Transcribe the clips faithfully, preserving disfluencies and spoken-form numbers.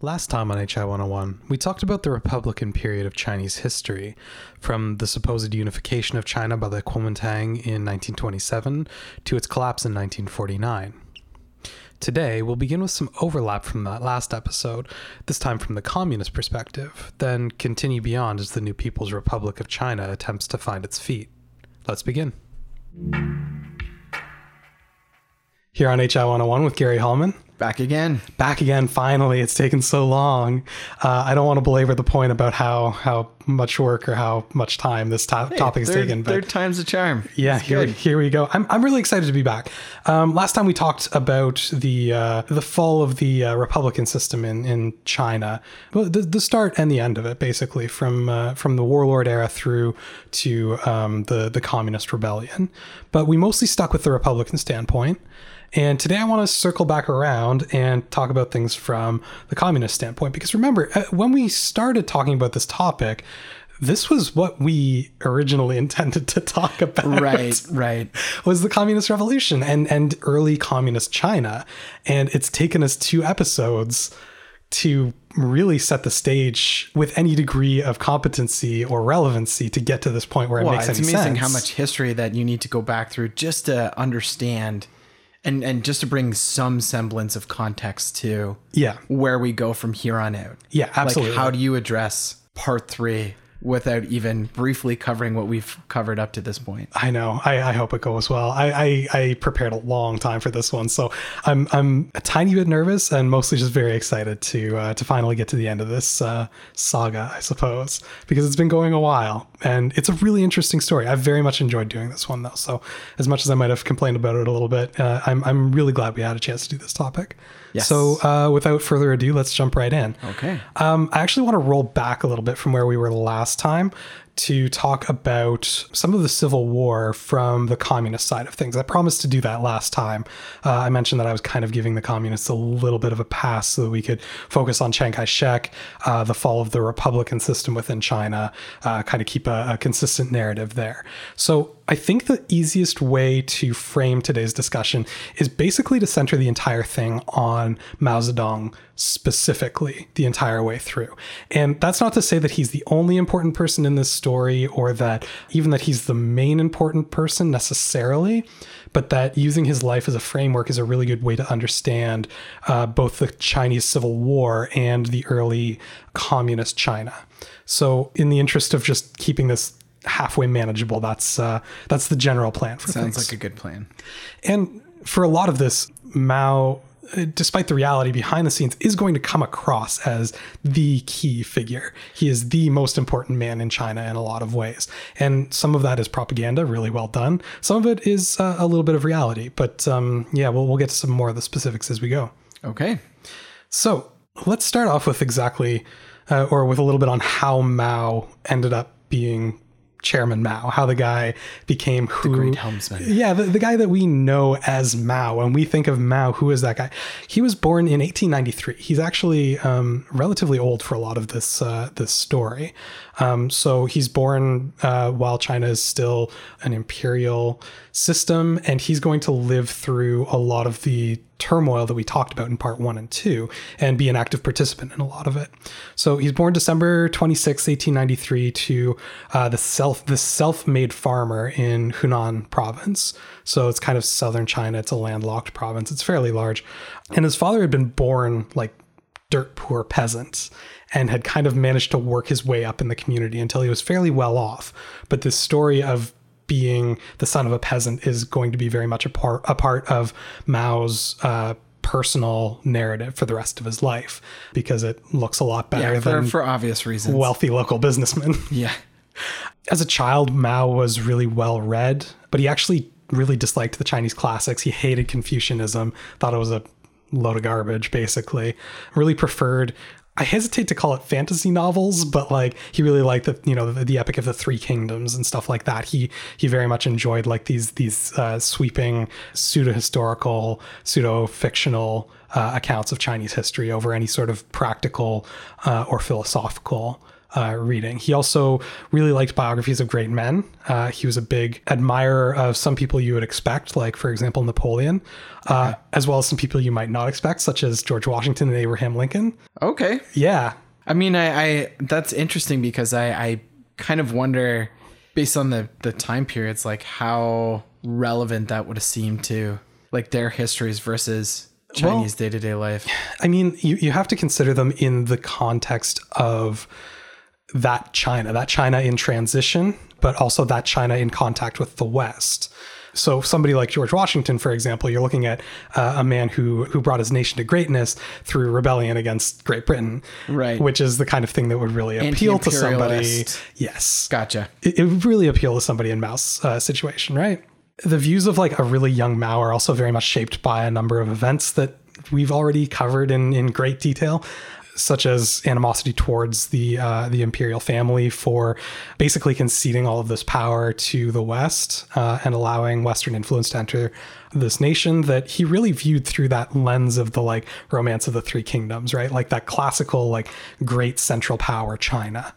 Last time on H I one oh one, we talked about the Republican period of Chinese history, from the supposed unification of China by the Kuomintang in nineteen twenty-seven to its collapse in nineteen forty-nine. Today, we'll begin with some overlap from that last episode, this time from the communist perspective, then continue beyond as the new People's Republic of China attempts to find its feet. Let's begin. Here on H I one oh one with Gary Hallman. Back again. Back again, finally. It's taken so long. Uh, I don't want to belabor the point about how, how much work or how much time this to- hey, topic has taken. But third time's the charm. Yeah, here, here we go. I'm I'm really excited to be back. Um, last time we talked about the uh, the fall of the uh, Republican system in, in China. Well, the, the start and the end of it, basically, from uh, from the warlord era through to um, the, the communist rebellion. But we mostly stuck with the Republican standpoint. And today I want to circle back around and talk about things from the communist standpoint. Because remember, when we started talking about this topic, this was what we originally intended to talk about. Right, right. Was the Communist Revolution and, and early communist China. And it's taken us two episodes to really set the stage with any degree of competency or relevancy to get to this point where it well, makes any sense. It's amazing how much history that you need to go back through just to understand... And and just to bring some semblance of context to yeah. where we go from here on out. Yeah, absolutely. Like, how do you address part three without even briefly covering what we've covered up to this point? I know. I, I hope it goes well. I, I, I prepared a long time for this one, so I'm I'm a tiny bit nervous and mostly just very excited to uh, to finally get to the end of this uh, saga, I suppose, because it's been going a while and it's a really interesting story. I've very much enjoyed doing this one, though. So as much as I might have complained about it a little bit, uh, I'm I'm really glad we had a chance to do this topic. Yes. So uh, without further ado, let's jump right in. Okay. Um, I actually want to roll back a little bit from where we were last time to talk about some of the Civil War from the communist side of things. I promised to do that last time. Uh, I mentioned that I was kind of giving the communists a little bit of a pass so that we could focus on Chiang Kai-shek, uh, the fall of the Republican system within China, uh, kind of keep a, a consistent narrative there. So I think the easiest way to frame today's discussion is basically to center the entire thing on Mao Zedong specifically the entire way through. And that's not to say that he's the only important person in this story, or that even that he's the main important person necessarily, but that using his life as a framework is a really good way to understand uh, both the Chinese Civil War and the early communist China. So in the interest of just keeping this halfway manageable, that's uh, that's the general plan for things. Sounds like a good plan. And for a lot of this, Mao, despite the reality behind the scenes, is going to come across as the key figure. He is the most important man in China in a lot of ways. And some of that is propaganda, really well done. Some of it is uh, a little bit of reality. But um, yeah, we'll, we'll get to some more of the specifics as we go. Okay. So let's start off with exactly, uh, or with a little bit on how Mao ended up being Chairman Mao, how the guy became who, the great helmsman. Yeah, the, the guy that we know as Mao. When we think of Mao, who is that guy? He was born in eighteen ninety-three. He's actually um, relatively old for a lot of this uh, this story. Um, so he's born uh, while China is still an imperial system, and he's going to live through a lot of the turmoil that we talked about in part one and two and be an active participant in a lot of it. So he's born December twenty-sixth, eighteen ninety-three to uh, the self the self-made farmer in Hunan province. So it's kind of southern China. It's a landlocked province. It's fairly large. And his father had been born like dirt poor peasant and had kind of managed to work his way up in the community until he was fairly well off. But this story of being the son of a peasant is going to be very much a part, a part of Mao's uh, personal narrative for the rest of his life, because it looks a lot better yeah, for, than for obvious reasons. Wealthy local businessmen. Yeah. As a child, Mao was really well read, but he actually really disliked the Chinese classics. He hated Confucianism, thought it was a load of garbage, basically. Really preferred, I hesitate to call it fantasy novels, but like he really liked the, you know, the, the Epic of the Three Kingdoms and stuff like that. He he very much enjoyed like these these uh, sweeping pseudo-historical, pseudo-fictional uh, accounts of Chinese history over any sort of practical uh, or philosophical Uh, reading. He also really liked biographies of great men. Uh, he was a big admirer of some people you would expect, like, for example, Napoleon, uh, okay. as well as some people you might not expect, such as George Washington and Abraham Lincoln. Okay. Yeah. I mean, I, I that's interesting because I, I kind of wonder, based on the, the time periods, like how relevant that would have seemed to like their histories versus Chinese well, day-to-day life. I mean, you, you have to consider them in the context of that China, that China in transition, but also that China in contact with the West. So somebody like George Washington, for example, you're looking at uh, a man who who brought his nation to greatness through rebellion against Great Britain, right? Which is the kind of thing that would really appeal to somebody. Yes. Gotcha. It, it would really appeal to somebody in Mao's uh, situation, right? The views of like a really young Mao are also very much shaped by a number of events that we've already covered in, in great detail, such as animosity towards the uh, the imperial family for basically conceding all of this power to the West uh, and allowing Western influence to enter this nation, that he really viewed through that lens of the like Romance of the Three Kingdoms, right? Like that classical, like great central power China.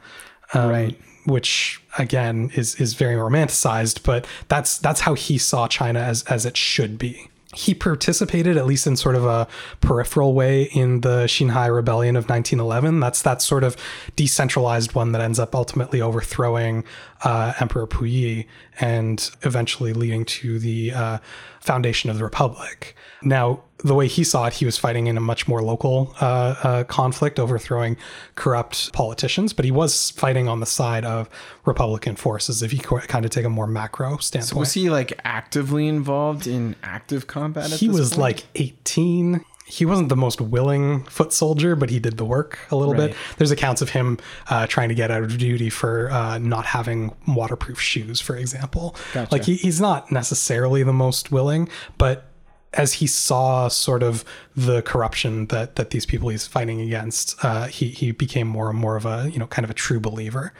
Um, right. Which again is, is very romanticized, but that's, that's how he saw China as, as it should be. He participated, at least in sort of a peripheral way, in the Xinhai Rebellion of nineteen eleven. That's that sort of decentralized one that ends up ultimately overthrowing uh, Emperor Puyi and eventually leading to the uh, foundation of the Republic. Now, the way he saw it, he was fighting in a much more local uh, uh, conflict, overthrowing corrupt politicians, but he was fighting on the side of Republican forces, if you co- kind of take a more macro standpoint. So was he like actively involved in active combat at this point? He was like eighteen. He wasn't the most willing foot soldier, but he did the work a little right. bit. There's accounts of him uh, trying to get out of duty for uh, not having waterproof shoes, for example. Gotcha. Like he, he's not necessarily the most willing, but as he saw sort of the corruption that that these people he's fighting against, uh, he he became more and more of a, you know, kind of a true believer.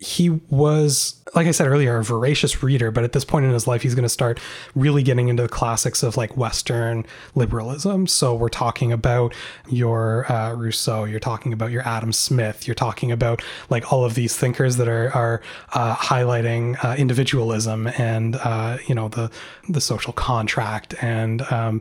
He was, like I said earlier, a voracious reader, but at this point in his life, he's going to start really getting into the classics of like Western liberalism. So we're talking about your uh, Rousseau, you're talking about your Adam Smith, you're talking about like all of these thinkers that are are uh, highlighting uh, individualism and, uh, you know, the, the social contract and um,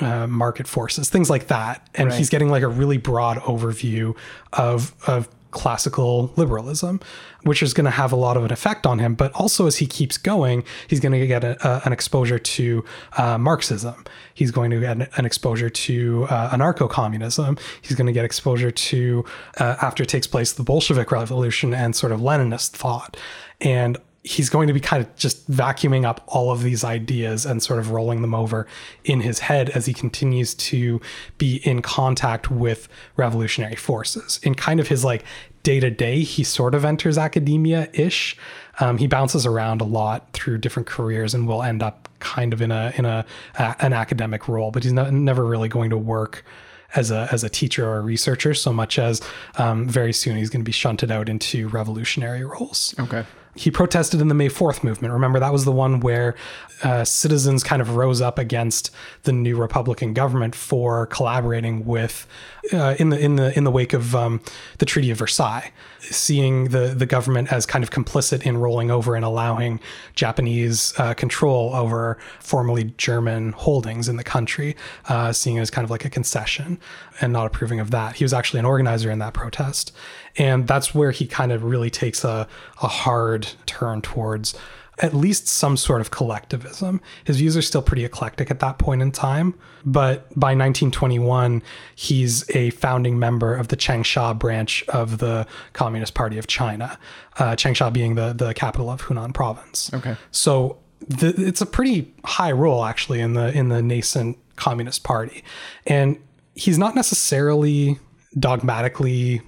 uh, market forces, things like that. And right. he's getting like a really broad overview of of classical liberalism, which is going to have a lot of an effect on him. But also, as he keeps going, he's going to get a, a, an exposure to uh, Marxism. He's going to get an exposure to uh, anarcho-communism. He's going to get exposure to, uh, after it takes place, the Bolshevik Revolution and sort of Leninist thought. And he's going to be kind of just vacuuming up all of these ideas and sort of rolling them over in his head as he continues to be in contact with revolutionary forces. In kind of his like day-to-day, he sort of enters academia-ish. Um, he bounces around a lot through different careers and will end up kind of in a in a, a an academic role, but he's not, never really going to work as a as a teacher or a researcher so much as um, very soon he's going to be shunted out into revolutionary roles. Okay. He protested in the May fourth movement. Remember, that was the one where uh, citizens kind of rose up against the new Republican government for collaborating with, uh, in the in the in the wake of um, the Treaty of Versailles, seeing the the government as kind of complicit in rolling over and allowing Japanese uh, control over formerly German holdings in the country, uh, seeing it as kind of like a concession and not approving of that. He was actually an organizer in that protest. And that's where he kind of really takes a, a hard turn towards at least some sort of collectivism. His views are still pretty eclectic at that point in time. But by nineteen twenty-one, he's a founding member of the Changsha branch of the Communist Party of China, uh, Changsha being the, the capital of Hunan province. Okay. So the, it's a pretty high role, actually, in the in the nascent Communist Party. And he's not necessarily dogmatically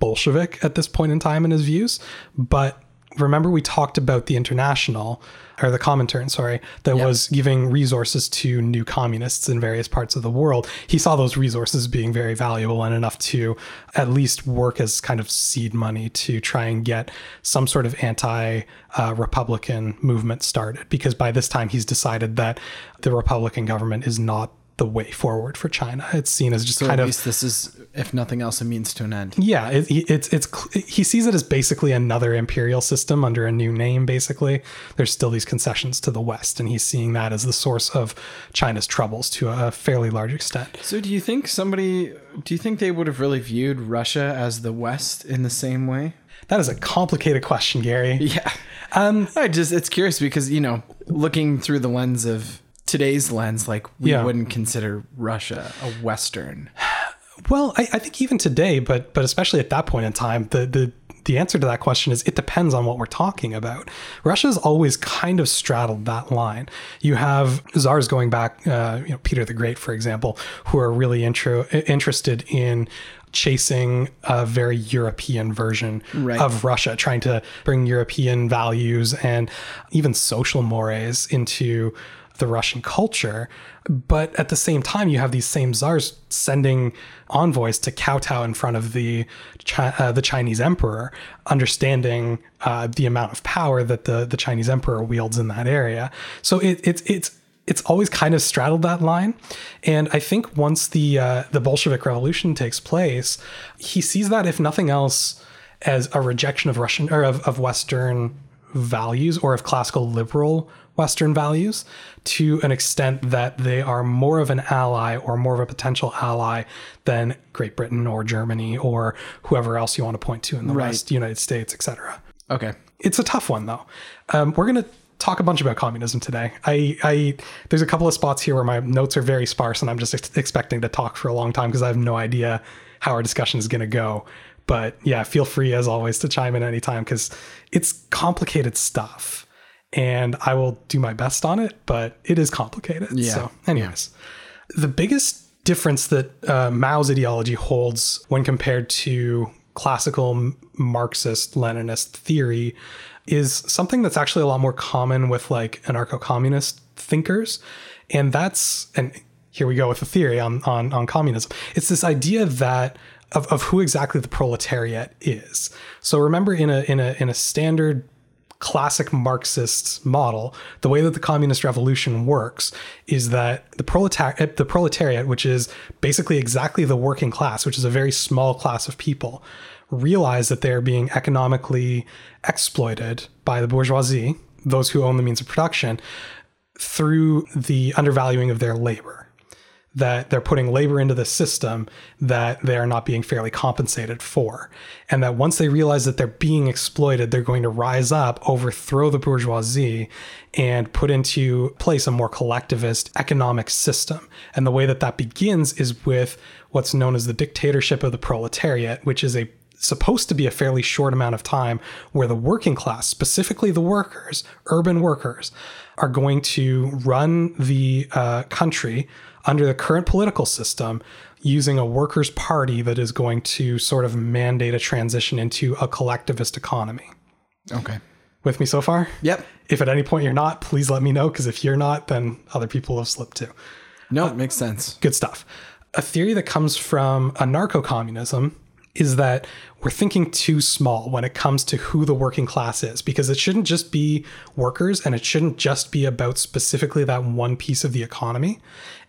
Bolshevik at this point in time in his views. But remember, we talked about the international, or the Comintern, sorry, that yep. was giving resources to new communists in various parts of the world. He saw those resources being very valuable and enough to at least work as kind of seed money to try and get some sort of anti-Republican uh, movement started. Because by this time, he's decided that the Republican government is not the way forward for China. It's seen as just so kind of, at least this is, if nothing else, a means to an end. Yeah, it, it, it's it's he sees it as basically another imperial system under a new name. Basically, there's still these concessions to the West, and he's seeing that as the source of China's troubles to a fairly large extent. So, do you think somebody? Do you think they would have really viewed Russia as the West in the same way? That is a complicated question, Gary. Yeah, um, I just it's curious because, you know, looking through the lens of today's lens, like we yeah. wouldn't consider Russia a Western. Well, I, I think even today, but but especially at that point in time, the, the the answer to that question is it depends on what we're talking about. Russia's always kind of straddled that line. You have czars going back, uh, you know, Peter the Great, for example, who are really intro, interested in chasing a very European version right. of Russia, trying to bring European values and even social mores into the Russian culture. But at the same time, you have these same czars sending envoys to kowtow in front of the Chi- uh, the Chinese emperor, understanding uh, the amount of power that the, the Chinese emperor wields in that area. So it, it, it's it's always kind of straddled that line. And I think once the uh, the Bolshevik Revolution takes place, he sees that, if nothing else, as a rejection of Russian or of, of Western values or of classical liberal Western values, to an extent that they are more of an ally or more of a potential ally than Great Britain or Germany or whoever else you want to point to in the right. West, United States, et cetera. Okay. It's a tough one, though. Um, we're going to talk a bunch about communism today. I, I There's a couple of spots here where my notes are very sparse and I'm just ex- expecting to talk for a long time because I have no idea how our discussion is going to go. But yeah, feel free, as always, to chime in anytime because it's complicated stuff. And I will do my best on it, but it is complicated. Yeah. So anyways, yeah. The biggest difference that uh, Mao's ideology holds when compared to classical Marxist Leninist theory is something that's actually a lot more common with like anarcho-communist thinkers. And that's, and here we go with the theory on, on, on communism. It's this idea that of, of who exactly the proletariat is. So remember in a, in a, in a standard classic Marxist model, the way that the communist revolution works is that the proletariat, the proletariat, which is basically exactly the working class, which is a very small class of people, realize that they're being economically exploited by the bourgeoisie, those who own the means of production, through the undervaluing of their labor. That they're putting labor into the system that they are not being fairly compensated for. And that once they realize that they're being exploited, they're going to rise up, overthrow the bourgeoisie, and put into place a more collectivist economic system. And the way that that begins is with what's known as the dictatorship of the proletariat, which is a supposed to be a fairly short amount of time where the working class, specifically the workers, urban workers, are going to run the uh, country under the current political system using a workers' party that is going to sort of mandate a transition into a collectivist economy. Okay. With me so far? Yep. If at any point you're not, please let me know, because if you're not, then other people have slipped too. No, uh, it makes sense. Good stuff. A theory that comes from anarcho-communism is that we're thinking too small when it comes to who the working class is, because it shouldn't just be workers and it shouldn't just be about specifically that one piece of the economy.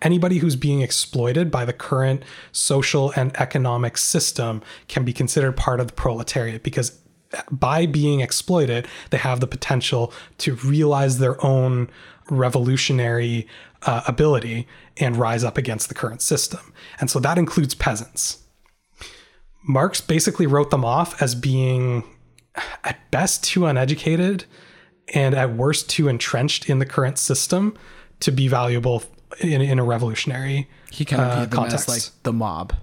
Anybody who's being exploited by the current social and economic system can be considered part of the proletariat, because by being exploited, they have the potential to realize their own revolutionary uh, ability and rise up against the current system. And so that includes peasants. Marx basically wrote them off as being at best too uneducated and at worst too entrenched in the current system to be valuable in, in a revolutionary context. He kind of viewed them as like the mob.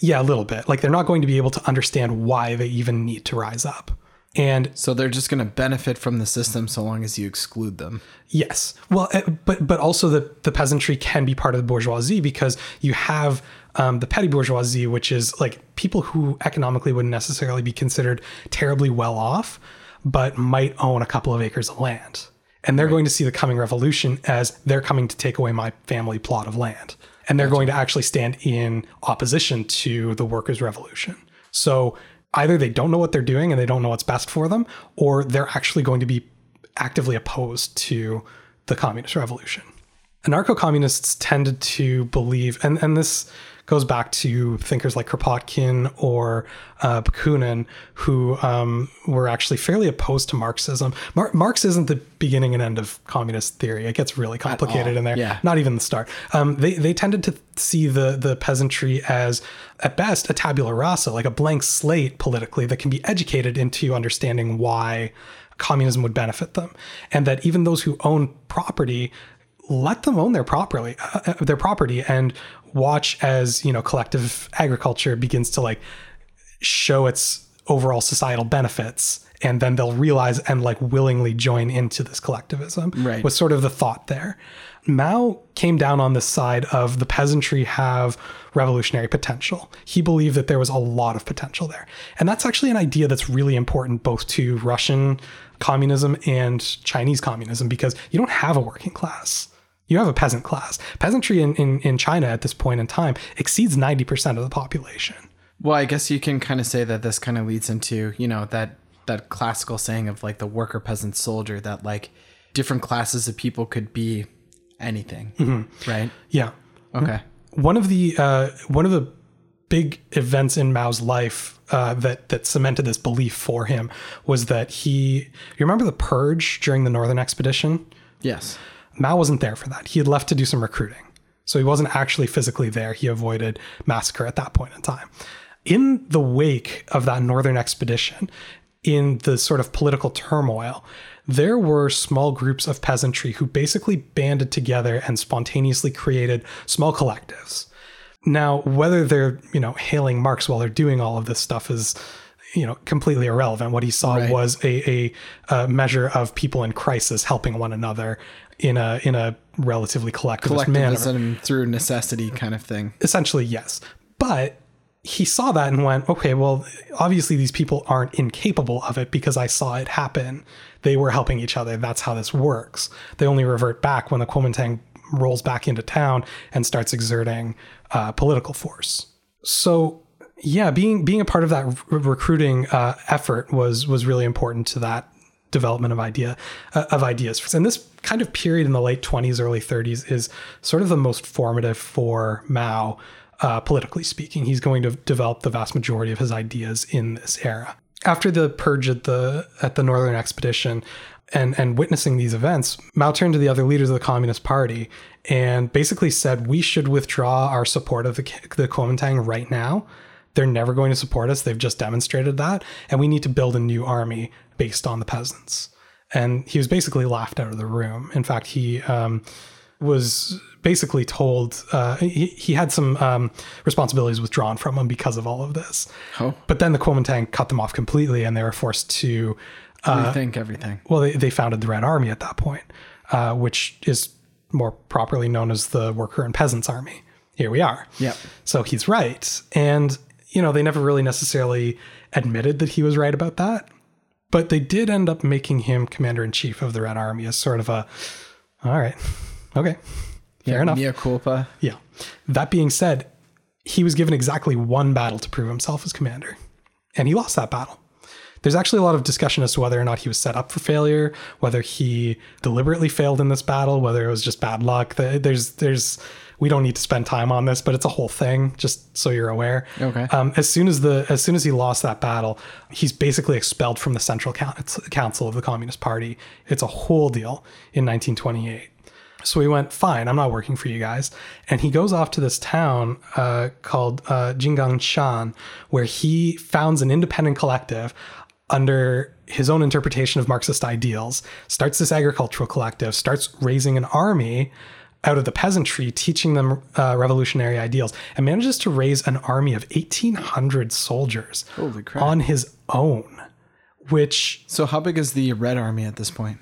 Yeah, a little bit. Like, they're not going to be able to understand why they even need to rise up. And so they're just going to benefit from the system so long as you exclude them. Yes. Well, but but also the, the peasantry can be part of the bourgeoisie, because you have um, the petty bourgeoisie, which is like people who economically wouldn't necessarily be considered terribly well off, but might own a couple of acres of land. And they're right. going to see the coming revolution as they're coming to take away my family plot of land. And they're going to actually stand in opposition to the workers' revolution. So either they don't know what they're doing and they don't know what's best for them, or they're actually going to be actively opposed to the communist revolution. Anarcho-communists tended to believe, and, and this goes back to thinkers like Kropotkin or uh, Bakunin, who um, were actually fairly opposed to Marxism. Mar- Marx isn't the beginning and end of communist theory. It gets really complicated in there. Yeah. Not even the start. Um, they they tended to see the the peasantry as, at best, a tabula rasa, like a blank slate politically that can be educated into understanding why communism would benefit them. And that even those who own property, let them own their property, uh, their property, and watch as, you know, collective agriculture begins to like show its overall societal benefits, and then they'll realize and like willingly join into this collectivism. Right. Was sort of the thought there. Mao came down on the side of the peasantry have revolutionary potential. He believed that there was a lot of potential there, and that's actually an idea that's really important both to Russian communism and Chinese communism, because you don't have a working class. You have a peasant class. Peasantry in, in, in China at this point in time exceeds ninety percent of the population. Well, I guess you can kind of say that this kind of leads into, you know, that that classical saying of like the worker, peasant, soldier, that like different classes of people could be anything, mm-hmm. right? Yeah. Okay. One of the uh, one of the big events in Mao's life uh, that that cemented this belief for him was that he. You remember the purge during the Northern Expedition? Yes. Mao wasn't there for that. He had left to do some recruiting. So he wasn't actually physically there. He avoided massacre at that point in time. In the wake of that Northern Expedition, in the sort of political turmoil, there were small groups of peasantry who basically banded together and spontaneously created small collectives. Now, whether they're, you know, hailing Marx while they're doing all of this stuff is, you know, completely irrelevant. What he saw right. was a, a, a measure of people in crisis helping one another in a in a relatively collectivist collectivism manner. Through necessity kind of thing. Essentially, yes. But he saw that and went, okay, well, obviously these people aren't incapable of it because I saw it happen. They were helping each other. That's how this works. They only revert back when the Kuomintang rolls back into town and starts exerting uh, political force. So yeah, being being a part of that re- recruiting uh, effort was was really important to that development of idea uh, of ideas. And this kind of period in the late twenties, early thirties is sort of the most formative for Mao, uh, politically speaking. He's going to develop the vast majority of his ideas in this era. After the purge at the at the Northern Expedition, and and witnessing these events, Mao turned to the other leaders of the Communist Party and basically said, we should withdraw our support of the, the Kuomintang right now. They're never going to support us. They've just demonstrated that. And we need to build a new army based on the peasants. And he was basically laughed out of the room. In fact, he um, was basically told uh, he, he had some um, responsibilities withdrawn from him because of all of this. Oh. But then the Kuomintang cut them off completely and they were forced to uh, rethink everything. Well, they, they founded the Red Army at that point, uh, which is more properly known as the Worker and Peasants Army. Here we are. Yep. So he's right. And you know, they never really necessarily admitted that he was right about that, but they did end up making him commander in chief of the Red Army as sort of a, all right, okay, fair yeah, enough. Mea culpa. Yeah. That being said, he was given exactly one battle to prove himself as commander, and he lost that battle. There's actually a lot of discussion as to whether or not he was set up for failure, whether he deliberately failed in this battle, whether it was just bad luck. There's, there's, we don't need to spend time on this, but it's a whole thing, just so you're aware. Okay. Um, as soon as the, as soon as he lost that battle, he's basically expelled from the Central Council of the Communist Party. It's a whole deal in nineteen twenty-eight. So he went, fine, I'm not working for you guys. And he goes off to this town uh, called uh, Jinggangshan, where he founds an independent collective under his own interpretation of Marxist ideals, starts this agricultural collective, starts raising an army out of the peasantry, teaching them uh, revolutionary ideals, and manages to raise an army of eighteen hundred soldiers Holy crap. on his own, which... So how big is the Red Army at this point?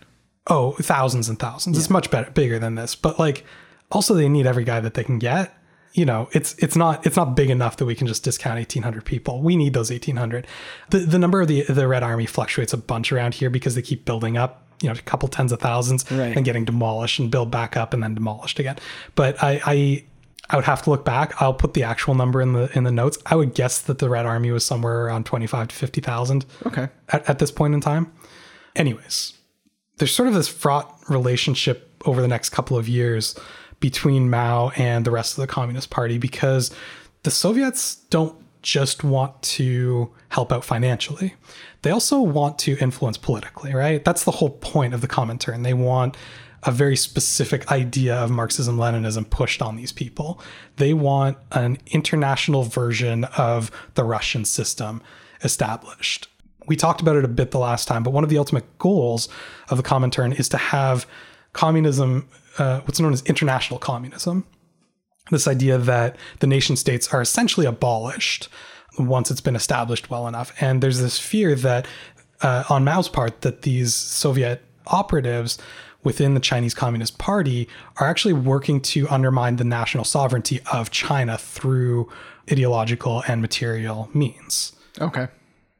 Oh, thousands and thousands. Yeah. It's much better, bigger than this. But like, also they need every guy that they can get. You know, it's it's not it's not big enough that we can just discount eighteen hundred people. We need those eighteen hundred. The the number of the, the Red Army fluctuates a bunch around here because they keep building up, you know, a couple tens of thousands right. and getting demolished and build back up and then demolished again. But I, I I would have to look back. I'll put the actual number in the in the notes. I would guess that the Red Army was somewhere around twenty-five to fifty thousand. Okay. At, at this point in time. Anyways, there's sort of this fraught relationship over the next couple of years between Mao and the rest of the Communist Party, because the Soviets don't just want to help out financially. They also want to influence politically, right? That's the whole point of the Comintern. They want a very specific idea of Marxism-Leninism pushed on these people. They want an international version of the Russian system established. We talked about it a bit the last time, but one of the ultimate goals of the Comintern is to have communism... Uh, what's known as international communism. This idea that the nation states are essentially abolished once it's been established well enough. And there's this fear that uh, on Mao's part, that these Soviet operatives within the Chinese Communist Party are actually working to undermine the national sovereignty of China through ideological and material means. Okay.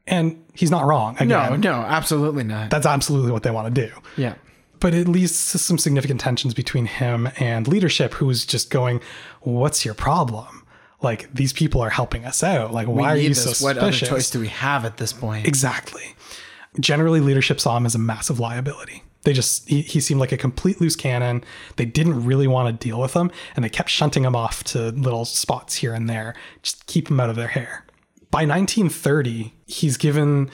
And he's not wrong. Again, no, no, absolutely not. That's absolutely what they want to do. Yeah. But it leads to some significant tensions between him and leadership, who is just going, what's your problem? Like, these people are helping us out. Like, why are you so suspicious? What other choice do we have at this point? Exactly. Generally, leadership saw him as a massive liability. They just, he, he seemed like a complete loose cannon. They didn't really want to deal with him, and they kept shunting him off to little spots here and there, just keep him out of their hair. By nineteen thirty, he's given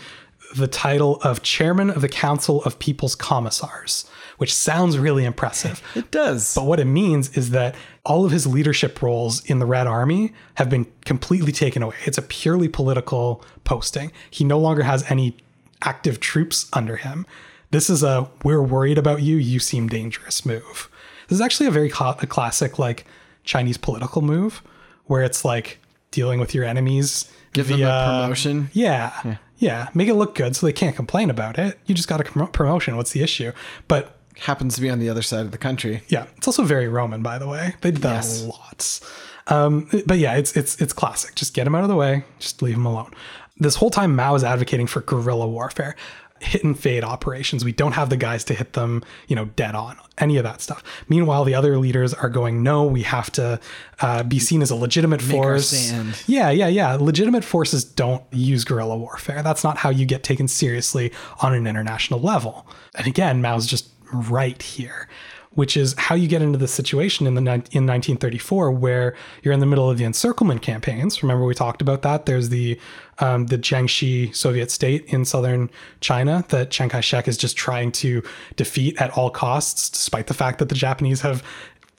the title of Chairman of the Council of People's Commissars, which sounds really impressive. It does. But what it means is that all of his leadership roles in the Red Army have been completely taken away. It's a purely political posting. He no longer has any active troops under him. This is a, we're worried about you, you seem dangerous move. This is actually a very cl- a classic like Chinese political move, where it's like dealing with your enemies. Give via, them a promotion. Yeah. Yeah. Yeah, make it look good so they can't complain about it. You just got a com- promotion. What's the issue? But happens to be on the other side of the country. Yeah, it's also very Roman, by the way. They did that yes. lots. Um, but yeah, it's it's it's classic. Just get him out of the way. Just leave him alone. This whole time, Mao is advocating for guerrilla warfare, hit and fade operations. We don't have the guys to hit them, you know, dead on, any of that stuff. Meanwhile, the other leaders are going, no, we have to uh, be seen as a legitimate Make force. Our stand. Yeah, yeah, yeah. Legitimate forces don't use guerrilla warfare. That's not how you get taken seriously on an international level. And again, Mao's just right here, which is how you get into this situation in the in nineteen thirty-four, where you're in the middle of the encirclement campaigns. Remember, we talked about that. There's the um, the Jiangxi Soviet state in southern China that Chiang Kai-shek is just trying to defeat at all costs, despite the fact that the Japanese have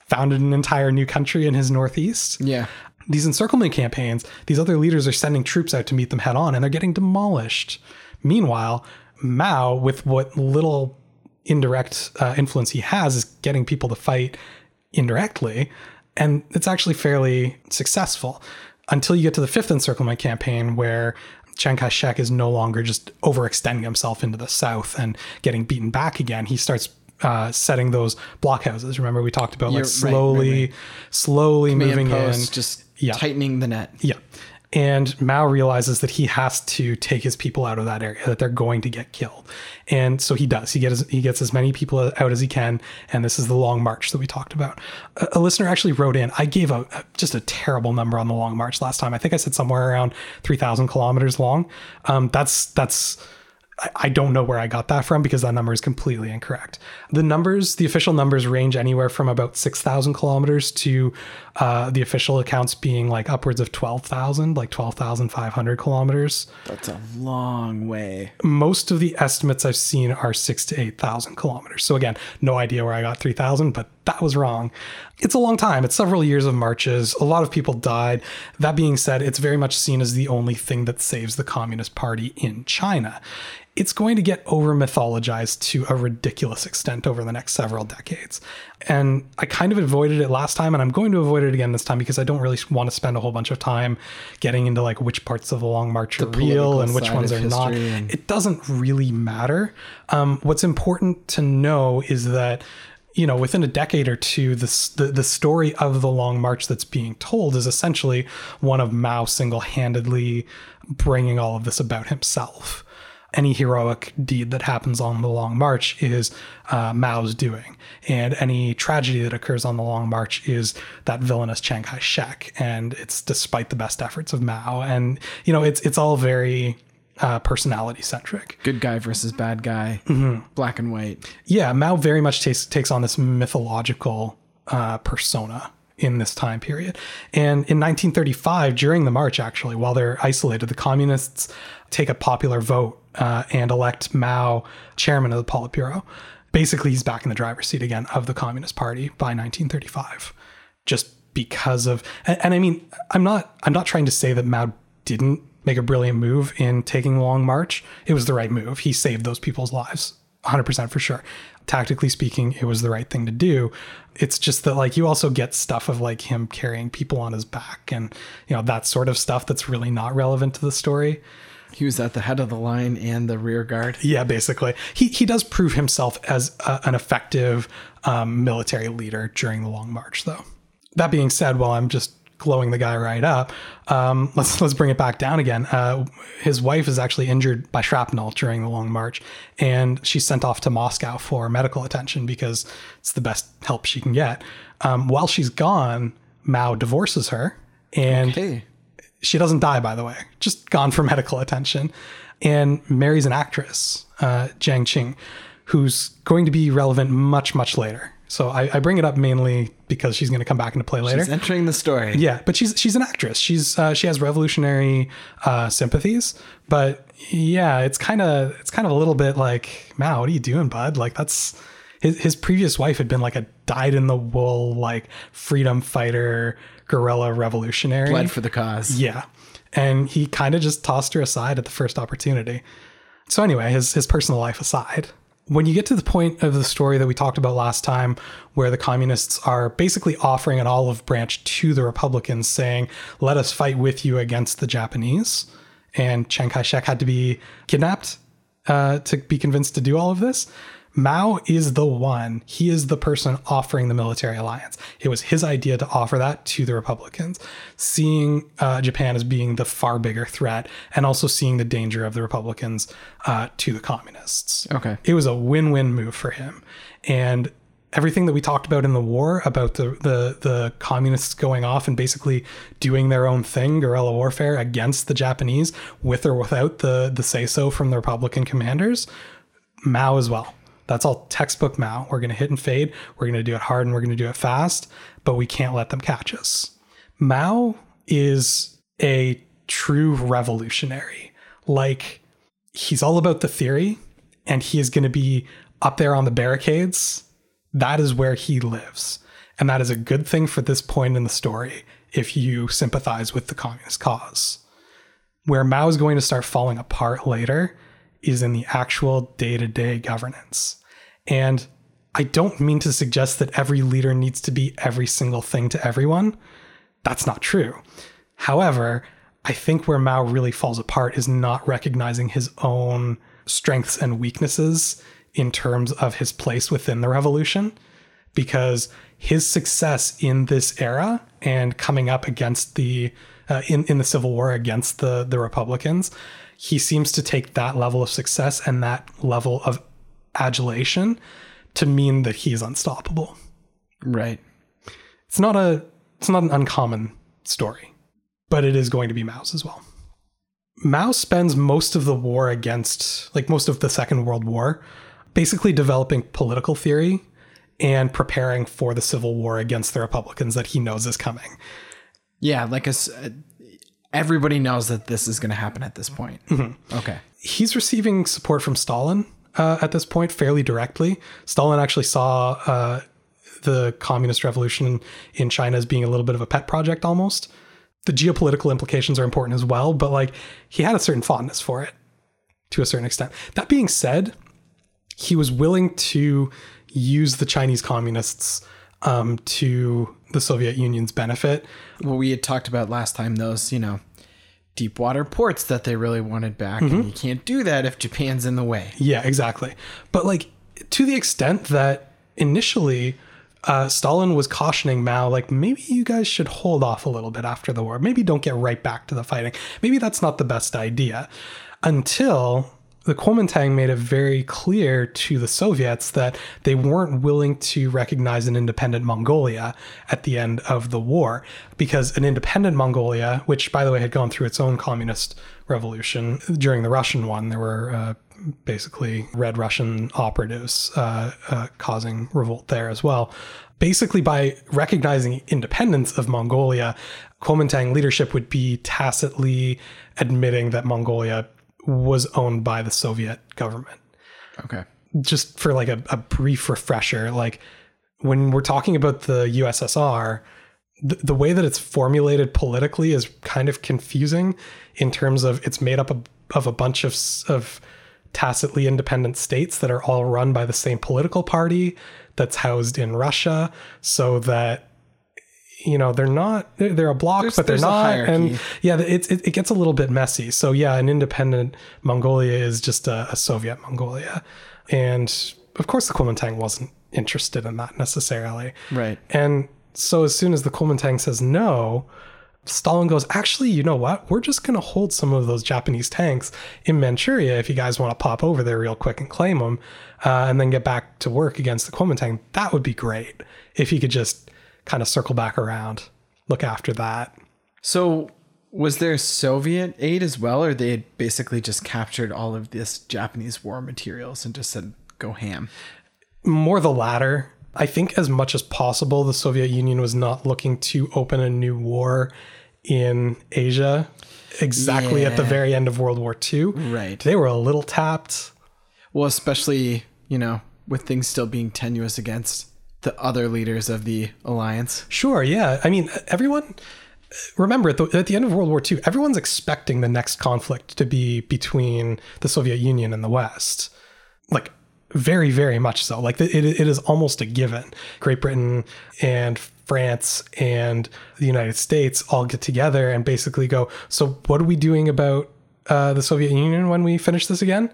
founded an entire new country in his northeast. Yeah. These encirclement campaigns, these other leaders are sending troops out to meet them head on, and they're getting demolished. Meanwhile, Mao, with what little indirect uh, influence he has, is getting people to fight indirectly, and it's actually fairly successful until you get to the fifth encirclement campaign, where Chiang Kai-shek is no longer just overextending himself into the south and getting beaten back again. He starts uh, setting those blockhouses. Remember, we talked about You're like slowly, right, right, right. slowly Command moving posts, in, just yeah. tightening the net. Yeah. And Mao realizes that he has to take his people out of that area, that they're going to get killed. And so he does. He gets he gets as many people out as he can. And this is the Long March that we talked about. A, a listener actually wrote in. I gave a, a just a terrible number on the Long March last time. I think I said somewhere around three thousand kilometers long. Um, that's that's. I don't know where I got that from because that number is completely incorrect. The numbers, the official numbers range anywhere from about six thousand kilometers to uh, the official accounts being like upwards of twelve thousand, like twelve thousand five hundred kilometers. That's a long way. Most of the estimates I've seen are six to eight thousand kilometers. So again, no idea where I got three thousand, but that was wrong. It's a long time. It's several years of marches. A lot of people died. That being said, it's very much seen as the only thing that saves the Communist Party in China. It's going to get over-mythologized to a ridiculous extent over the next several decades. And I kind of avoided it last time, and I'm going to avoid it again this time because I don't really want to spend a whole bunch of time getting into like which parts of the Long March are real and which ones are not. And... It doesn't really matter. Um, what's important to know is that, you know, within a decade or two, this, the, the story of the Long March that's being told is essentially one of Mao single-handedly bringing all of this about himself. Any heroic deed that happens on the Long March is uh, Mao's doing. And any tragedy that occurs on the Long March is that villainous Chiang Kai-shek. And it's despite the best efforts of Mao. And, you know, it's it's all very uh, personality centric. Good guy versus bad guy. Mm-hmm. Black and white. Yeah, Mao very much takes, takes on this mythological uh, persona in this time period. And in nineteen thirty-five, during the march, actually, while they're isolated, the communists take a popular vote Uh, and elect Mao chairman of the Politburo. Basically, he's back in the driver's seat again of the Communist Party by nineteen thirty-five, just because of. And, and I mean, I'm not I'm not trying to say that Mao didn't make a brilliant move in taking the Long March. It was the right move. He saved those people's lives, one hundred percent for sure. Tactically speaking, it was the right thing to do. It's just that, like, you also get stuff of like him carrying people on his back and, you know, that sort of stuff that's really not relevant to the story. He was at the head of the line and the rear guard. Yeah, basically. He he does prove himself as a, an effective um, military leader during the Long March, though. That being said, while I'm just glowing the guy right up, um, let's let's bring it back down again. Uh, his wife is actually injured by shrapnel during the Long March, and she's sent off to Moscow for medical attention because it's the best help she can get. Um, while she's gone, Mao divorces her, and... Okay. She doesn't die, by the way, just gone for medical attention, and marries an actress, uh, Jiang Qing, who's going to be relevant much, much later. So I, I bring it up mainly because she's going to come back into play later. She's entering the story. Yeah, but she's she's an actress. She's uh, she has revolutionary uh, sympathies, but yeah, it's kind of it's kind of a little bit like, Mao, what are you doing, bud? Like, that's his his previous wife had been like a dyed in the wool like freedom fighter, guerrilla revolutionary, bled for the cause. Yeah, and he kind of just tossed her aside at the first opportunity. So anyway, his his personal life aside, when you get to the point of the story that we talked about last time, where the communists are basically offering an olive branch to the Republicans, saying, "Let us fight with you against the Japanese," and Chiang Kai-shek had to be kidnapped uh, to be convinced to do all of this. Mao is the one. He is the person offering the military alliance. It was his idea to offer that to the Republicans, seeing uh, Japan as being the far bigger threat, and also seeing the danger of the Republicans uh, to the communists. Okay. It was a win-win move for him. And everything that we talked about in the war, about the, the, the communists going off and basically doing their own thing, guerrilla warfare against the Japanese, with or without the, the say-so from the Republican commanders, Mao as well. That's all textbook Mao. We're going to hit and fade. We're going to do it hard and we're going to do it fast, but we can't let them catch us. Mao is a true revolutionary. Like, he's all about the theory, and he is going to be up there on the barricades. That is where he lives. And that is a good thing for this point in the story if you sympathize with the communist cause. Where Mao is going to start falling apart later is in the actual day-to-day governance. And I don't mean to suggest that every leader needs to be every single thing to everyone. That's not true. However, I think where Mao really falls apart is not recognizing his own strengths and weaknesses in terms of his place within the revolution, because his success in this era and coming up against the uh, in, in the Civil War against the, the Republicans. He seems to take that level of success and that level of adulation to mean that he is unstoppable. Right. It's not a it's not an uncommon story, but it is going to be Mao's as well. Mao spends most of the war against, like most of the Second World War, basically developing political theory and preparing for the Civil War against the Republicans that he knows is coming. Yeah, like a, everybody knows that this is going to happen at this point. Mm-hmm. Okay. He's receiving support from Stalin uh, at this point fairly directly. Stalin actually saw uh, the Communist Revolution in China as being a little bit of a pet project almost. The geopolitical implications are important as well, but like he had a certain fondness for it to a certain extent. That being said, he was willing to use the Chinese communists um, to the Soviet Union's benefit. Well, we had talked about last time those, you know, deep water ports that they really wanted back. Mm-hmm. And you can't do that if Japan's in the way. Yeah, exactly. But like to the extent that initially uh, Stalin was cautioning Mao, like maybe you guys should hold off a little bit after the war. Maybe don't get right back to the fighting. Maybe that's not the best idea until... The Kuomintang made it very clear to the Soviets that they weren't willing to recognize an independent Mongolia at the end of the war, because an independent Mongolia, which, by the way, had gone through its own communist revolution during the Russian one, there were uh, basically Red Russian operatives uh, uh, causing revolt there as well. Basically, by recognizing independence of Mongolia, Kuomintang leadership would be tacitly admitting that Mongolia was owned by the Soviet government. Okay. Just for like a, a brief refresher, like when we're talking about the U S S R, the, the way that it's formulated politically is kind of confusing in terms of it's made up of, of a bunch of, of tacitly independent states that are all run by the same political party that's housed in Russia, so that, you know, they're not, they're a block, there's, but they're not. And yeah, it, it, it gets a little bit messy. So yeah, an independent Mongolia is just a, a Soviet Mongolia. And of course the Kuomintang wasn't interested in that necessarily. Right. And so as soon as the Kuomintang says no, Stalin goes, actually, you know what? We're just going to hold some of those Japanese tanks in Manchuria if you guys want to pop over there real quick and claim them uh, and then get back to work against the Kuomintang. That would be great if he could just kind of circle back around, look after that. So was there Soviet aid as well, or they had basically just captured all of this Japanese war materials and just said, go ham? More the latter. I think as much as possible, the Soviet Union was not looking to open a new war in Asia exactly yeah. at the very end of World War Two. Right. They were a little tapped. Well, especially, you know, with things still being tenuous against the other leaders of the alliance. Sure, yeah. I mean, everyone, remember at the, at the end of World War Two, everyone's expecting the next conflict to be between the Soviet Union and the West. Like, very, very much so. Like, it, it is almost a given. Great Britain and France and the United States all get together and basically go, so what are we doing about uh, the Soviet Union when we finish this again?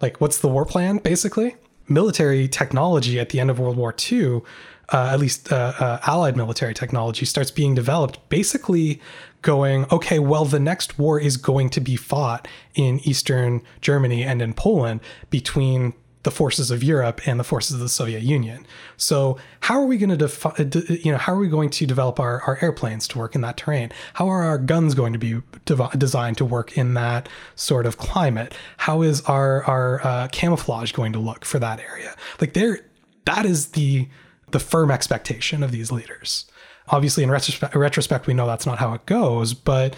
Like, what's the war plan, basically? Military technology at the end of World War Two, uh, at least uh, uh, Allied military technology, starts being developed, basically going, okay, well, the next war is going to be fought in Eastern Germany and in Poland between the forces of Europe and the forces of the Soviet Union. So how are we going to defi- de- you know, how are we going to develop our, our airplanes to work in that terrain? How are our guns going to be de- designed to work in that sort of climate? How is our, our uh, camouflage going to look for that area? Like there, that is the, the firm expectation of these leaders. Obviously in retrospect, retrospect, we know that's not how it goes, but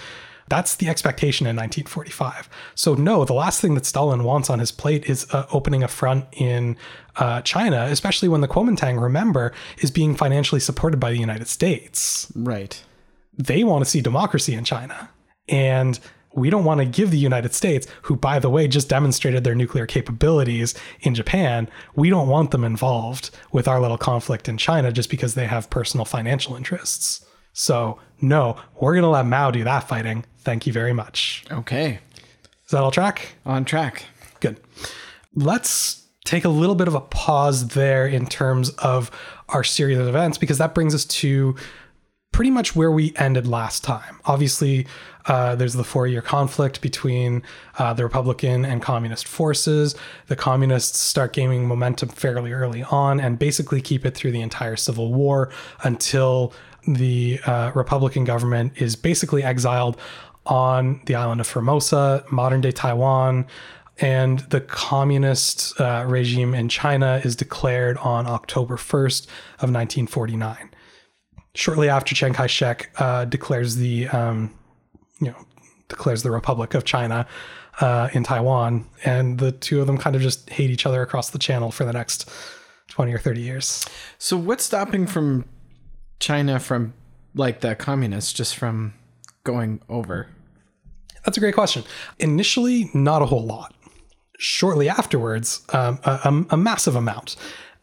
that's the expectation in nineteen forty-five. So no, the last thing that Stalin wants on his plate is uh, opening a front in uh, China, especially when the Kuomintang, remember, is being financially supported by the United States. Right. They want to see democracy in China. And we don't want to give the United States, who, by the way, just demonstrated their nuclear capabilities in Japan, we don't want them involved with our little conflict in China just because they have personal financial interests. So, no, we're going to let Mao do that fighting. Thank you very much. Okay. Is that all track? On track. Good. Let's take a little bit of a pause there in terms of our series of events, because that brings us to pretty much where we ended last time. Obviously, uh, there's the four-year conflict between uh, the Republican and Communist forces. The Communists start gaining momentum fairly early on and basically keep it through the entire Civil War until the uh, Republican government is basically exiled on the island of Formosa, modern-day Taiwan, and the communist uh, regime in China is declared on October first of nineteen forty-nine. Shortly after, Chiang Kai-shek uh, declares the, um, you know, declares the Republic of China uh, in Taiwan, and the two of them kind of just hate each other across the channel for the next twenty or thirty years. So, what's stopping from China from like the communists just from going over? That's a great question. Initially, not a whole lot. Shortly afterwards, um, a, a massive amount.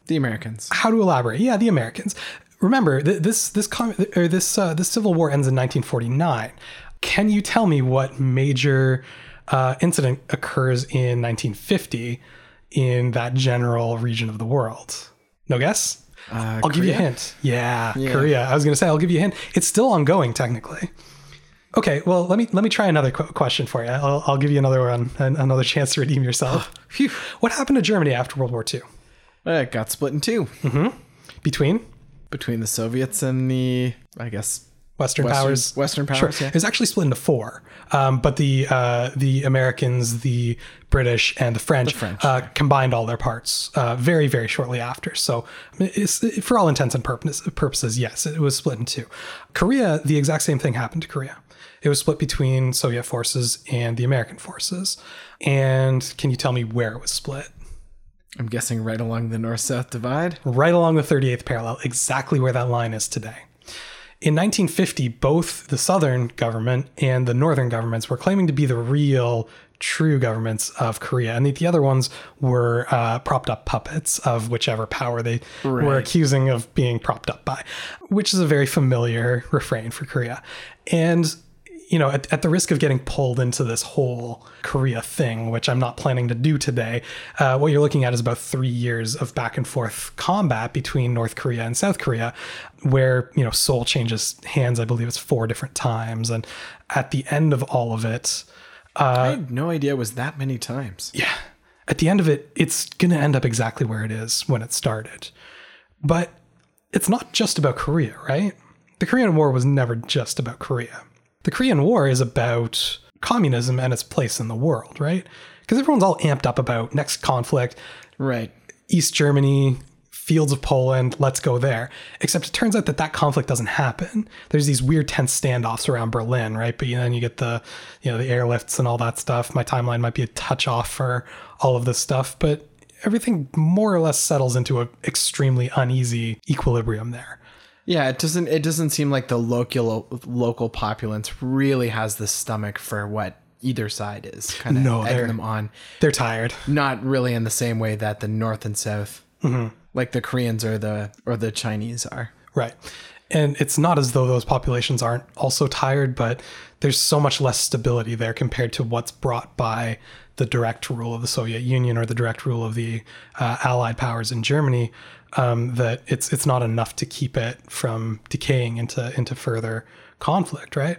The Americans. How to elaborate? Yeah, the Americans. Remember, th- this this com- or this uh, this Civil War ends in nineteen forty-nine. Can you tell me what major uh, incident occurs in nineteen fifty in that general region of the world? No guess? Uh, I'll Korea? give you a hint. Yeah, yeah, Korea. I was going to say I'll give you a hint. It's still ongoing technically. Okay, well, let me let me try another qu- question for you. I'll, I'll give you another one, an, another chance to redeem yourself. Phew. What happened to Germany after World War Two? Uh, it got split in two. Mm-hmm. Between? Between the Soviets and the, I guess, Western, Western powers. Western powers, sure. Yeah. It was actually split into four. Um, but the uh, the Americans, the British, and the French, the French uh, yeah. combined all their parts uh, very, very shortly after. So it's, for all intents and purposes, yes, it was split in two. Korea, the exact same thing happened to Korea. It was split between Soviet forces and the American forces. And can you tell me where it was split? I'm guessing right along the North-South divide. Right along the thirty-eighth parallel, exactly where that line is today. In nineteen fifty, both the Southern government and the Northern governments were claiming to be the real, true governments of Korea. And the other ones were uh, propped up puppets of whichever power they right. were accusing of being propped up by, which is a very familiar refrain for Korea. And you know, at, at the risk of getting pulled into this whole Korea thing, which I'm not planning to do today, uh, what you're looking at is about three years of back and forth combat between North Korea and South Korea, where, you know, Seoul changes hands, I believe it's four different times. And at the end of all of it... Uh, I had no idea it was that many times. Yeah. At the end of it, it's going to end up exactly where it is when it started. But it's not just about Korea, right? The Korean War was never just about Korea. The Korean War is about communism and its place in the world, right? Because everyone's all amped up about next conflict, right? East Germany, fields of Poland, let's go there. Except it turns out that that conflict doesn't happen. There's these weird tense standoffs around Berlin, right? But then you get the, you know, the airlifts and all that stuff. My timeline might be a touch off for all of this stuff, but everything more or less settles into an extremely uneasy equilibrium there. Yeah, it doesn't it doesn't seem like the local local populace really has the stomach for what either side is kind of no, egging them on. They're tired. Not really in the same way that the North and South, mm-hmm. like the Koreans or the or the Chinese are. Right. And it's not as though those populations aren't also tired, but there's so much less stability there compared to what's brought by the direct rule of the Soviet Union or the direct rule of the uh, Allied powers in Germany. Um, that it's it's not enough to keep it from decaying into into further conflict, right?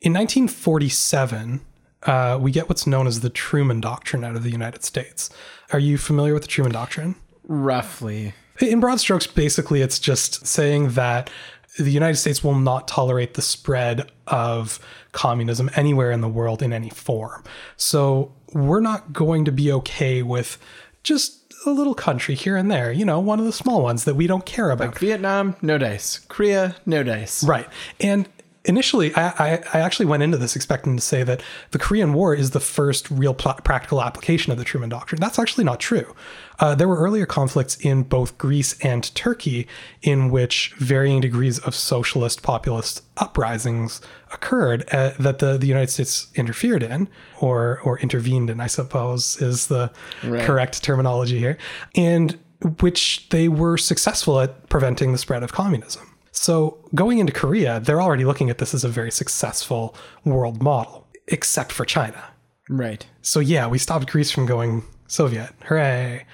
In nineteen forty-seven, uh, we get what's known as the Truman Doctrine out of the United States. Are you familiar with the Truman Doctrine? Roughly. In broad strokes, basically, it's just saying that the United States will not tolerate the spread of communism anywhere in the world in any form. So we're not going to be okay with just a little country here and there, you know, one of the small ones that we don't care about. Like Vietnam, no dice. Korea, no dice. Right. And initially, I, I, I actually went into this expecting to say that the Korean War is the first real pl- practical application of the Truman Doctrine. That's actually not true. Uh, there were earlier conflicts in both Greece and Turkey in which varying degrees of socialist populist uprisings occurred uh, that the, the United States interfered in or or intervened in, I suppose, is the right. correct terminology here, and which they were successful at preventing the spread of communism. So going into Korea, they're already looking at this as a very successful world model, except for China. Right. So yeah, we stopped Greece from going Soviet. Hooray.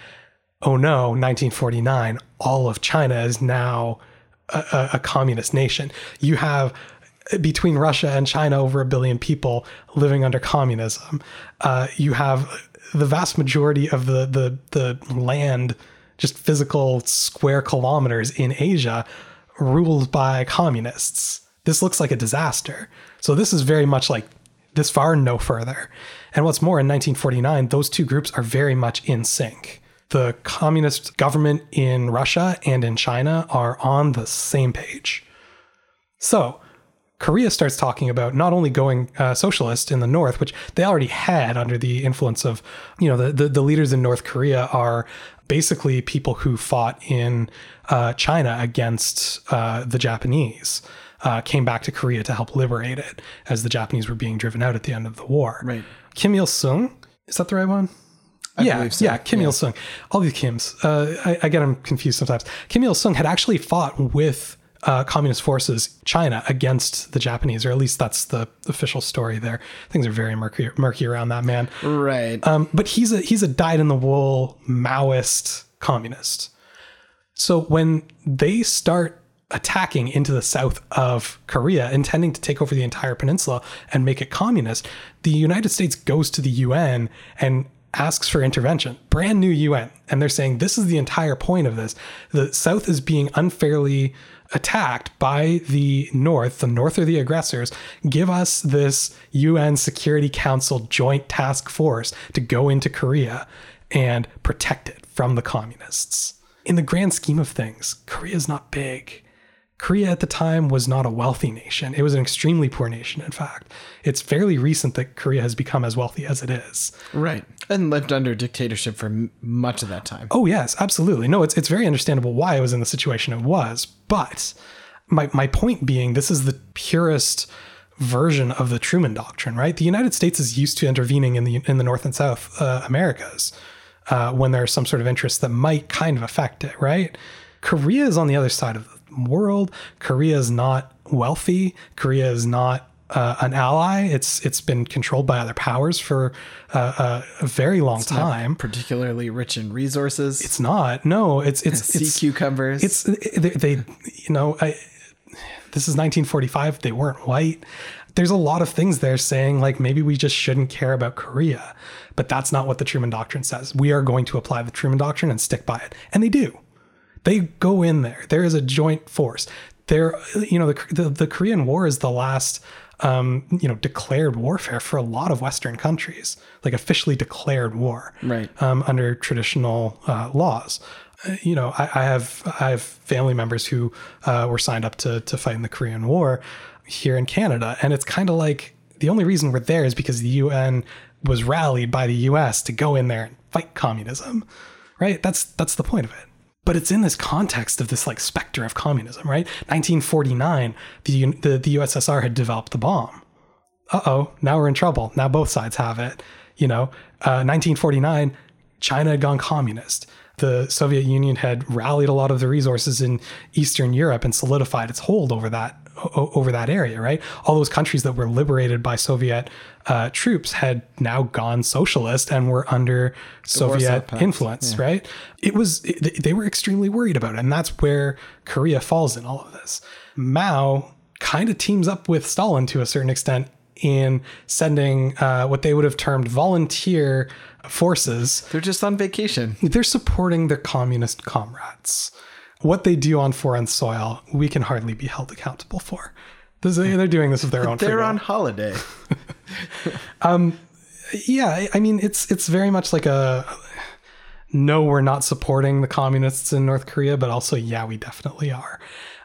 Oh no, nineteen forty-nine, all of China is now a, a communist nation. You have between Russia and China over a billion people living under communism. Uh, you have the vast majority of the the the land, just physical square kilometers in Asia, ruled by communists. This looks like a disaster. So this is very much like this far, no further. And what's more, in nineteen forty-nine, those two groups are very much in sync. The communist government in Russia and in China are on the same page. So Korea starts talking about not only going uh, socialist in the North, which they already had under the influence of, you know, the, the, the leaders in North Korea are basically people who fought in uh, China against uh, the Japanese. Uh, came back to Korea to help liberate it as the Japanese were being driven out at the end of the war. Right. Kim Il Sung, is that the right one? I yeah, so. yeah, Kim yeah. Il Sung. All these Kims. Uh, I, I get them confused sometimes. Kim Il Sung had actually fought with uh, communist forces, China, against the Japanese, or at least that's the official story there. Things are very murky, murky around that man. Right. Um, but he's a he's a dyed-in-the-wool Maoist communist. So when they start attacking into the south of Korea, intending to take over the entire peninsula and make it communist, the United States goes to the U N and asks for intervention. Brand new U N. And they're saying, this is the entire point of this. The South is being unfairly attacked by the North. The North are the aggressors. Give us this U N Security Council joint task force to go into Korea and protect it from the communists. In the grand scheme of things, Korea's not big. Korea at the time was not a wealthy nation. It was an extremely poor nation, in fact. It's fairly recent that Korea has become as wealthy as it is. Right. And lived under dictatorship for much of that time. Oh, yes, absolutely. No, it's it's very understandable why it was in the situation it was. But my, my point being, this is the purest version of the Truman Doctrine, right? The United States is used to intervening in the, in the North and South uh, Americas uh, when there are some sort of interests that might kind of affect it, right? Korea is on the other side of the world. Korea is not wealthy. Korea is not uh, an ally. It's it's been controlled by other powers for uh, a very long it's time. Not particularly rich in resources. It's not. No. It's it's sea it's, cucumbers. It's they. they you know, I, this is nineteen forty-five. They weren't white. There's a lot of things there saying like maybe we just shouldn't care about Korea, but that's not what the Truman Doctrine says. We are going to apply the Truman Doctrine and stick by it, and they do. They go in there. There is a joint force. There, you know, the, the the Korean War is the last, um, you know, declared warfare for a lot of Western countries, like officially declared war, right? Um, under traditional uh, laws, uh, you know, I, I have I have family members who uh, were signed up to to fight in the Korean War here in Canada, and it's kind of like the only reason we're there is because the U N was rallied by the U S to go in there and fight communism, right? That's that's the point of it. But it's in this context of this like specter of communism, right? nineteen forty-nine, the the, the U S S R had developed the bomb. Uh-oh, now we're in trouble. Now both sides have it. You know, uh, nineteen forty-nine, China had gone communist. The Soviet Union had rallied a lot of the resources in Eastern Europe and solidified its hold over that over that area, right? All those countries that were liberated by Soviet uh, troops had now gone socialist and were under the Soviet influence, yeah. Right? It was it, they were extremely worried about it, and that's where Korea falls in all of this. Mao kind of teams up with Stalin to a certain extent in sending uh, what they would have termed volunteer forces. They're just on vacation. They're supporting their communist comrades. What they do on foreign soil, we can hardly be held accountable for. They're doing this of their own. They're on holiday. um, yeah, I mean, it's it's very much like a no, we're not supporting the communists in North Korea, but also, yeah, we definitely are.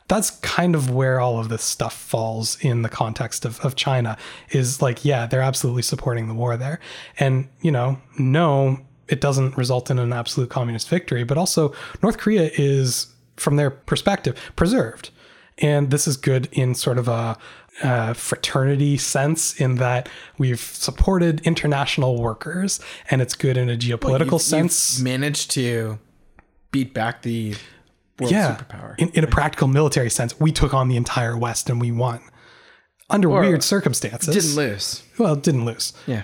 That's kind of where all of this stuff falls in the context of, of China is like, yeah, they're absolutely supporting the war there. And, you know, no, it doesn't result in an absolute communist victory, but also North Korea is, from their perspective, preserved. And this is good in sort of a, a fraternity sense in that we've supported international workers, and it's good in a geopolitical well, you've, sense. You've managed to beat back the world yeah, superpower. In, in a practical military sense, we took on the entire West and we won. Under or weird circumstances. Didn't lose. Well, didn't lose. Yeah.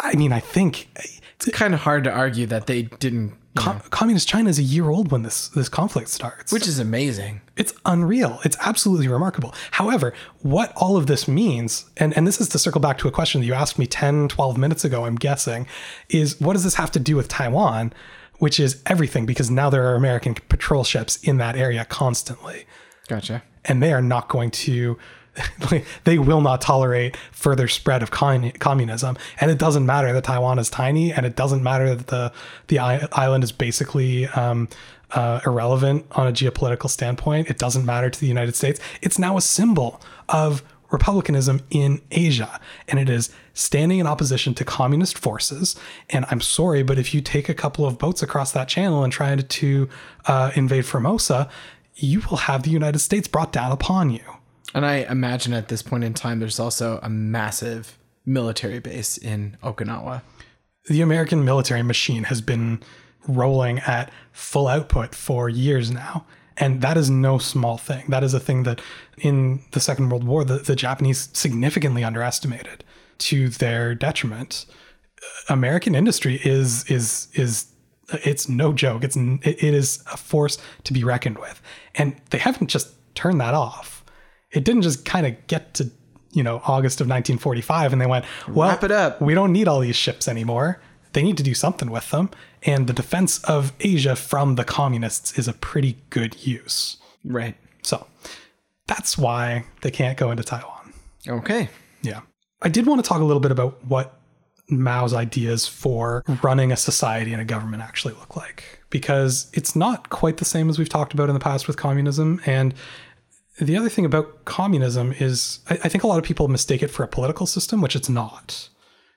I mean, I think... It's kind of hard to argue that they didn't Com- yeah. Communist China is a year old when this this conflict starts. Which is amazing. It's unreal. It's absolutely remarkable. However, what all of this means, and, and this is to circle back to a question that you asked me ten, twelve minutes ago, I'm guessing, is what does this have to do with Taiwan? Which is everything, because now there are American patrol ships in that area constantly. Gotcha. And they are not going to... they will not tolerate further spread of communism. And it doesn't matter that Taiwan is tiny, and it doesn't matter that the the island is basically um, uh, irrelevant on a geopolitical standpoint. It doesn't matter to the United States. It's now a symbol of republicanism in Asia, and it is standing in opposition to communist forces. And I'm sorry, but if you take a couple of boats across that channel and try to uh, invade Formosa, you will have the United States brought down upon you. And I imagine at this point in time, there's also a massive military base in Okinawa. The American military machine has been rolling at full output for years now. And that is no small thing. That is a thing that in the Second World War, the, the Japanese significantly underestimated to their detriment. American industry is, is, is, it's no joke. It's, it is a force to be reckoned with. And they haven't just turned that off. It didn't just kind of get to, you know, August of nineteen forty-five and they went, well, wrap it up. We don't need all these ships anymore. They need to do something with them. And the defense of Asia from the communists is a pretty good use. Right. So that's why they can't go into Taiwan. Okay. Yeah. I did want to talk a little bit about what Mao's ideas for running a society and a government actually look like, because it's not quite the same as we've talked about in the past with communism. And the other thing about communism is I, I think a lot of people mistake it for a political system, which it's not.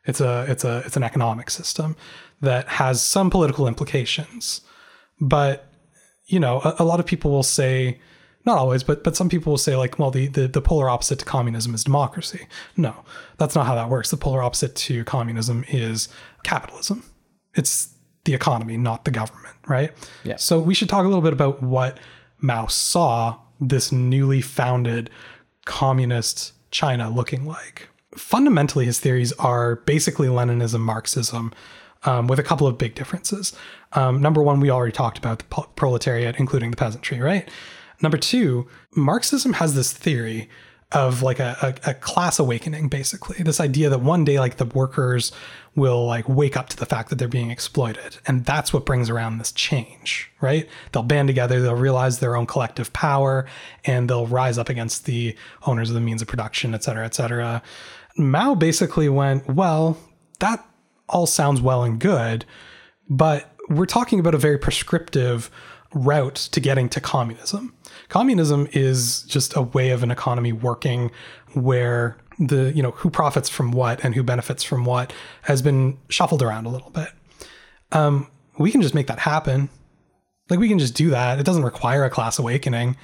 It's a it's a it's an economic system that has some political implications. But, you know, a, a lot of people will say, not always, but but some people will say, like, well, the, the, the polar opposite to communism is democracy. No, that's not how that works. The polar opposite to communism is capitalism. It's the economy, not the government, right? Yeah. So we should talk a little bit about what Mao saw this newly founded communist China looking like. Fundamentally, his theories are basically Leninism, Marxism, um, with a couple of big differences. Um, number one, we already talked about the po- proletariat, including the peasantry, right? Number two, Marxism has this theory of like a, a, a class awakening, basically. This idea that one day, like, the workers will like wake up to the fact that they're being exploited. And that's what brings around this change, right? They'll band together, they'll realize their own collective power, and they'll rise up against the owners of the means of production, et cetera, et cetera. Mao basically went, well, that all sounds well and good, but we're talking about a very prescriptive route to getting to communism. Communism is just a way of an economy working where the, you know, who profits from what and who benefits from what has been shuffled around a little bit. Um, we can just make that happen. Like, we can just do that. It doesn't require a class awakening.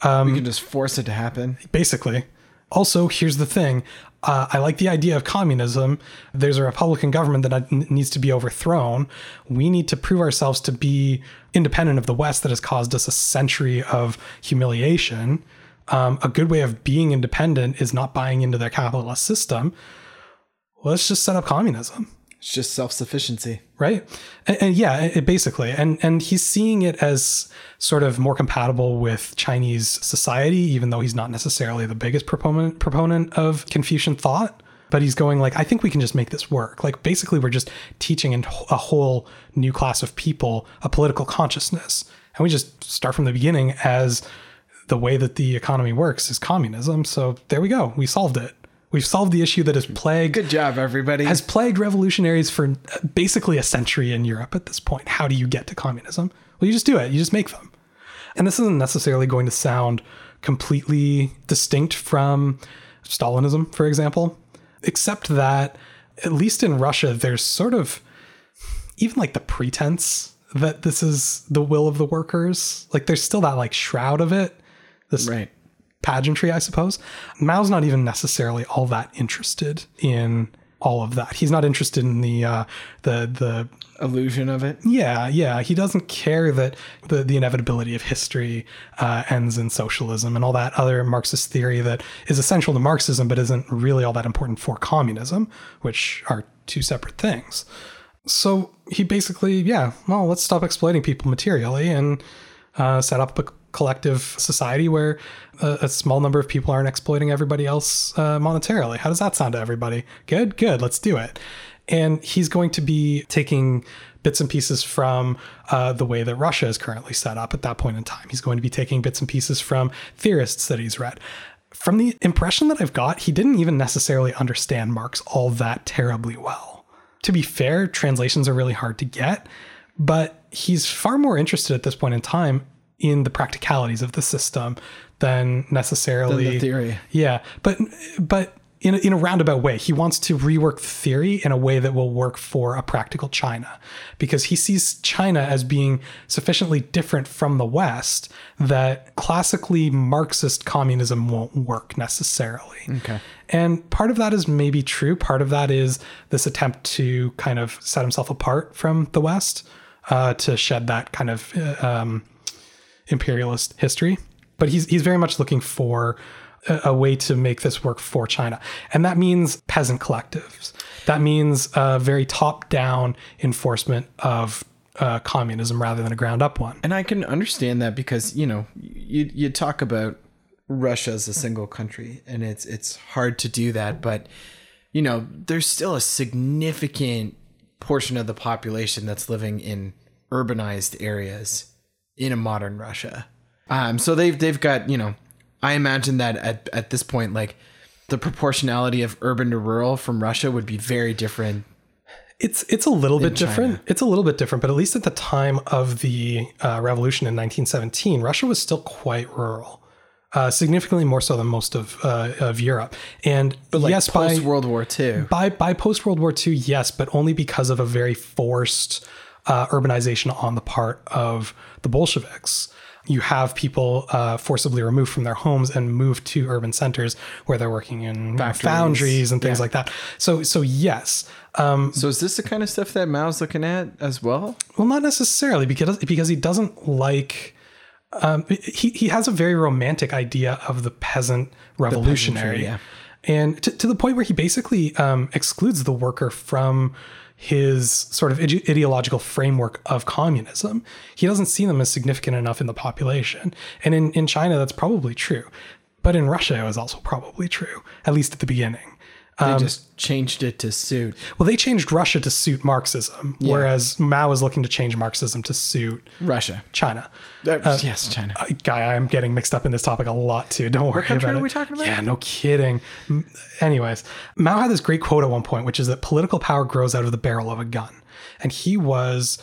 Um, we can just force it to happen. Basically. Also, here's the thing. Uh, I like the idea of communism. There's a Republican government that needs to be overthrown. We need to prove ourselves to be independent of the West that has caused us a century of humiliation. Um, a good way of being independent is not buying into their capitalist system. Well, let's just set up communism. It's just self-sufficiency. Right. And, and yeah, it basically. And, and he's seeing it as sort of more compatible with Chinese society, even though he's not necessarily the biggest proponent proponent of Confucian thought. But he's going like, I think we can just make this work. Like, basically, we're just teaching a whole new class of people a political consciousness. And we just start from the beginning as the way that the economy works is communism. So there we go. We solved it. We've solved the issue that has plagued... Good job, everybody. ...has plagued revolutionaries for basically a century in Europe at this point. How do you get to communism? Well, you just do it. You just make them. And this isn't necessarily going to sound completely distinct from Stalinism, for example, except that, at least in Russia, there's sort of even like the pretense that this is the will of the workers. Like, there's still that like shroud of it. This, right. Pageantry, I suppose. Mao's not even necessarily all that interested in all of that. He's not interested in the uh, the the illusion of it. Yeah, yeah. He doesn't care that the the inevitability of history uh, ends in socialism and all that other Marxist theory that is essential to Marxism but isn't really all that important for communism, which are two separate things. So he basically, yeah, well, let's stop exploiting people materially and uh, set up a collective society where a, a small number of people aren't exploiting everybody else uh, monetarily. How does that sound to everybody? Good, good. Let's do it. And he's going to be taking bits and pieces from uh, the way that Russia is currently set up at that point in time. He's going to be taking bits and pieces from theorists that he's read. From the impression that I've got, he didn't even necessarily understand Marx all that terribly well. To be fair, translations are really hard to get, but he's far more interested at this point in time in the practicalities of the system than necessarily than the theory. Yeah, but but in a, in a roundabout way, he wants to rework theory in a way that will work for a practical China, because he sees China as being sufficiently different from the West that classically Marxist communism won't work necessarily. Okay. And part of that is maybe true. Part of that is this attempt to kind of set himself apart from the West, uh, to shed that kind of um, imperialist history. But he's he's very much looking for a way to make this work for China. And that means peasant collectives. That means a very top-down enforcement of uh, communism rather than a ground-up one. And I can understand that because, you know, you you talk about Russia as a single country, and it's it's hard to do that. But, you know, there's still a significant portion of the population that's living in urbanized areas in a modern Russia. Um, so they've they've got, you know, I imagine that at, at this point, like, the proportionality of urban to rural from Russia would be very different. It's it's a little bit China. different. It's a little bit different, but at least at the time of the uh, revolution in nineteen seventeen, Russia was still quite rural, uh, significantly more so than most of uh, of Europe. And but like yes, post World War Two. By by post World War Two, yes, but only because of a very forced uh, urbanization on the part of the Bolsheviks. You have people uh, forcibly removed from their homes and moved to urban centers where they're working in factories, foundries and things yeah. like that. So, so yes. Um, so is this the kind of stuff that Mao's looking at as well? Well, not necessarily, because because he doesn't like. Um, he he has a very romantic idea of the peasant revolutionary, the peasantry, yeah. and to, to the point where he basically um, excludes the worker from his sort of ide- ideological framework of communism. He doesn't see them as significant enough in the population. And in, in China, that's probably true. But in Russia, it was also probably true, at least at the beginning. Um, they just changed it to suit. Well, they changed Russia to suit Marxism, yeah. whereas Mao is looking to change Marxism to suit Russia, China. Uh, uh, yes, China. Uh, guy, I'm getting mixed up in this topic a lot, too. Don't worry about it. What country are we talking about? Yeah, no kidding. Anyways, Mao had this great quote at one point, which is that political power grows out of the barrel of a gun. And he was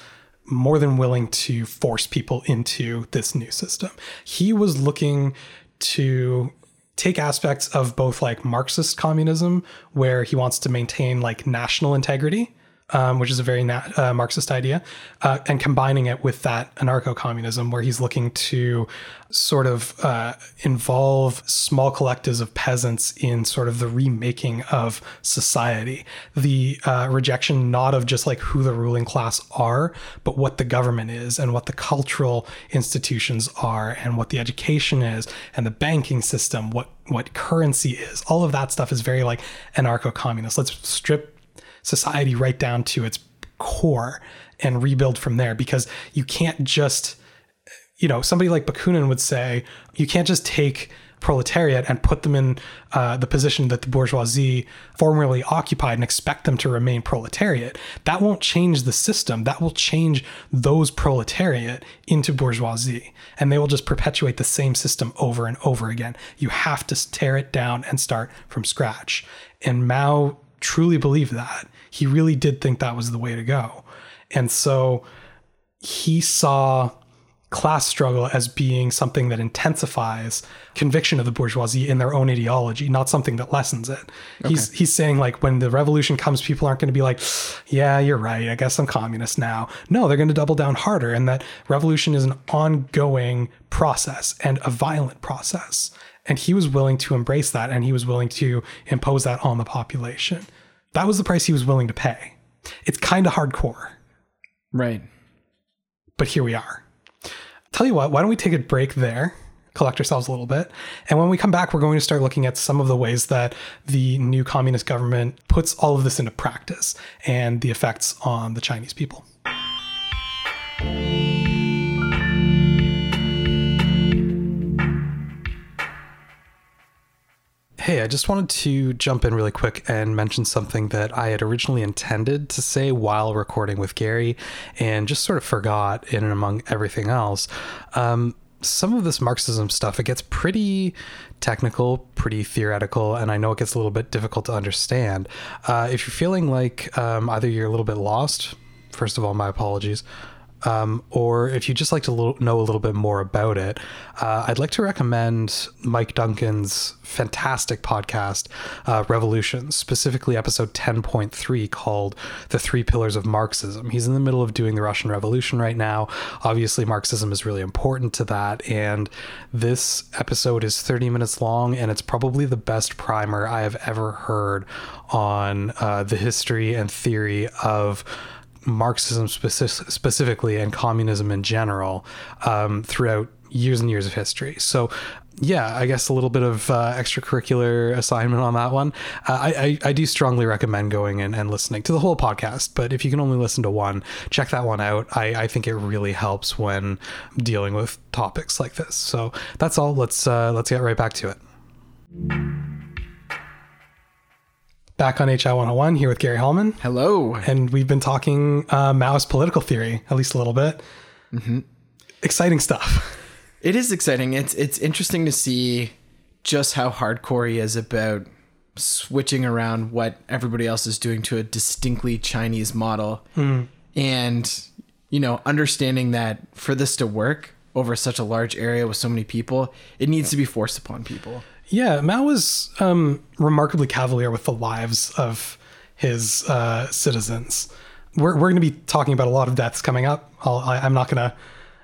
more than willing to force people into this new system. He was looking to take aspects of both like Marxist communism, where he wants to maintain like national integrity, um, which is a very na- uh, Marxist idea, uh, and combining it with that anarcho-communism, where he's looking to sort of uh, involve small collectives of peasants in sort of the remaking of society, the uh, rejection not of just like who the ruling class are, but what the government is and what the cultural institutions are and what the education is and the banking system, what what currency is. All of that stuff is very like anarcho-communist. Let's strip society right down to its core and rebuild from there, because you can't just, you know, somebody like Bakunin would say, you can't just take proletariat and put them in uh, the position that the bourgeoisie formerly occupied and expect them to remain proletariat. That won't change the system. That will change those proletariat into bourgeoisie, and they will just perpetuate the same system over and over again. You have to tear it down and start from scratch. And Mao truly believed that. He really did think that was the way to go. And so he saw class struggle as being something that intensifies conviction of the bourgeoisie in their own ideology, not something that lessens it. Okay. He's he's saying, like, when the revolution comes, people aren't going to be like, yeah, you're right, I guess I'm communist now. No, they're going to double down harder, and that revolution is an ongoing process and a violent process. And he was willing to embrace that, and he was willing to impose that on the population. That was the price he was willing to pay. It's kind of hardcore. Right. But here we are. Tell you what, why don't we take a break there? collect ourselves a little bit. And when we come back, we're going to start looking at some of the ways that the new communist government puts all of this into practice and the effects on the Chinese people. Hey, I just wanted to jump in really quick and mention something that I had originally intended to say while recording with Gary and just sort of forgot in and among everything else. Um, some of this Marxism stuff, it gets pretty technical, pretty theoretical, and I know it gets a little bit difficult to understand. Uh, if you're feeling like um, either you're a little bit lost, first of all, my apologies. Um, or if you just like to lo- know a little bit more about it, uh, I'd like to recommend Mike Duncan's fantastic podcast, uh, Revolution, specifically episode ten point three called The Three Pillars of Marxism. He's in the middle of doing the Russian Revolution right now. Obviously, Marxism is really important to that. And this episode is thirty minutes long, and it's probably the best primer I have ever heard on uh, the history and theory of Marxism specific, specifically and communism in general um, throughout years and years of history. So yeah, I guess a little bit of uh, extracurricular assignment on that one. Uh, I, I, I do strongly recommend going in and listening to the whole podcast, but if you can only listen to one, check that one out. I, I think it really helps when dealing with topics like this. So that's all. Let's uh, let's get right back to it. Back on H I one oh one here with Gary Hallman. Hello. And we've been talking uh, Mao's political theory, at least a little bit. Mm-hmm. Exciting stuff. It is exciting. It's it's interesting to see just how hardcore he is about switching around what everybody else is doing to a distinctly Chinese model. Mm. And, you know, understanding that for this to work over such a large area with so many people, it needs to be forced upon people. Yeah, Mao was um, remarkably cavalier with the lives of his uh, citizens. We're we're going to be talking about a lot of deaths coming up. I'll, I, I'm not going to.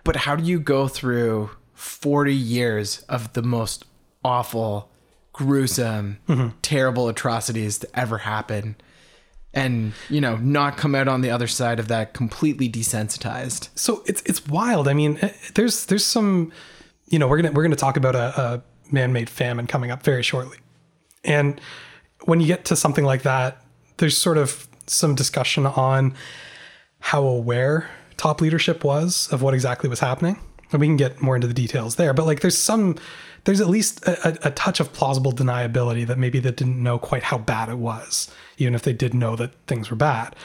But how do you go through forty years of the most awful, gruesome, mm-hmm. terrible atrocities to ever happen and, you know, not come out on the other side of that completely desensitized? So it's it's wild. I mean, there's there's some, you know, we're going to we're going to talk about a. a man-made famine coming up very shortly. And when you get to something like that, there's sort of some discussion on how aware top leadership was of what exactly was happening. And we can get more into the details there, but like there's some, there's at least a, a touch of plausible deniability that maybe they didn't know quite how bad it was, even if they did know that things were bad.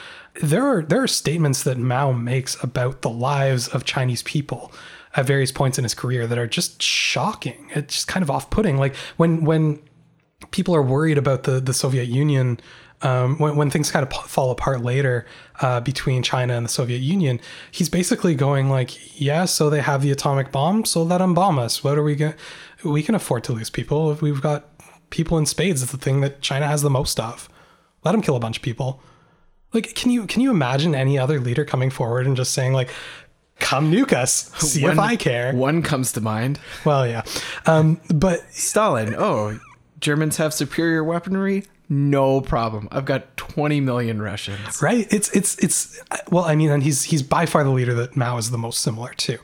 There are, there are statements that Mao makes about the lives of Chinese people at various points in his career that are just shocking. It's just kind of off-putting. Like when when people are worried about the, the Soviet Union, um, when, when things kind of p- fall apart later uh, between China and the Soviet Union, he's basically going like, yeah, so they have the atomic bomb, so let them bomb us. What are we going to... We can afford to lose people. If we've got people in spades. It's the thing that China has the most of. Let them kill a bunch of people. Like, can you can you imagine any other leader coming forward and just saying like, come nuke us, see one, if I care. One comes to mind. Well, yeah. Um, but Stalin, oh, Germans have superior weaponry? No problem. I've got twenty million Russians. Right? It's, it's, it's, well, I mean, and he's, he's by far the leader that Mao is the most similar to.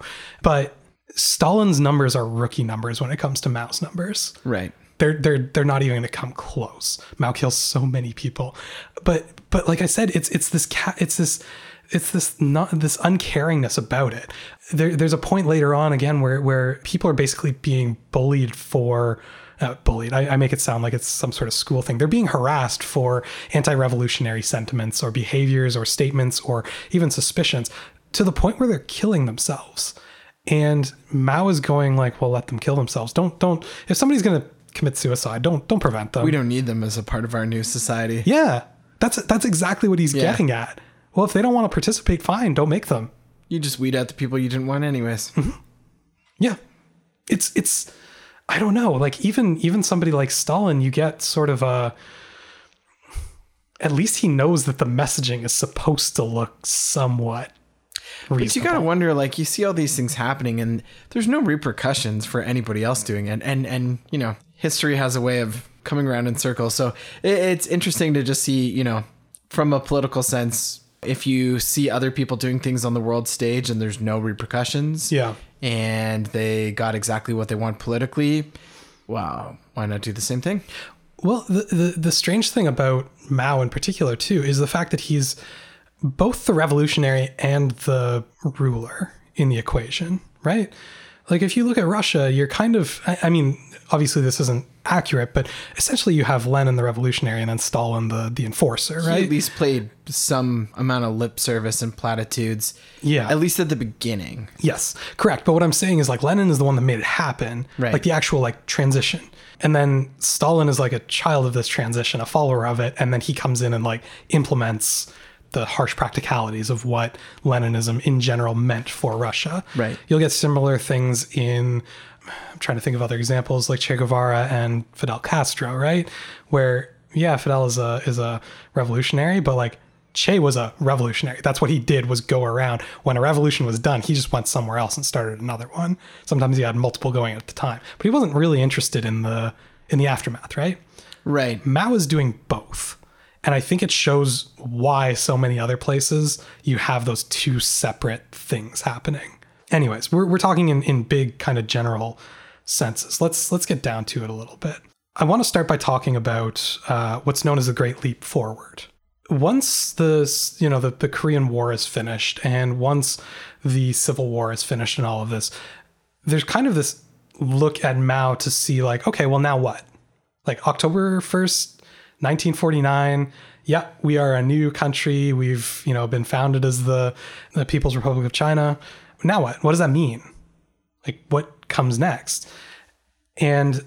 But Stalin's numbers are rookie numbers when it comes to Mao's numbers. Right. They're, they're, they're not even going to come close. Mao kills so many people. But, but like I said, it's, it's this cat, it's this, It's this not this uncaringness about it. There, there's a point later on, again, where, where people are basically being bullied for... Uh, bullied. I, I make it sound like it's some sort of school thing. They're being harassed for anti-revolutionary sentiments or behaviors or statements or even suspicions to the point where they're killing themselves. And Mao is going like, well, let them kill themselves. Don't, don't... If somebody's going to commit suicide, don't don't prevent them. We don't need them as a part of our new society. Yeah. That's, that's exactly what he's yeah. getting at. Well, if they don't want to participate, fine, don't make them. You just weed out the people you didn't want anyways. Mm-hmm. Yeah. It's, it's, I don't know. Like even, even somebody like Stalin, you get sort of a, at least he knows that the messaging is supposed to look somewhat reasonable. But you got to wonder, like you see all these things happening and there's no repercussions for anybody else doing it. And, and, you know, history has a way of coming around in circles. So it, it's interesting to just see, you know, from a political sense, if you see other people doing things on the world stage and there's no repercussions, yeah, and they got exactly what they want politically, wow, why not do the same thing? Well, the, the, the strange thing about Mao in particular, too, is the fact that he's both the revolutionary and the ruler in the equation, right? Like, if you look at Russia, you're kind of, I, I mean, obviously this isn't accurate, but essentially you have Lenin the revolutionary and then Stalin the, the enforcer, right? He at least played some amount of lip service and platitudes. Yeah. At least at the beginning. Yes, correct. But what I'm saying is, like, Lenin is the one that made it happen. Right. Like the actual, like, transition. And then Stalin is like a child of this transition, a follower of it. And then he comes in and, like, implements the harsh practicalities of what Leninism in general meant for Russia. Right. You'll get similar things in, I'm trying to think of other examples, like Che Guevara and Fidel Castro, right? Where, yeah, Fidel is a, is a revolutionary, but, like, Che was a revolutionary. That's what he did, was go around. When a revolution was done, he just went somewhere else and started another one. Sometimes he had multiple going at the time, but he wasn't really interested in the, in the aftermath, right? Right. Mao is doing both. And I think it shows why so many other places you have those two separate things happening. Anyways, we're we're talking in, in big kind of general senses. Let's let's get down to it a little bit. I want to start by talking about uh, what's known as the Great Leap Forward. Once the you know the, the Korean War is finished, and once the Civil War is finished, and all of this, there's kind of this look at Mao to see, like, okay, well, now what? Like, October first, nineteen forty-nine. Yeah, we are a new country. We've you know been founded as the, the People's Republic of China. Now what? What does that mean? Like, what comes next? And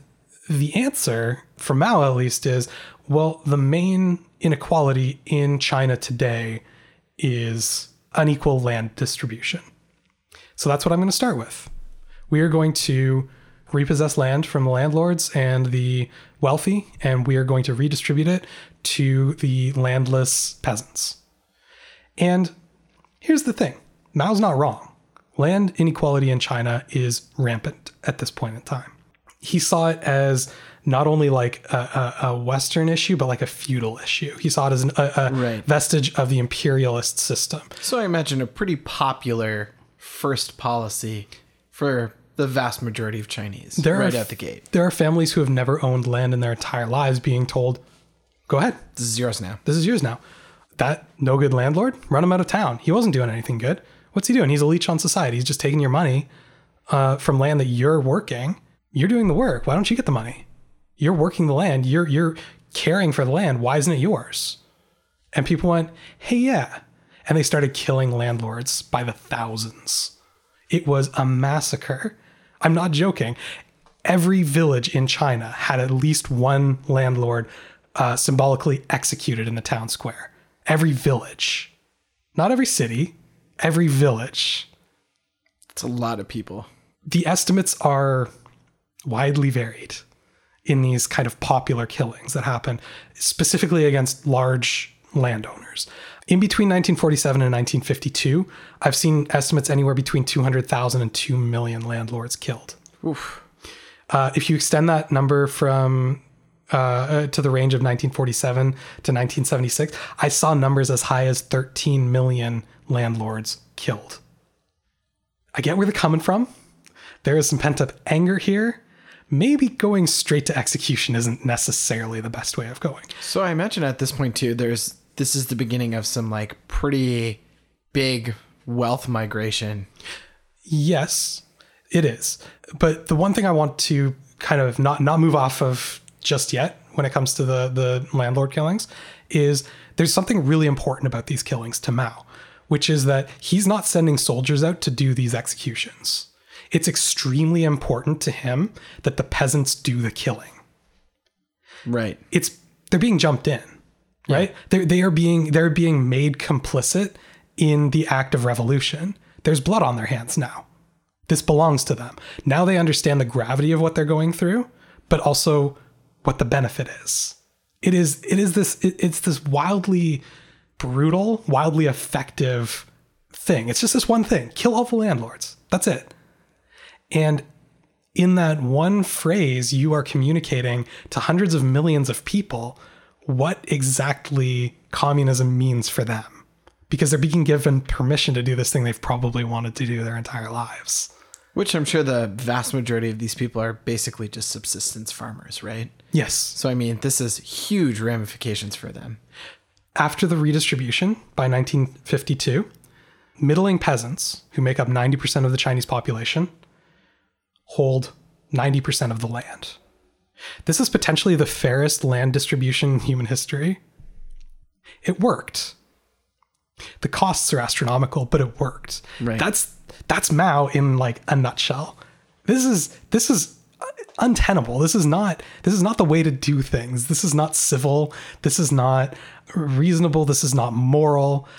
the answer, for Mao at least, is, well, the main inequality in China today is unequal land distribution. So that's what I'm going to start with. We are going to repossess land from the landlords and the wealthy, and we are going to redistribute it to the landless peasants. And here's the thing. Mao's not wrong. Land inequality in China is rampant at this point in time. He saw it as not only like a, a, a Western issue, but like a feudal issue. He saw it as an, a, a right. vestige of the imperialist system. So I imagine a pretty popular first policy for the vast majority of Chinese there right are, out the gate. There are families who have never owned land in their entire lives being told, go ahead. This is yours now. This is yours now. That no good landlord, run him out of town. He wasn't doing anything good. What's he doing? He's a leech on society. He's just taking your money uh, from land that you're working. You're doing the work. Why don't you get the money? You're working the land. You're you're caring for the land. Why isn't it yours? And people went, hey, yeah. And they started killing landlords by the thousands. It was a massacre. I'm not joking. Every village in China had at least one landlord uh, symbolically executed in the town square. Every village. Not every city. Every village. It's a lot of people. The estimates are widely varied in these kind of popular killings that happen specifically against large landowners. In between nineteen forty-seven and nineteen fifty-two, I've seen estimates anywhere between two hundred thousand and two million landlords killed. Oof. Uh, if you extend that number from uh, to the range of nineteen forty-seven to nineteen seventy-six, I saw numbers as high as thirteen million landlords killed. I get where they're coming from. There is some pent-up anger here. Maybe going straight to execution isn't necessarily the best way of going. So I imagine at this point too, there's this is the beginning of some like pretty big wealth migration. Yes, it is. But the one thing I want to kind of not not move off of just yet when it comes to the the landlord killings is there's something really important about these killings to Mao, which is that he's not sending soldiers out to do these executions. It's extremely important to him that the peasants do the killing. Right. It's they're being jumped in, right? Yeah. They they are being they're being made complicit in the act of revolution. There's blood on their hands now. This belongs to them. Now they understand the gravity of what they're going through, but also what the benefit is. It is it is this it, it's this wildly brutal, wildly effective thing. It's just this one thing. Kill all the landlords. That's it. And in that one phrase, you are communicating to hundreds of millions of people what exactly communism means for them. because they're being given permission to do this thing they've probably wanted to do their entire lives. Which I'm sure the vast majority of these people are basically just subsistence farmers, right? Yes. So, I mean, this is huge ramifications for them. After the redistribution by nineteen fifty-two, middling peasants, who make up ninety percent of the Chinese population, hold ninety percent of the land. This is potentially the fairest land distribution in human history. It worked. The costs are astronomical, but it worked. Right. That's that's Mao in like a nutshell. This is this is untenable. This is not this is not the way to do things. This is not civil. This is not reasonable. This is not moral.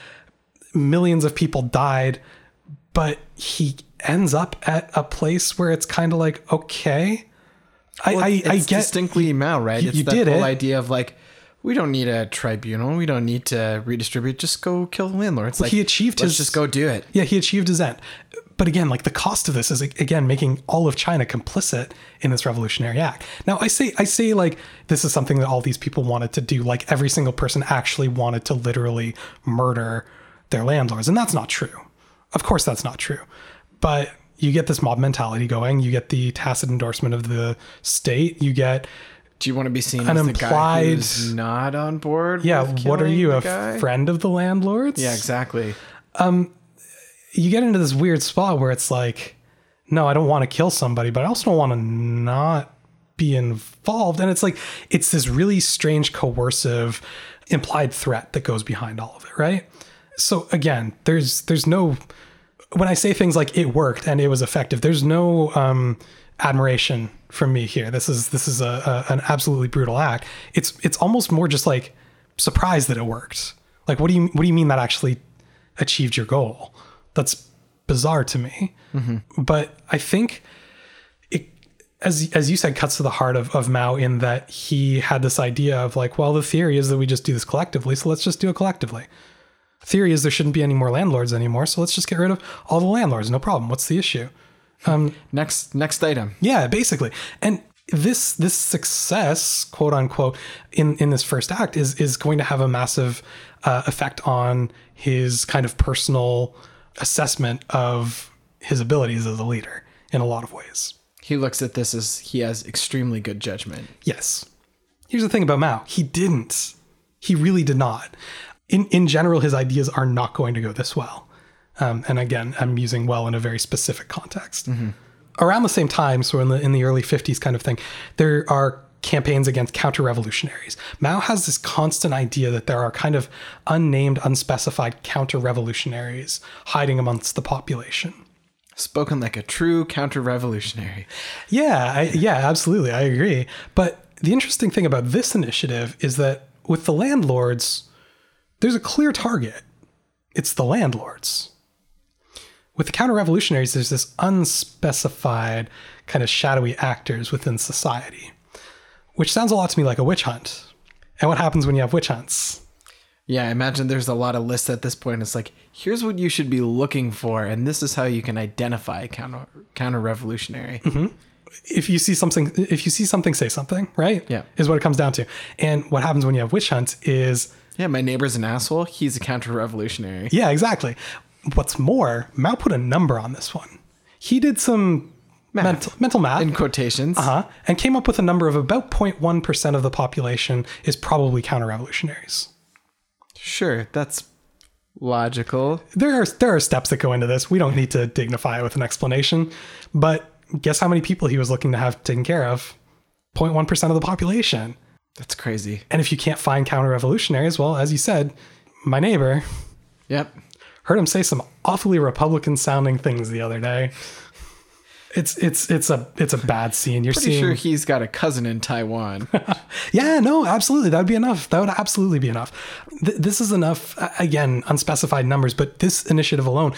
Millions of people died, but he ends up at a place where it's kind of like, okay, well, I, I, it's I get distinctly Mao, right? You, it's you that did whole it. idea of like, we don't need a tribunal. We don't need to redistribute. Just go kill the landlords. Well, like, he achieved let's his, just go do it. Yeah, he achieved his end. But again, like the cost of this is again making all of China complicit in this revolutionary act. Now, I say, I say, like this is something that all these people wanted to do. Like every single person actually wanted to literally murder their landlords, and that's not true. Of course, that's not true. But you get this mob mentality going. You get the tacit endorsement of the state. You get. Do you want to be seen an as implied, the guy who's not on board? Yeah, with what are you, a guy? friend of the landlords? Yeah, exactly. Um, you get into this weird spot where it's like, no, I don't want to kill somebody, but I also don't want to not be involved. And it's like, it's this really strange, coercive, implied threat that goes behind all of it, right? So again, there's there's no... When I say things like it worked and it was effective, there's no um, admiration from me here. This is this is a, a an absolutely brutal act. It's it's almost more just like surprised that it worked. Like, what do you what do you mean that actually achieved your goal? That's bizarre to me. Mm-hmm. But I think it, as as you said, cuts to the heart of of Mao in that he had this idea of like, well, the theory is that we just do this collectively, so let's just do it collectively. Theory is there shouldn't be any more landlords anymore, so let's just get rid of all the landlords. No problem. What's the issue? Um, next, next item. Yeah, basically. And this this success, quote unquote, in, in this first act is is going to have a massive uh, effect on his kind of personal assessment of his abilities as a leader in a lot of ways. He looks at this as he has extremely good judgment. Yes. Here's the thing about Mao. He didn't. He really did not. In in general, his ideas are not going to go this well. Um, and again, I'm using well in a very specific context. Mm-hmm. Around the same time, so in the in the early fifties kind of thing, there are campaigns against counter-revolutionaries. Mao has this constant idea that there are kind of unnamed, unspecified counter-revolutionaries hiding amongst the population. Spoken like a true counter-revolutionary. Yeah, I, yeah, absolutely. I agree. But the interesting thing about this initiative is that with the landlords... There's a clear target. It's the landlords. With the counter-revolutionaries, there's this unspecified kind of shadowy actors within society, which sounds a lot to me like a witch hunt. And what happens when you have witch hunts? Yeah, I imagine there's a lot of lists at this point. It's like, here's what you should be looking for, and this is how you can identify a counter, counter-revolutionary. Mm-hmm. If you see something, if you see something, say something, right? Yeah. Is what it comes down to. And what happens when you have witch hunts is... Yeah, my neighbor's an asshole. He's a counter-revolutionary. Yeah, exactly. What's more, Mao put a number on this one. He did some math. Mental, mental math. In quotations. Uh-huh. And came up with a number of about zero point one percent of the population is probably counter-revolutionaries. Sure, that's logical. There are, there are steps that go into this. We don't need to dignify it with an explanation. But guess how many people he was looking to have taken care of? zero point one percent of the population. That's crazy. And if you can't find counter-revolutionaries, well, as you said, my neighbor. Yep. Heard him say some awfully Republican-sounding things the other day. It's it's it's a it's a bad scene. You're pretty seeing... sure he's got a cousin in Taiwan. Yeah, no, absolutely. That would be enough. That would absolutely be enough. Th- this is enough. Again, unspecified numbers, but this initiative alone,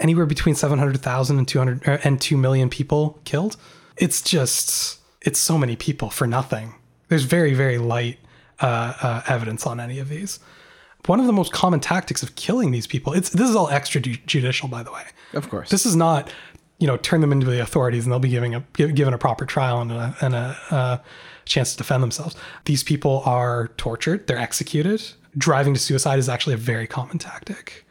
anywhere between seven hundred thousand and two hundred and two million people killed. It's just it's so many people for nothing. There's very, very light uh, uh, evidence on any of these. One of the most common tactics of killing these people, it's this is all extrajudicial, by the way. Of course. This is not, you know, turn them into the authorities and they'll be giving a, given a proper trial and a, and a uh, chance to defend themselves. These people are tortured. They're executed. Driving to suicide is actually a very common tactic.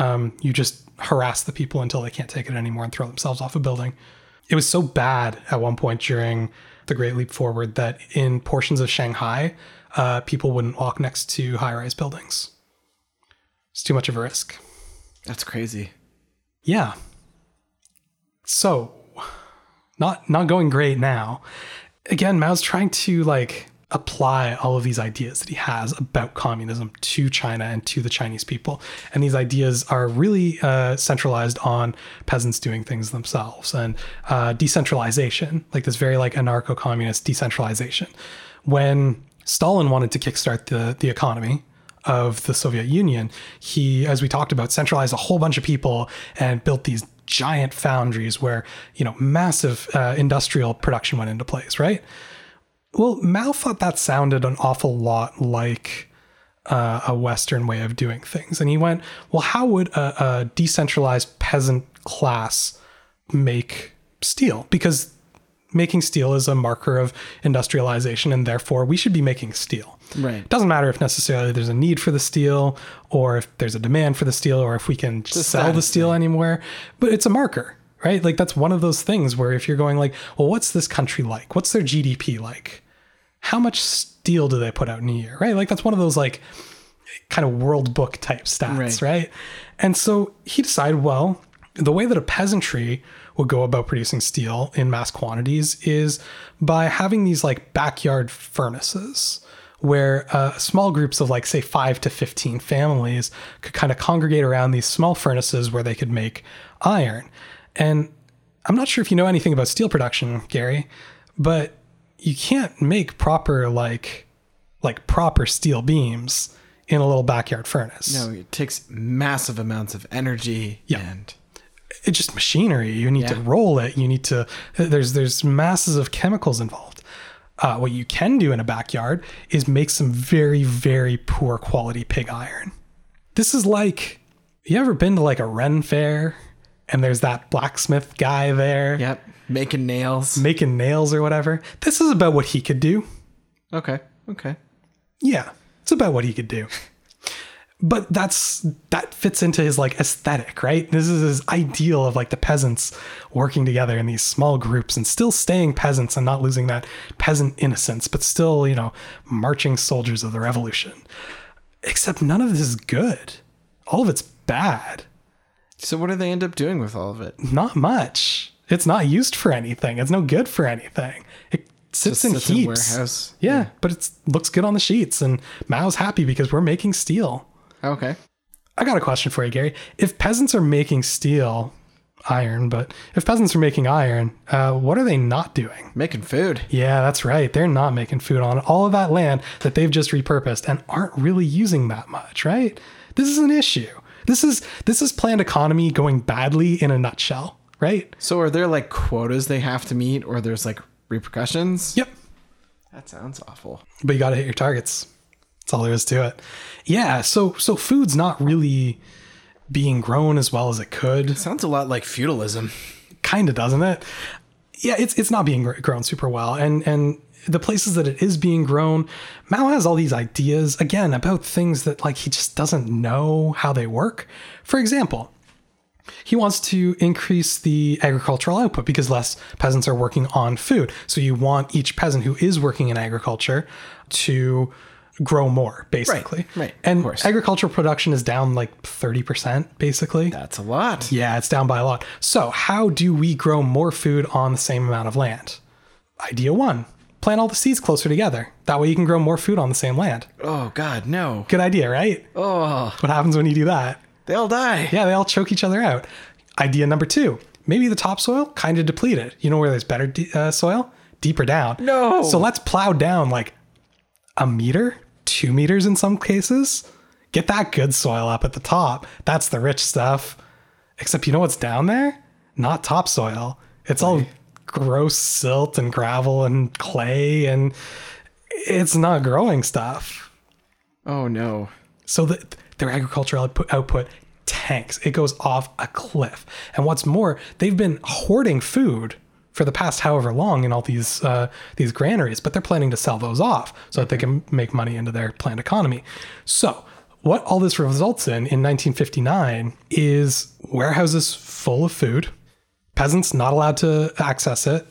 Um, you just harass the people until they can't take it anymore and throw themselves off a building. It was so bad at one point during the Great Leap Forward that in portions of Shanghai, uh, people wouldn't walk next to high-rise buildings. It's too much of a risk. That's crazy. Yeah. So, not not going great now. Again, Mao's trying to like apply all of these ideas that he has about communism to China and to the Chinese people. And these ideas are really uh, centralized on peasants doing things themselves and uh, decentralization, like this very like anarcho-communist decentralization. When Stalin wanted to kickstart the, the economy of the Soviet Union, he, as we talked about, centralized a whole bunch of people and built these giant foundries where, you know, massive uh, industrial production went into place, right? Well, Mao thought that sounded an awful lot like uh, a Western way of doing things. And he went, well, how would a, a decentralized peasant class make steel? Because making steel is a marker of industrialization, and therefore we should be making steel. Right. It doesn't matter if necessarily there's a need for the steel or if there's a demand for the steel or if we can just sell the steel anywhere, but it's a marker, right? Like that's one of those things where if you're going like, well, what's this country like? What's their G D P like? How much steel do they put out in a year, right? Like that's one of those like kind of world book type stats, right? right? And so he decided, well, the way that a peasantry would go about producing steel in mass quantities is by having these like backyard furnaces where uh, small groups of like, say, five to fifteen families could kind of congregate around these small furnaces where they could make iron. And I'm not sure if you know anything about steel production, Gary, but you can't make proper like like proper steel beams in a little backyard furnace. No, it takes massive amounts of energy yeah. and... It's just machinery. You need yeah. to roll it. You need to, there's, there's masses of chemicals involved. Uh, what you can do in a backyard is make some very, very poor quality pig iron. This is like, you ever been to like a Ren fair and there's that blacksmith guy there? Yep. Making nails. Making nails or whatever. This is about what he could do. Okay. Okay. Yeah. It's about what he could do. But that's that fits into his like aesthetic, right? This is his ideal of like the peasants working together in these small groups and still staying peasants and not losing that peasant innocence, but still, you know, marching soldiers of the revolution. Except none of this is good. All of it's bad. So what do they end up doing with all of it? Not much. It's not used for anything. It's no good for anything. It sits in sits heaps. In warehouse. Yeah, yeah, but it looks good on the sheets and Mao's happy because we're making steel. Okay. I got a question for you, Gary. If peasants are making steel, iron, but if peasants are making iron, uh, what are they not doing? Making food. Yeah, that's right. They're not making food on all of that land that they've just repurposed and aren't really using that much, right? This is an issue. This is this is planned economy going badly in a nutshell, right? So are there like quotas they have to meet or there's like repercussions? Yep. That sounds awful. But you got to hit your targets. That's all there is to it. Yeah, so so food's not really being grown as well as it could. It sounds a lot like feudalism. Kind of, doesn't it? Yeah, it's it's not being grown super well. And and the places that it is being grown, Mao has all these ideas, again, about things that like he just doesn't know how they work. For example, he wants to increase the agricultural output because less peasants are working on food. So you want each peasant who is working in agriculture to grow more, basically. Right, right. And agricultural production is down like thirty percent, basically. That's a lot. Yeah, it's down by a lot. So how do we grow more food on the same amount of land? Idea one, plant all the seeds closer together. That way you can grow more food on the same land. Oh, God, no. Good idea, right? Oh. What happens when you do that? They all die. Yeah, they all choke each other out. Idea number two, maybe the topsoil kind of depleted. You know where there's better de- uh, soil? Deeper down. No. So let's plow down like a meter, two meters in some cases. Get that good soil up at the top. That's the rich stuff. Except you know what's down there? Not topsoil. It's all gross silt and gravel and clay, and it's not growing stuff. Oh, no. So the, their agricultural output, output tanks. It goes off a cliff. And what's more, they've been hoarding food for the past however long in all these uh, these granaries, but they're planning to sell those off so that they can make money into their planned economy. So what all this results in in nineteen fifty-nine is warehouses full of food, peasants not allowed to access it,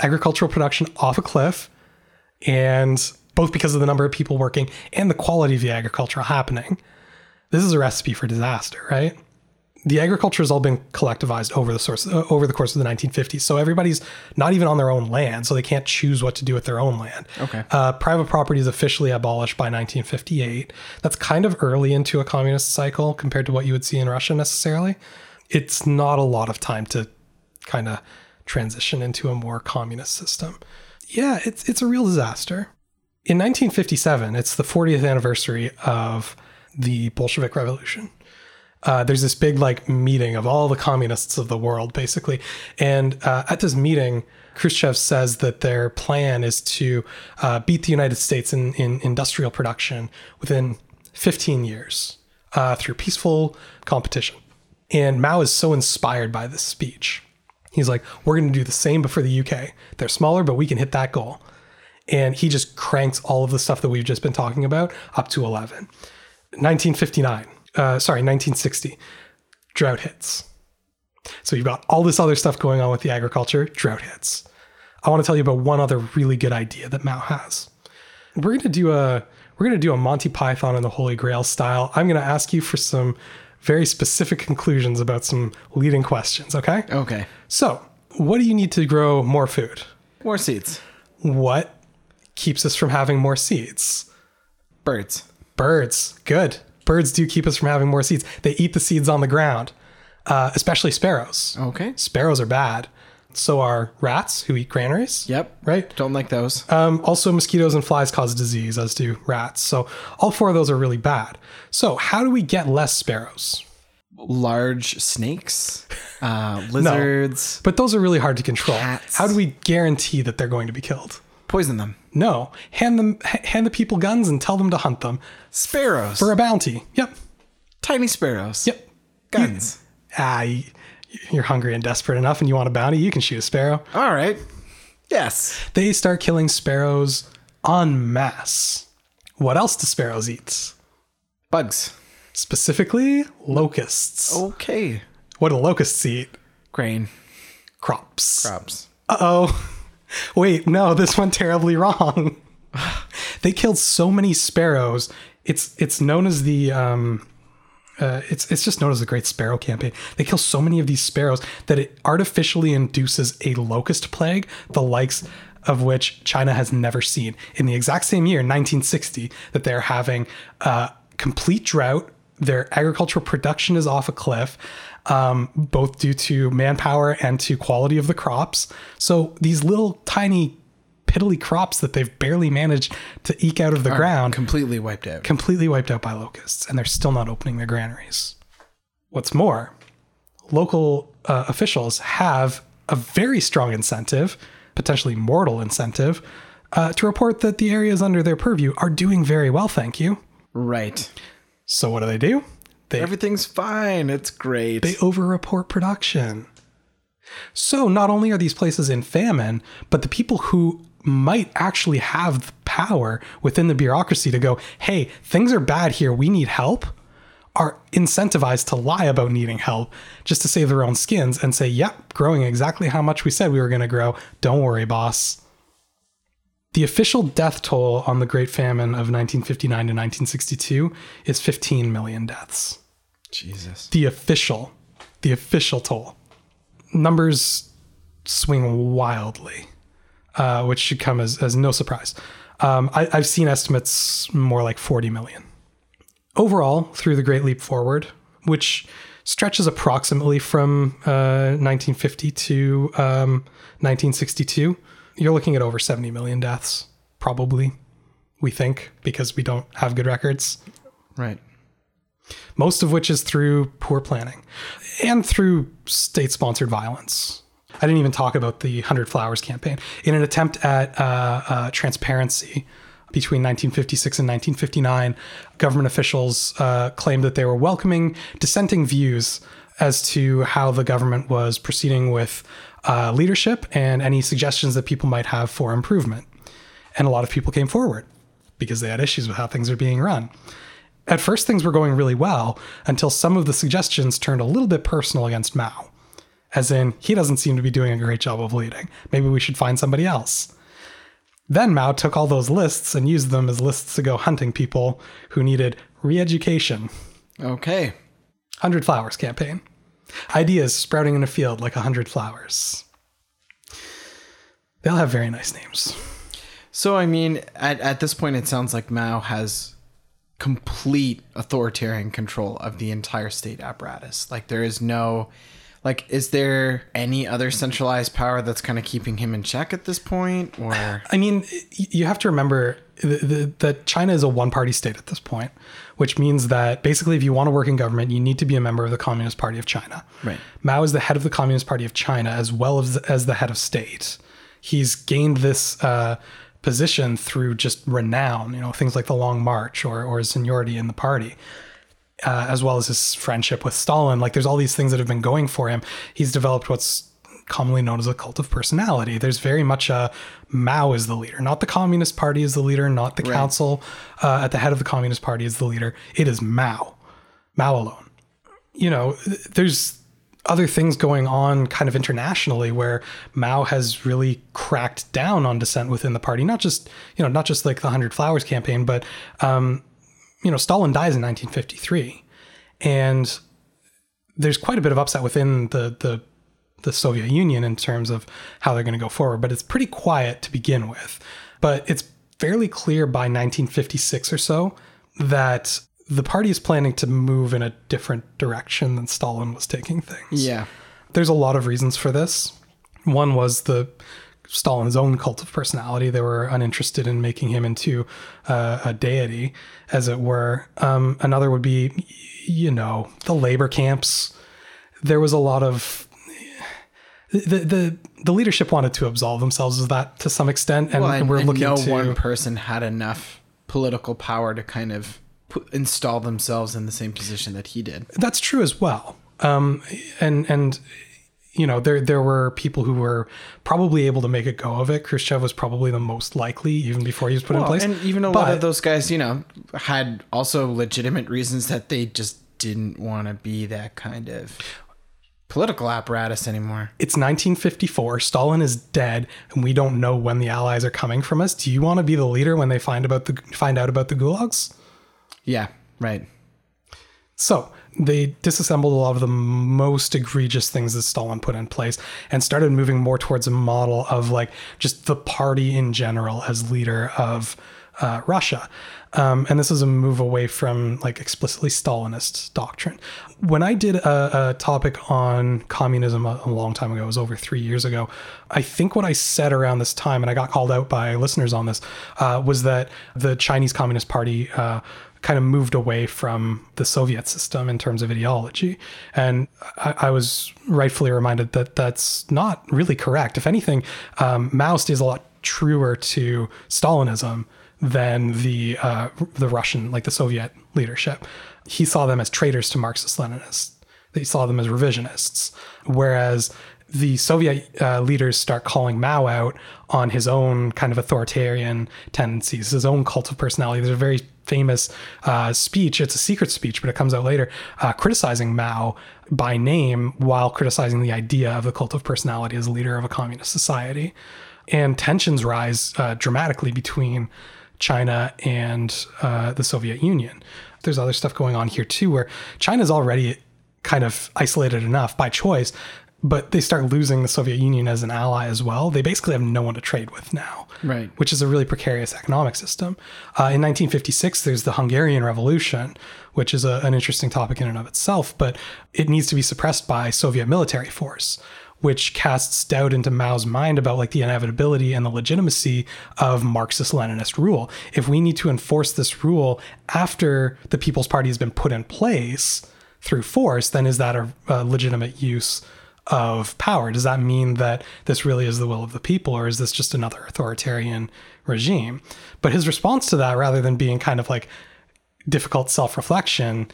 agricultural production off a cliff, and both because of the number of people working and the quality of the agriculture happening. This is a recipe for disaster, right? The agriculture has all been collectivized over the source, uh, over the course of the nineteen fifties. So everybody's not even on their own land, so they can't choose what to do with their own land. Okay. Uh, private property is officially abolished by nineteen fifty-eight. That's kind of early into a communist cycle compared to what you would see in Russia necessarily. It's not a lot of time to kind of transition into a more communist system. Yeah, it's it's a real disaster. In nineteen fifty-seven, it's the fortieth anniversary of the Bolshevik Revolution. Uh, there's this big like meeting of all the communists of the world, basically. And uh, at this meeting, Khrushchev says that their plan is to uh, beat the United States in, in industrial production within fifteen years uh, through peaceful competition. And Mao is so inspired by this speech. He's like, we're going to do the same, but for the U K. They're smaller, but we can hit that goal. And he just cranks all of the stuff that we've just been talking about up to eleven. nineteen fifty-nine. Uh, sorry, nineteen sixty, drought hits. So you've got all this other stuff going on with the agriculture, drought hits. I want to tell you about one other really good idea that Mao has. We're going to do a we're going to do a Monty Python and the Holy Grail style. I'm going to ask you for some very specific conclusions about some leading questions, okay? Okay. So, what do you need to grow more food? More seeds. What keeps us from having more seeds? Birds. Birds. Good. Birds do keep us from having more seeds. They eat the seeds on the ground, uh, especially sparrows. Okay. Sparrows are bad. So are rats, who eat granaries. Yep. Right? Don't like those. Um, also, mosquitoes and flies cause disease, as do rats. So all four of those are really bad. So how do we get less sparrows? Large snakes, uh, lizards. No, but those are really hard to control. Cats. How do we guarantee that they're going to be killed? Poison them. No. Hand them, hand the people guns and tell them to hunt them. Sparrows. For a bounty. Yep. Tiny sparrows. Yep. Guns. You, ah, you're hungry and desperate enough and you want a bounty, you can shoot a sparrow. All right. Yes. They start killing sparrows en masse. What else do sparrows eat? Bugs. Specifically, locusts. Okay. What do locusts eat? Grain. Crops. Crops. Uh-oh. Wait, no, this went terribly wrong. They killed so many sparrows. It's it's known as the um, uh, it's it's just known as the Great Sparrow Campaign. They kill so many of these sparrows that it artificially induces a locust plague, the likes of which China has never seen. In the exact same year, nineteen sixty, that they're having uh, complete drought. Their agricultural production is off a cliff, um, both due to manpower and to quality of the crops. So these little tiny piddly crops that they've barely managed to eke out of the ground. Completely wiped out. Completely wiped out by locusts. And they're still not opening their granaries. What's more, local uh, officials have a very strong incentive, potentially mortal incentive, uh, to report that the areas under their purview are doing very well, thank you. Right. So what do they do? They, Everything's fine. It's great. They overreport production. So not only are these places in famine, but the people who might actually have the power within the bureaucracy to go, hey, things are bad here, we need help, are incentivized to lie about needing help just to save their own skins and say, yep, growing exactly how much we said we were going to grow. Don't worry, boss. The official death toll on the Great Famine of nineteen fifty-nine to nineteen sixty-two is fifteen million deaths. Jesus. The official, the official toll. Numbers swing wildly, uh, which should come as, as no surprise. Um, I, I've seen estimates more like forty million. Overall, through the Great Leap Forward, which stretches approximately from uh, nineteen fifty to um, nineteen sixty-two, you're looking at over seventy million deaths, probably, we think, because we don't have good records. Right. Most of which is through poor planning and through state-sponsored violence. I didn't even talk about the Hundred Flowers campaign. In an attempt at uh, uh, transparency between nineteen fifty-six and nineteen fifty-nine, government officials uh, claimed that they were welcoming dissenting views as to how the government was proceeding with Uh, leadership and any suggestions that people might have for improvement. And a lot of people came forward because they had issues with how things are being run. At first, things were going really well until some of the suggestions turned a little bit personal against Mao. As in, he doesn't seem to be doing a great job of leading. Maybe we should find somebody else. Then Mao took all those lists and used them as lists to go hunting people who needed re-education. Okay. Hundred Flowers campaign. Ideas sprouting in a field like a hundred flowers. They all have very nice names. So, I mean, at, at this point, it sounds like Mao has complete authoritarian control of the entire state apparatus. Like, there is no... Like, is there any other centralized power that's kind of keeping him in check at this point? Or I mean, you have to remember that China is a one-party state at this point, which means that basically if you want to work in government, you need to be a member of the Communist Party of China. Right. Mao is the head of the Communist Party of China as well as, as the head of state. He's gained this uh, position through just renown, you know, things like the Long March or, or his seniority in the party. Uh, as well as his friendship with Stalin. Like, there's all these things that have been going for him. He's developed what's commonly known as a cult of personality. There's very much a Mao is the leader, not the Communist Party is the leader, not the right. council uh, at the head of the Communist Party is the leader. It is Mao, Mao alone. You know, th- there's other things going on kind of internationally where Mao has really cracked down on dissent within the party. Not just, you know, not just like the Hundred Flowers campaign, but, um, you know, Stalin dies in nineteen fifty-three, and there's quite a bit of upset within the, the, the Soviet Union in terms of how they're going to go forward, but it's pretty quiet to begin with. But it's fairly clear by nineteen fifty-six or so that the party is planning to move in a different direction than Stalin was taking things. Yeah. There's a lot of reasons for this. One was the Stalin's own cult of personality. They were uninterested in making him into uh, a deity, as it were. Um, another would be, you know, the labor camps. There was a lot of the the, the leadership wanted to absolve themselves of that to some extent, and, well, and we're and looking no to no one person had enough political power to kind of put, install themselves in the same position that he did. That's true as well. Um, and and. You know, there there were people who were probably able to make a go of it. Khrushchev was probably the most likely, even before he was put well, in place. And even a but, lot of those guys, you know, had also legitimate reasons that they just didn't want to be that kind of political apparatus anymore. It's nineteen fifty-four. Stalin is dead, and we don't know when the Allies are coming from us. Do you want to be the leader when they find about the find out about the gulags? Yeah, right. So they disassembled a lot of the most egregious things that Stalin put in place and started moving more towards a model of like just the party in general as leader of uh, Russia. Um, and this is a move away from like explicitly Stalinist doctrine. When I did a, a topic on communism a, a long time ago, it was over three years ago. I think what I said around this time, and I got called out by listeners on this, uh, was that the Chinese Communist Party uh, kind of moved away from the Soviet system in terms of ideology. And I, I was rightfully reminded that that's not really correct. If anything, um, Mao stays a lot truer to Stalinism than the uh, the Russian, like the Soviet leadership. He saw them as traitors to Marxist-Leninists. They saw them as revisionists. Whereas the Soviet uh, leaders start calling Mao out on his own kind of authoritarian tendencies, his own cult of personality. There's a very famous uh, speech. It's a secret speech, but it comes out later, uh, criticizing Mao by name while criticizing the idea of the cult of personality as a leader of a communist society. And tensions rise uh, dramatically between China and uh, the Soviet Union. There's other stuff going on here too, where China's already kind of isolated enough by choice, but they start losing the Soviet Union as an ally as well. They basically have no one to trade with now, right? Which is a really precarious economic system. Uh, in nineteen fifty-six, there's the Hungarian Revolution, which is a, an interesting topic in and of itself, but it needs to be suppressed by Soviet military force, which casts doubt into Mao's mind about like the inevitability and the legitimacy of Marxist-Leninist rule. If we need to enforce this rule after the People's Party has been put in place through force, then is that a, a legitimate use of power? Does that mean that this really is the will of the people, or is this just another authoritarian regime? But his response to that, rather than being kind of like difficult self-reflection,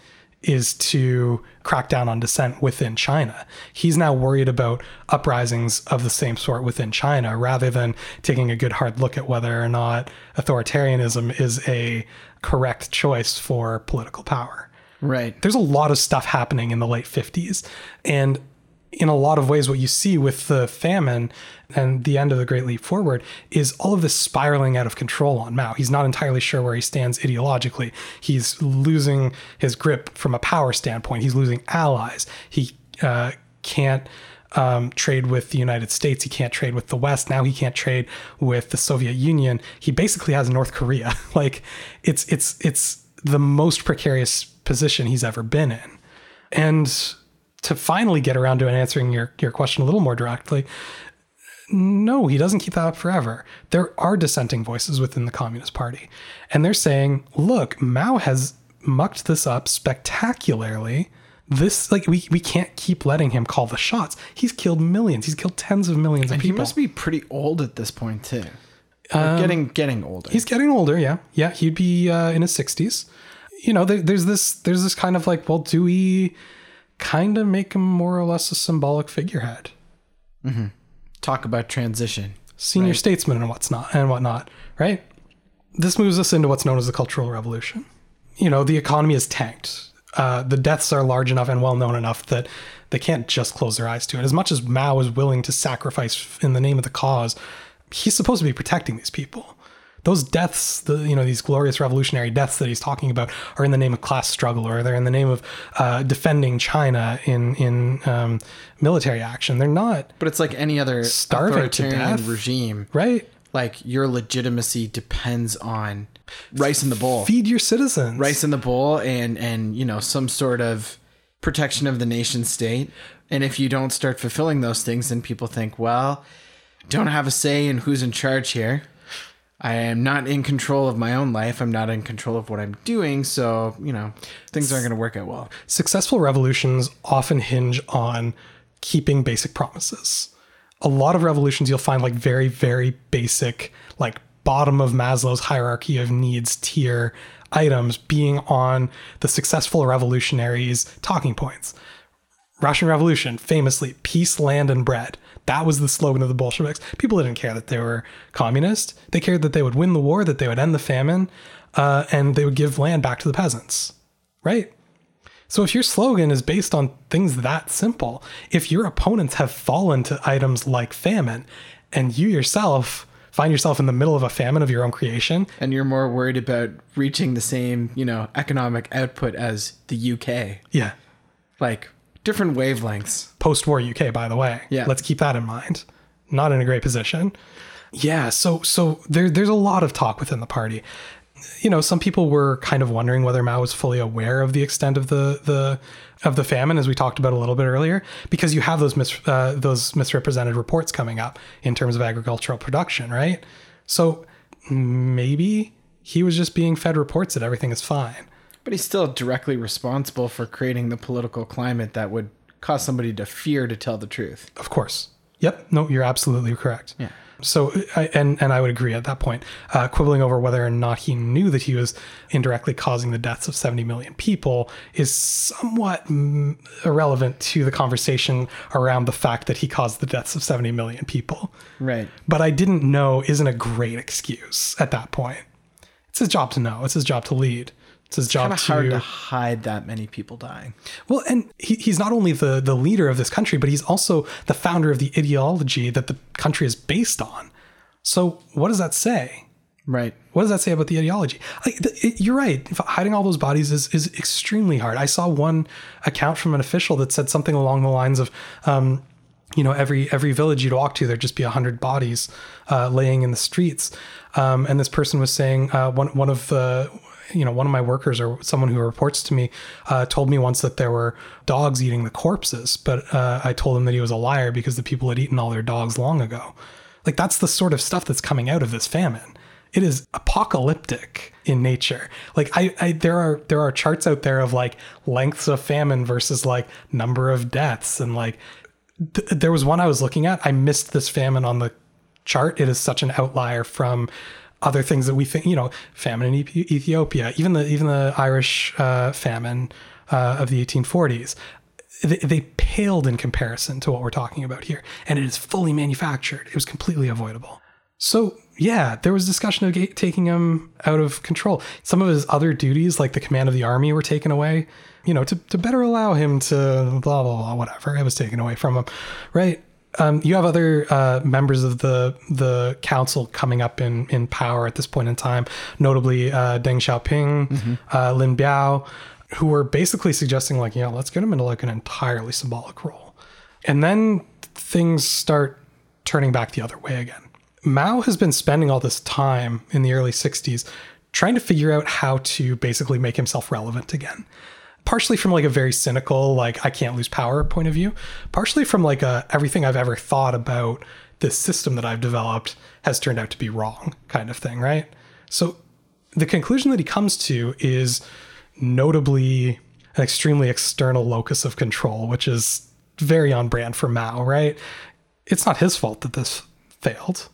is to crack down on dissent within China. He's now worried about uprisings of the same sort within China, rather than taking a good hard look at whether or not authoritarianism is a correct choice for political power. Right. There's a lot of stuff happening in the late fifties. And in a lot of ways, what you see with the famine and the end of the Great Leap Forward is all of this spiraling out of control on Mao. He's not entirely sure where he stands ideologically. He's losing his grip from a power standpoint. He's losing allies. He uh, can't um, trade with the United States. He can't trade with the West. Now he can't trade with the Soviet Union. He basically has North Korea. Like it's it's it's the most precarious position he's ever been in. And to finally get around to answering your, your question a little more directly, no, he doesn't keep that up forever. There are dissenting voices within the Communist Party. And they're saying, look, Mao has mucked this up spectacularly. This, like, we, we can't keep letting him call the shots. He's killed millions. He's killed tens of millions of and people. He must be pretty old at this point, too. Um, getting getting older. He's getting older, yeah. Yeah, he'd be uh, in his sixties. You know, there, there's this there's this kind of like, well, do we kind of make him more or less a symbolic figurehead? Mm-hmm. Talk about transition. Senior right? statesman and what's not and whatnot, right? This moves us into what's known as the Cultural Revolution. You know, the economy is tanked. Uh, the deaths are large enough and well known enough that they can't just close their eyes to it. As much as Mao is willing to sacrifice in the name of the cause, he's supposed to be protecting these people. Those deaths, the, you know, these glorious revolutionary deaths that he's talking about are in the name of class struggle, or they're in the name of uh, defending China in in um, military action. They're not. But it's like any other authoritarian regime. Right. Like your legitimacy depends on rice in the bowl. Feed your citizens. Rice in the bowl and, and you know, some sort of protection of the nation state. And if you don't start fulfilling those things, then people think, well, don't have a say in who's in charge here. I am not in control of my own life. I'm not in control of what I'm doing. So, you know, things aren't going to work out well. Successful revolutions often hinge on keeping basic promises. A lot of revolutions you'll find like very, very basic, like bottom of Maslow's hierarchy of needs tier items being on the successful revolutionaries' talking points. Russian Revolution, famously, peace, land, and bread. That was the slogan of the Bolsheviks. People didn't care that they were communist. They cared that they would win the war, that they would end the famine, uh, and they would give land back to the peasants, right? So if your slogan is based on things that simple, if your opponents have fallen to items like famine, and you yourself find yourself in the middle of a famine of your own creation, and you're more worried about reaching the same, you know, economic output as the U K. Yeah. Like, different wavelengths. Post-war U K, by the way. Yeah. Let's keep that in mind. Not in a great position. Yeah. So so there, there's a lot of talk within the party. You know, some people were kind of wondering whether Mao was fully aware of the extent of the the of the famine, as we talked about a little bit earlier, because you have those mis, uh, those misrepresented reports coming up in terms of agricultural production, right? So maybe he was just being fed reports that everything is fine. But he's still directly responsible for creating the political climate that would cause somebody to fear to tell the truth. Of course. Yep. No, you're absolutely correct. Yeah. So, I, and, and I would agree at that point, uh, quibbling over whether or not he knew that he was indirectly causing the deaths of seventy million people is somewhat irrelevant to the conversation around the fact that he caused the deaths of seventy million people. Right. But I didn't know isn't a great excuse at that point. It's his job to know. It's his job to lead. His job it's kind of hard to hide that many people dying. Well, and he, he's not only the, the leader of this country, but he's also the founder of the ideology that the country is based on. So what does that say? Right. What does that say about the ideology? Like, the, it, you're right. Hiding all those bodies is, is extremely hard. I saw one account from an official that said something along the lines of, um, you know, every every village you'd walk to, there'd just be a hundred bodies uh, laying in the streets. Um, and this person was saying uh, one one of the... You know, one of my workers or someone who reports to me uh, told me once that there were dogs eating the corpses, but uh, I told him that he was a liar because the people had eaten all their dogs long ago. Like, that's the sort of stuff that's coming out of this famine. It is apocalyptic in nature. Like, I, I there are there are charts out there of like lengths of famine versus like number of deaths, and like th- there was one I was looking at. I missed this famine on the chart. It is such an outlier from other things that we think, you know, famine in Ethiopia, even the even the Irish uh, famine uh, of the eighteen forties, they, they paled in comparison to what we're talking about here. And it is fully manufactured. It was completely avoidable. So yeah, there was discussion of ga- taking him out of control. Some of his other duties, like the command of the army, were taken away, you know, to, to better allow him to blah, blah, blah, whatever. It was taken away from him, right? Um, you have other uh, members of the the council coming up in, in power at this point in time, notably uh, Deng Xiaoping, mm-hmm. uh, Lin Biao, who were basically suggesting, like, yeah, let's get him into like an entirely symbolic role. And then things start turning back the other way again. Mao has been spending all this time in the early sixties trying to figure out how to basically make himself relevant again. Partially from like a very cynical, like, I can't lose power point of view. Partially from like a everything I've ever thought about this system that I've developed has turned out to be wrong kind of thing, right? So the conclusion that he comes to is notably an extremely external locus of control, which is very on brand for Mao, right? It's not his fault that this failed.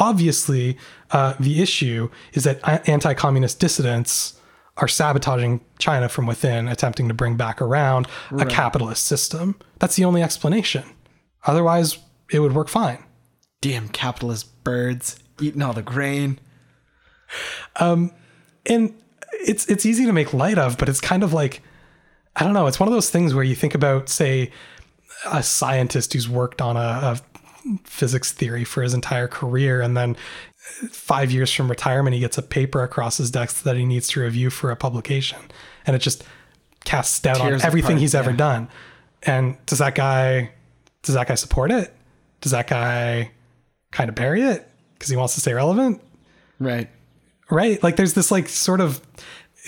Obviously, uh, the issue is that anti-communist dissidents are sabotaging China from within, attempting to bring back around right. a capitalist system. That's the only explanation. Otherwise, it would work fine. Damn capitalist birds eating all the grain. Um, and it's it's easy to make light of, but it's kind of like, I don't know, it's one of those things where you think about, say, a scientist who's worked on a, a physics theory for his entire career, and then five years from retirement, he gets a paper across his desk that he needs to review for a publication. And it just casts doubt on everything apart, he's yeah. ever done. And does that guy, does that guy support it? Does that guy kind of bury it because he wants to stay relevant? Right. Right. Like there's this like sort of,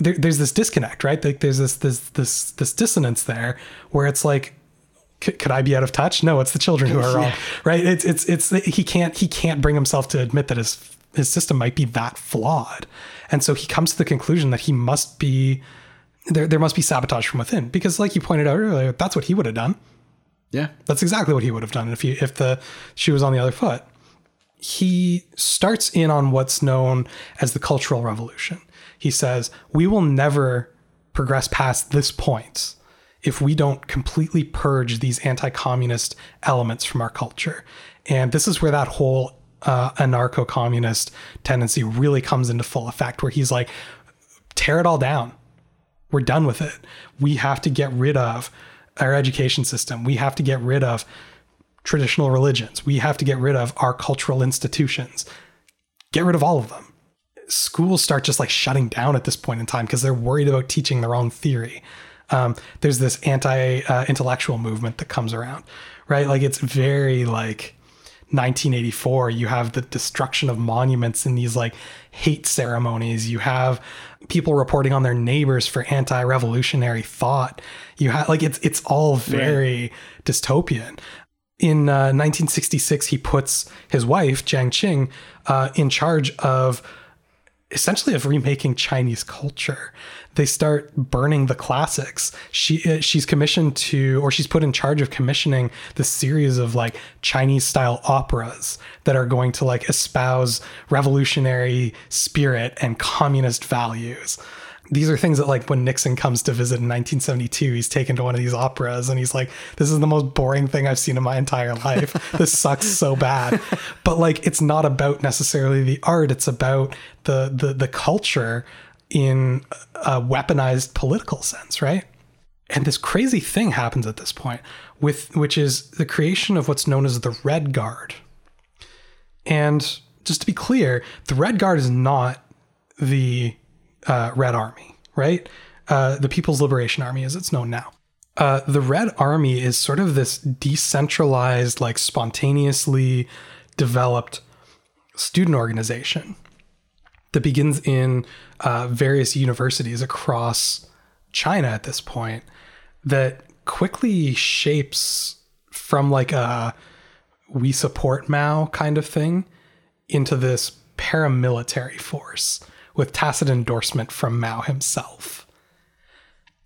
there, there's this disconnect, right? Like there's this, this, this, this dissonance there where it's like, C- could I be out of touch? No, it's the children who are wrong, yeah. right? It's, it's, it's, he can't, he can't bring himself to admit that his, his system might be that flawed. And so he comes to the conclusion that he must be, there, there must be sabotage from within, because like you pointed out earlier, that's what he would have done. Yeah. That's exactly what he would have done. If he, if the shoe was on the other foot, he starts in on what's known as the Cultural Revolution. He says, we will never progress past this point if we don't completely purge these anti-communist elements from our culture. And this is where that whole uh, anarcho-communist tendency really comes into full effect, where he's like, tear it all down. We're done with it. We have to get rid of our education system. We have to get rid of traditional religions. We have to get rid of our cultural institutions. Get rid of all of them. Schools start just like shutting down at this point in time because they're worried about teaching their own theory. Um, there's this anti-intellectual uh, movement that comes around, right? Like it's very like nineteen eighty-four. You have the destruction of monuments in these like hate ceremonies. You have people reporting on their neighbors for anti-revolutionary thought. You have like it's it's all very right. dystopian. In uh, nineteen sixty-six, he puts his wife Jiang Qing uh, in charge of essentially of remaking Chinese culture. They start burning the classics. She she's commissioned to, or she's put in charge of commissioning this series of like Chinese style operas that are going to like espouse revolutionary spirit and communist values. These are things that like when Nixon comes to visit in nineteen seventy-two, he's taken to one of these operas and he's like, this is the most boring thing I've seen in my entire life. This sucks so bad. But like, it's not about necessarily the art. It's about the, the, the culture in a weaponized political sense, right? And this crazy thing happens at this point, with which is the creation of what's known as the Red Guard. And just to be clear, the Red Guard is not the uh, Red Army, right? Uh, the People's Liberation Army, as it's known now. Uh, the Red Army is sort of this decentralized, like spontaneously developed student organization that begins in uh, various universities across China at this point, that quickly shapes from like a we support Mao kind of thing into this paramilitary force with tacit endorsement from Mao himself.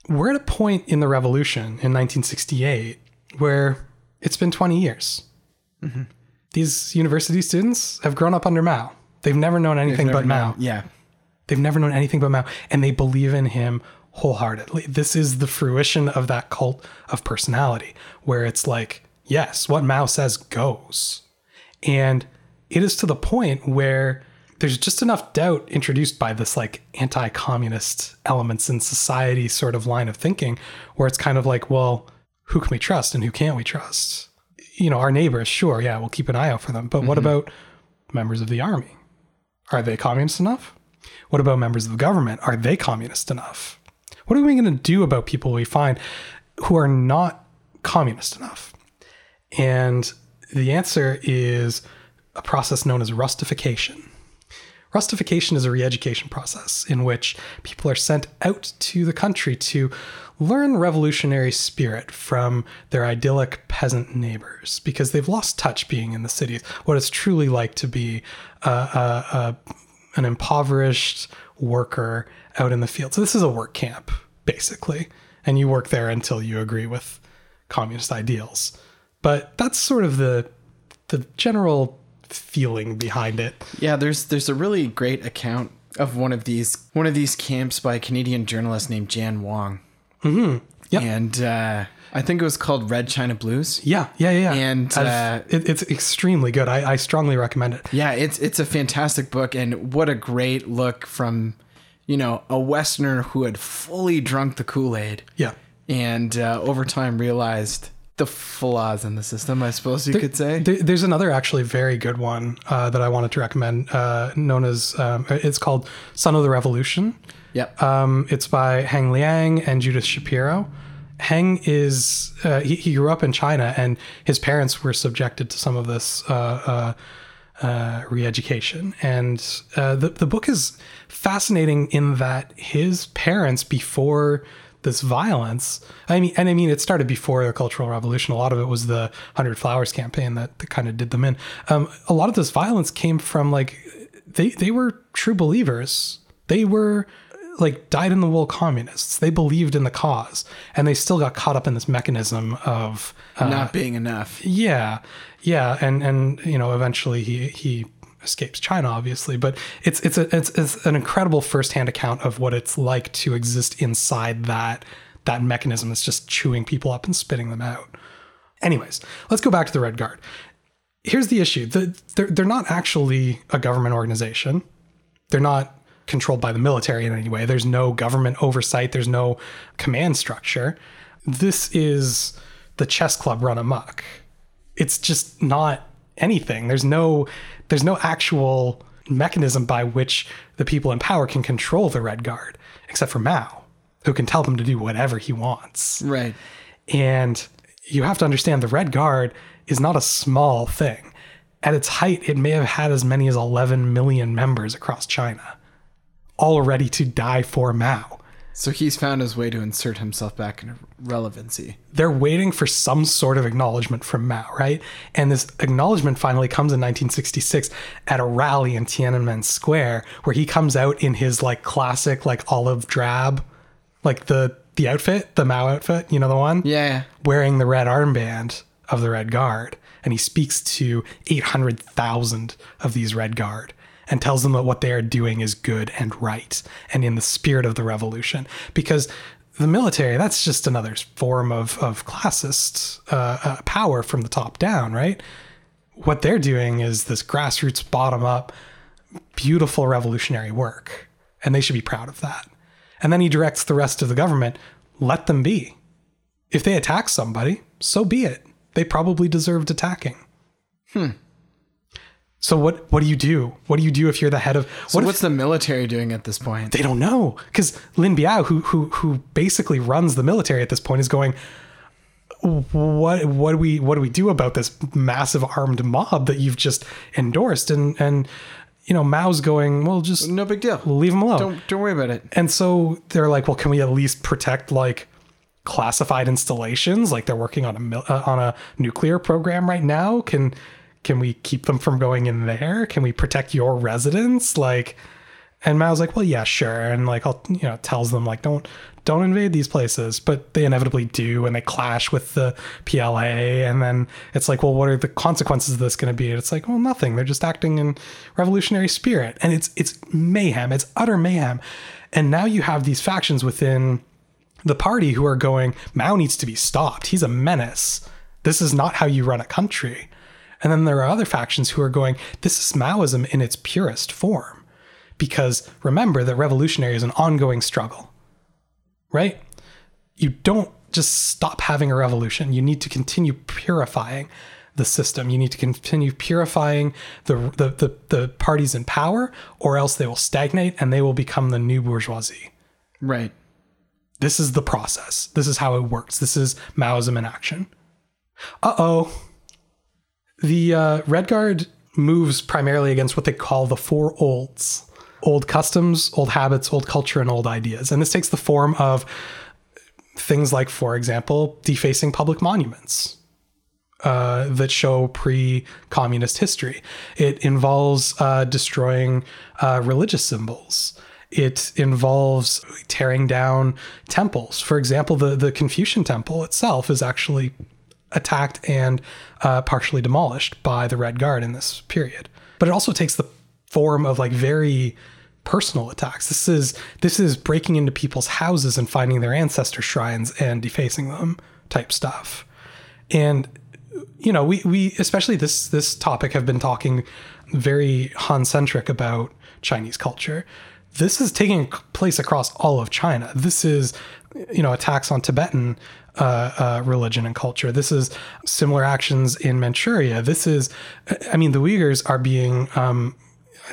We're at a point in the revolution in nineteen sixty-eight where it's been twenty years. Mm-hmm. These university students have grown up under Mao. They've never known anything never but known, Mao. Yeah. They've never known anything but Mao. And they believe in him wholeheartedly. This is the fruition of that cult of personality, where it's like, yes, what Mao says goes. And it is to the point where there's just enough doubt introduced by this like anti-communist elements in society sort of line of thinking, where it's kind of like, well, who can we trust and who can't we trust? You know, our neighbors, sure, yeah, we'll keep an eye out for them. But mm-hmm. what about members of the army? Are they communist enough? What about members of the government? Are they communist enough? What are we going to do about people we find who are not communist enough? And the answer is a process known as rustification. Rustification is a re-education process in which people are sent out to the country to learn revolutionary spirit from their idyllic peasant neighbors, because they've lost touch being in the cities, what it's truly like to be uh, uh, uh, an impoverished worker out in the field. So this is a work camp, basically, and you work there until you agree with communist ideals. But that's sort of the the general feeling behind it. Yeah, there's there's a really great account of one of these one of these camps by a Canadian journalist named Jan Wong. Mm-hmm. Yeah, and uh, I think it was called Red China Blues. Yeah, yeah, yeah. And uh, it, it's extremely good. I, I strongly recommend it. Yeah, it's it's a fantastic book, and what a great look from, you know, a Westerner who had fully drunk the Kool-Aid. Yeah, and uh, over time realized the flaws in the system, I suppose you there, could say. There, there's another actually very good one uh, that I wanted to recommend, uh, known as, um, it's called Son of the Revolution. Yep. Um, it's by Heng Liang and Judith Shapiro. Heng is, uh, he, he grew up in China, and his parents were subjected to some of this uh, uh, uh, re-education. And uh, the, the book is fascinating in that his parents, before this violence, I mean, and I mean, it started before the Cultural Revolution. A lot of it was the Hundred Flowers campaign that, that kind of did them in. Um, a lot of this violence came from like, they, they were true believers. They were like dyed in the wool communists. They believed in the cause, and they still got caught up in this mechanism of uh, not being enough. Yeah. Yeah. And, and, you know, eventually he, he escapes China, obviously, but it's it's a it's, it's an incredible firsthand account of what it's like to exist inside that that mechanism that's just chewing people up and spitting them out. Anyways, let's go back to the Red Guard. Here's the issue: the, they're they're not actually a government organization. They're not controlled by the military in any way. There's no government oversight. There's no command structure. This is the chess club run amok. It's just not anything. There's no there's no actual mechanism by which the people in power can control the Red Guard, except for Mao, who can tell them to do whatever he wants. Right. And you have to understand, the Red Guard is not a small thing. At its height, it may have had as many as eleven million members across China, all ready to die for Mao. So he's found his way to insert himself back into relevancy. They're waiting for some sort of acknowledgement from Mao, right? And this acknowledgement finally comes in nineteen sixty-six at a rally in Tiananmen Square, where he comes out in his like classic, like olive drab, like the, the outfit, the Mao outfit, you know, the one? Yeah. Wearing the red armband of the Red Guard. And he speaks to eight hundred thousand of these Red Guard, and tells them that what they are doing is good and right and in the spirit of the revolution. Because the military, that's just another form of, of classist uh, uh, power from the top down, right? What they're doing is this grassroots, bottom-up, beautiful revolutionary work, and they should be proud of that. And then he directs the rest of the government, let them be. If they attack somebody, so be it. They probably deserved attacking. Hmm. So what, what do you do? What do you do if you're the head of... What so what's if, the military doing at this point? They don't know. Because Lin Biao, who, who who basically runs the military at this point, is going, what what do we what do we do about this massive armed mob that you've just endorsed? And, and you know, Mao's going, well, just... No big deal. Leave them alone. Don't, don't worry about it. And so they're like, well, can we at least protect, like... classified installations? Like they're working on a mil- uh, on a nuclear program right now. Can... Can we keep them from going in there? Can we protect your residents? Like, And Mao's like, well, yeah, sure. And like, I'll, you know, tells them like, don't, don't invade these places, but they inevitably do. And they clash with the P L A. And then it's like, well, what are the consequences of this going to be? And it's like, well, nothing. They're just acting in revolutionary spirit. And it's, it's mayhem. It's utter mayhem. And now you have these factions within the party who are going, Mao needs to be stopped. He's a menace. This is not how you run a country. And then there are other factions who are going, this is Maoism in its purest form. Because remember that revolutionary is an ongoing struggle, right? You don't just stop having a revolution. You need to continue purifying the system. You need to continue purifying the, the, the, the parties in power, or else they will stagnate and they will become the new bourgeoisie. Right. This is the process. This is how it works. This is Maoism in action. Uh-oh. The uh, Red Guard moves primarily against what they call the four olds. Old customs, old habits, old culture, and old ideas. And this takes the form of things like, for example, defacing public monuments uh, that show pre-communist history. It involves uh, destroying uh, religious symbols. It involves tearing down temples. For example, the, the Confucian temple itself is actually attacked and uh, partially demolished by the Red Guard in this period. But it also takes the form of like very personal attacks. This is this is breaking into people's houses and finding their ancestor shrines and defacing them type stuff. And, you know, we, we especially this this topic have been talking very Han-centric about Chinese culture. This is taking place across all of China. This is, you know, attacks on Tibetan uh, uh, religion and culture. This is similar actions in Manchuria. This is, I mean, the Uyghurs are being um,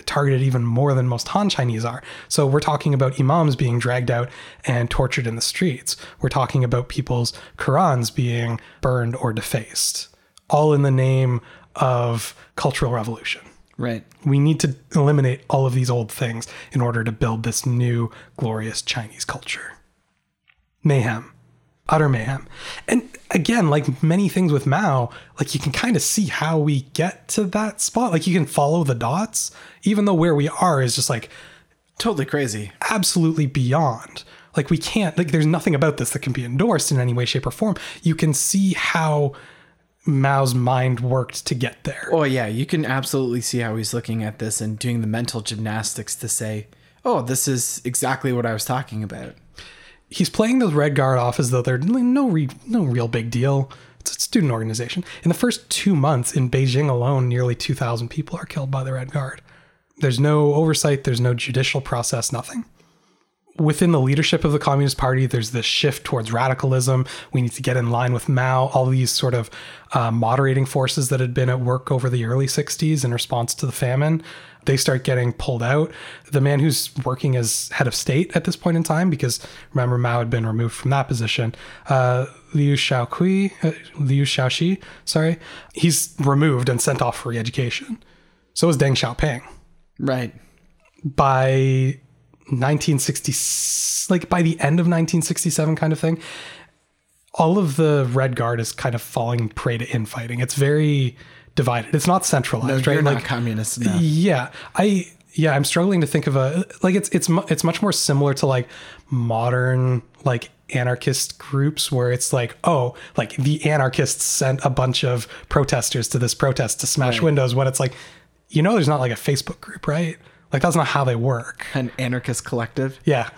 targeted even more than most Han Chinese are. So we're talking about imams being dragged out and tortured in the streets. We're talking about people's Qurans being burned or defaced, all in the name of cultural revolution. Right. We need to eliminate all of these old things in order to build this new glorious Chinese culture. Mayhem. Utter mayhem. And again, like many things with Mao, like you can kind of see how we get to that spot. Like you can follow the dots, even though where we are is just like totally crazy, absolutely beyond. Like we can't, like there's nothing about this that can be endorsed in any way, shape, or form. You can see how Mao's mind worked to get there. Oh yeah, you can absolutely see how he's looking at this and doing the mental gymnastics to say, oh, this is exactly what I was talking about. He's playing the Red Guard off as though they're no re- no real big deal. It's a student organization. In the first two months in Beijing alone, nearly two thousand people are killed by the Red Guard. There's no oversight, there's no judicial process, nothing. Within the leadership of the Communist Party, there's this shift towards radicalism. We need to get in line with Mao. All these sort of uh, moderating forces that had been at work over the early sixties in response to the famine, they start getting pulled out. The man who's working as head of state at this point in time, because remember Mao had been removed from that position, uh, Liu Shaoqi, uh, Liu Shaoqi, sorry, he's removed and sent off for re-education. So is Deng Xiaoping. Right. By nineteen sixty, like by the end of nineteen sixty-seven kind of thing, all of the Red Guard is kind of falling prey to infighting. It's very divided. It's not centralized. No, you're right? Not like, communist now. Yeah. I, yeah, I'm struggling to think of a, like it's, it's, it's much more similar to like modern, like anarchist groups where it's like, oh, like the anarchists sent a bunch of protesters to this protest to smash right. windows when it's like, you know, there's not like a Facebook group, right? Like, that's not how they work. An anarchist collective? Yeah.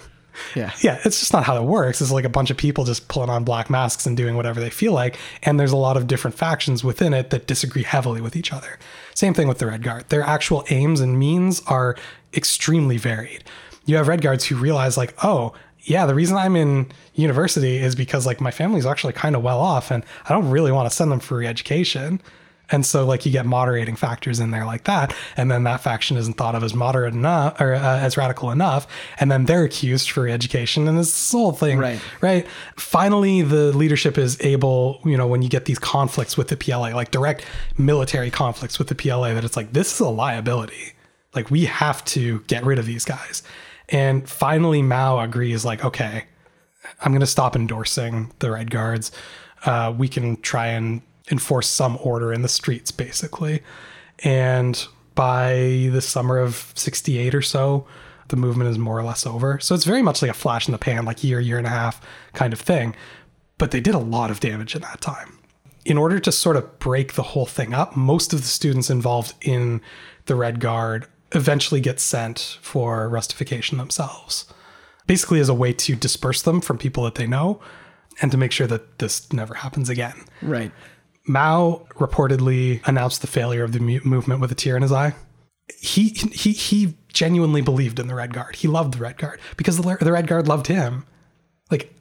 Yeah. Yeah, it's just not how it works. It's like a bunch of people just pulling on black masks and doing whatever they feel like. And there's a lot of different factions within it that disagree heavily with each other. Same thing with the Red Guard. Their actual aims and means are extremely varied. You have Red Guards who realize, like, oh, yeah, the reason I'm in university is because, like, my family's actually kind of well off and I don't really want to send them for re-education. And so, like, you get moderating factors in there like that, and then that faction isn't thought of as moderate enough or uh, as radical enough, and then they're accused for education, and it's this whole thing, right? Right. Finally, the leadership is able, you know, when you get these conflicts with the P L A, like direct military conflicts with the P L A, that it's like this is a liability. Like we have to get rid of these guys. And finally, Mao agrees, like, okay, I'm going to stop endorsing the Red Guards. Uh, we can try and enforce some order in the streets, basically. And by the summer of sixty-eight or so, the movement is more or less over. So it's very much like a flash in the pan, like year, year and a half kind of thing. But they did a lot of damage in that time. In order to sort of break the whole thing up, most of the students involved in the Red Guard eventually get sent for rustification themselves, basically as a way to disperse them from people that they know and to make sure that this never happens again. Right. Mao reportedly announced the failure of the mu- movement with a tear in his eye. He he he genuinely believed in the Red Guard. He loved the Red Guard because the, the Red Guard loved him, like,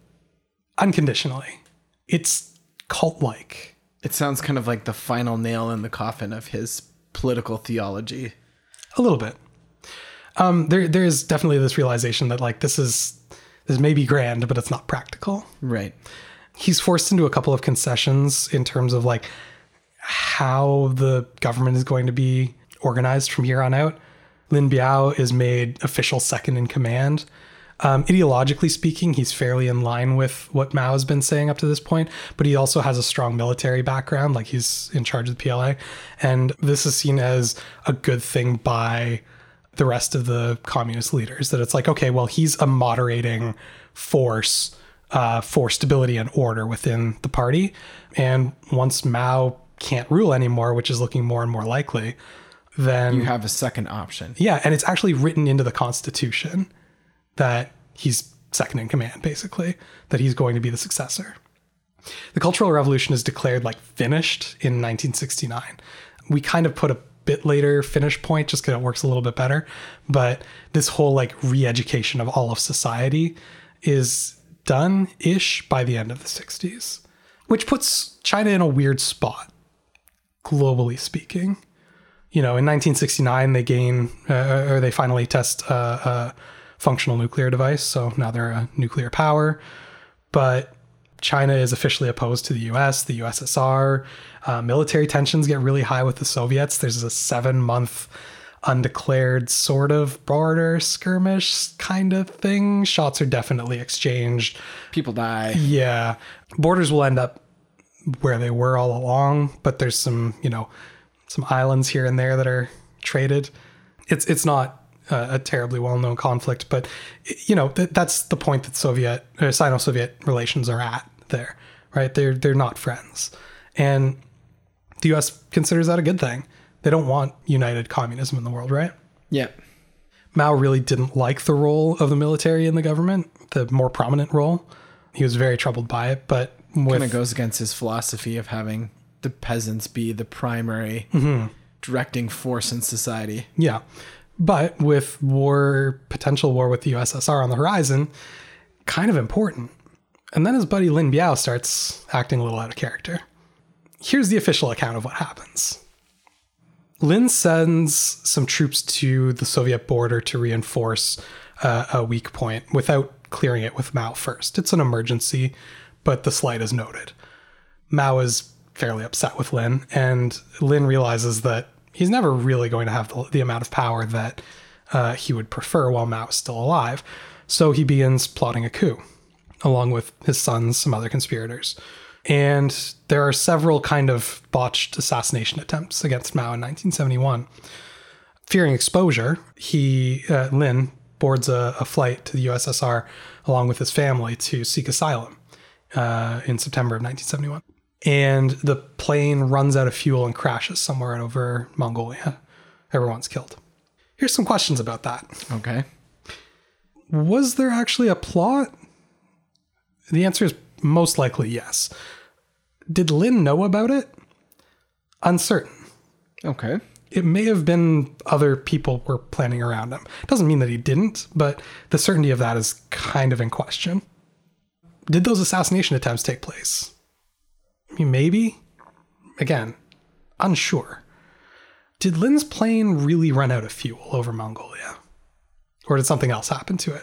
unconditionally. It's cult-like. It sounds kind of like the final nail in the coffin of his political theology. A little bit. Um, there there is definitely this realization that, like, this is this may be grand, but it's not practical. Right. He's forced into a couple of concessions in terms of, like, how the government is going to be organized from here on out. Lin Biao is made official second in command. Um, ideologically speaking, he's fairly in line with what Mao has been saying up to this point, but he also has a strong military background, like he's in charge of the P L A. And this is seen as a good thing by the rest of the communist leaders, that it's like, okay, well, he's a moderating force uh, for stability and order within the party. And once Mao can't rule anymore, which is looking more and more likely, then you have a second option. Yeah. And it's actually written into the Constitution that he's second in command, basically, that he's going to be the successor. The Cultural Revolution is declared, like, finished in nineteen sixty-nine. We kind of put a bit later finish point just because it works a little bit better. But this whole, like, re-education of all of society is done-ish by the end of the sixties, which puts China in a weird spot, globally speaking. You know, in nineteen sixty-nine, they gain uh, or they finally test a uh, uh, functional nuclear device. So now they're a nuclear power. But China is officially opposed to the U S, the U S S R. Uh, military tensions get really high with the Soviets. There's a seven-month undeclared sort of border skirmish kind of thing. Shots are definitely exchanged. People die. Yeah. Borders will end up where they were all along. But there's some, you know... some islands here and there that are traded. It's it's not uh, a terribly well-known conflict, but, you know, th- that's the point that Soviet or Sino-Soviet relations are at there, right? They're, they're not friends. And the U S considers that a good thing. They don't want united communism in the world, right? Yeah. Mao really didn't like the role of the military in the government, the more prominent role. He was very troubled by it, but... with... kind of goes against his philosophy of having... the peasants be the primary mm-hmm. directing force in society. Yeah. But with war, potential war with the U S S R on the horizon, kind of important. And then his buddy Lin Biao starts acting a little out of character. Here's the official account of what happens. Lin sends some troops to the Soviet border to reinforce uh, a weak point without clearing it with Mao first. It's an emergency, but the slight is noted. Mao is fairly upset with Lin, and Lin realizes that he's never really going to have the, the amount of power that uh, he would prefer while Mao is still alive. So he begins plotting a coup, along with his sons, some other conspirators. And there are several kind of botched assassination attempts against Mao in nineteen seventy-one. Fearing exposure, he uh, Lin boards a, a flight to the U S S R along with his family to seek asylum uh, in September of nineteen seventy-one. And the plane runs out of fuel and crashes somewhere over Mongolia. Everyone's killed. Here's some questions about that. Okay. Was there actually a plot? The answer is most likely yes. Did Lin know about it? Uncertain. Okay. It may have been other people were planning around him. Doesn't mean that he didn't, but the certainty of that is kind of in question. Did those assassination attempts take place? Maybe? Again, unsure. Did Lin's plane really run out of fuel over Mongolia? Or did something else happen to it?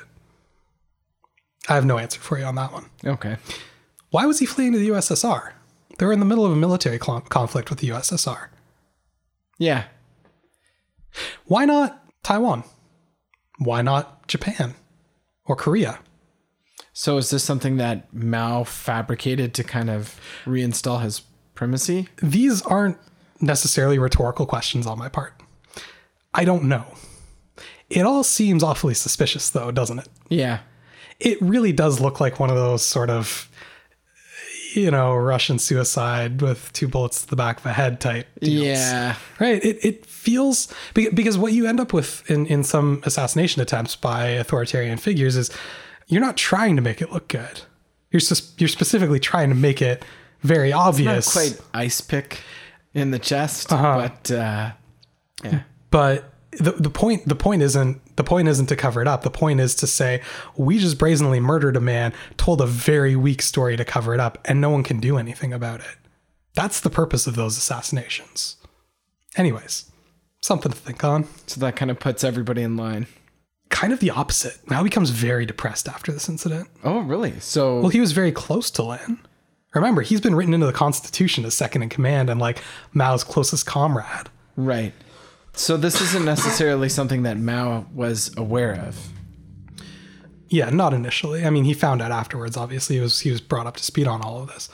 I have no answer for you on that one. Okay. Why was he fleeing to the U S S R? They were in the middle of a military cl- conflict with the U S S R. Yeah. Why not Taiwan? Why not Japan? Or Korea? So is this something that Mao fabricated to kind of reinstall his primacy? These aren't necessarily rhetorical questions on my part. I don't know. It all seems awfully suspicious, though, doesn't it? Yeah. It really does look like one of those sort of, you know, Russian suicide with two bullets to the back of a head type deals. Yeah. Right. It it feels, because what you end up with in, in some assassination attempts by authoritarian figures is you're not trying to make it look good. You're you're specifically trying to make it very obvious. It's not quite ice pick in the chest, uh-huh. but uh, yeah. But the the point the point isn't the point isn't to cover it up. The point is to say we just brazenly murdered a man, told a very weak story to cover it up, and no one can do anything about it. That's the purpose of those assassinations. Anyways, something to think on. So that kind of puts everybody in line. Kind of the opposite. Mao becomes very depressed after this incident. Oh, really? So well, he was very close to Lin. Remember, he's been written into the Constitution as second in command and like Mao's closest comrade. Right. So this isn't necessarily something that Mao was aware of. Yeah, not initially. I mean, he found out afterwards. Obviously, he was he was brought up to speed on all of this.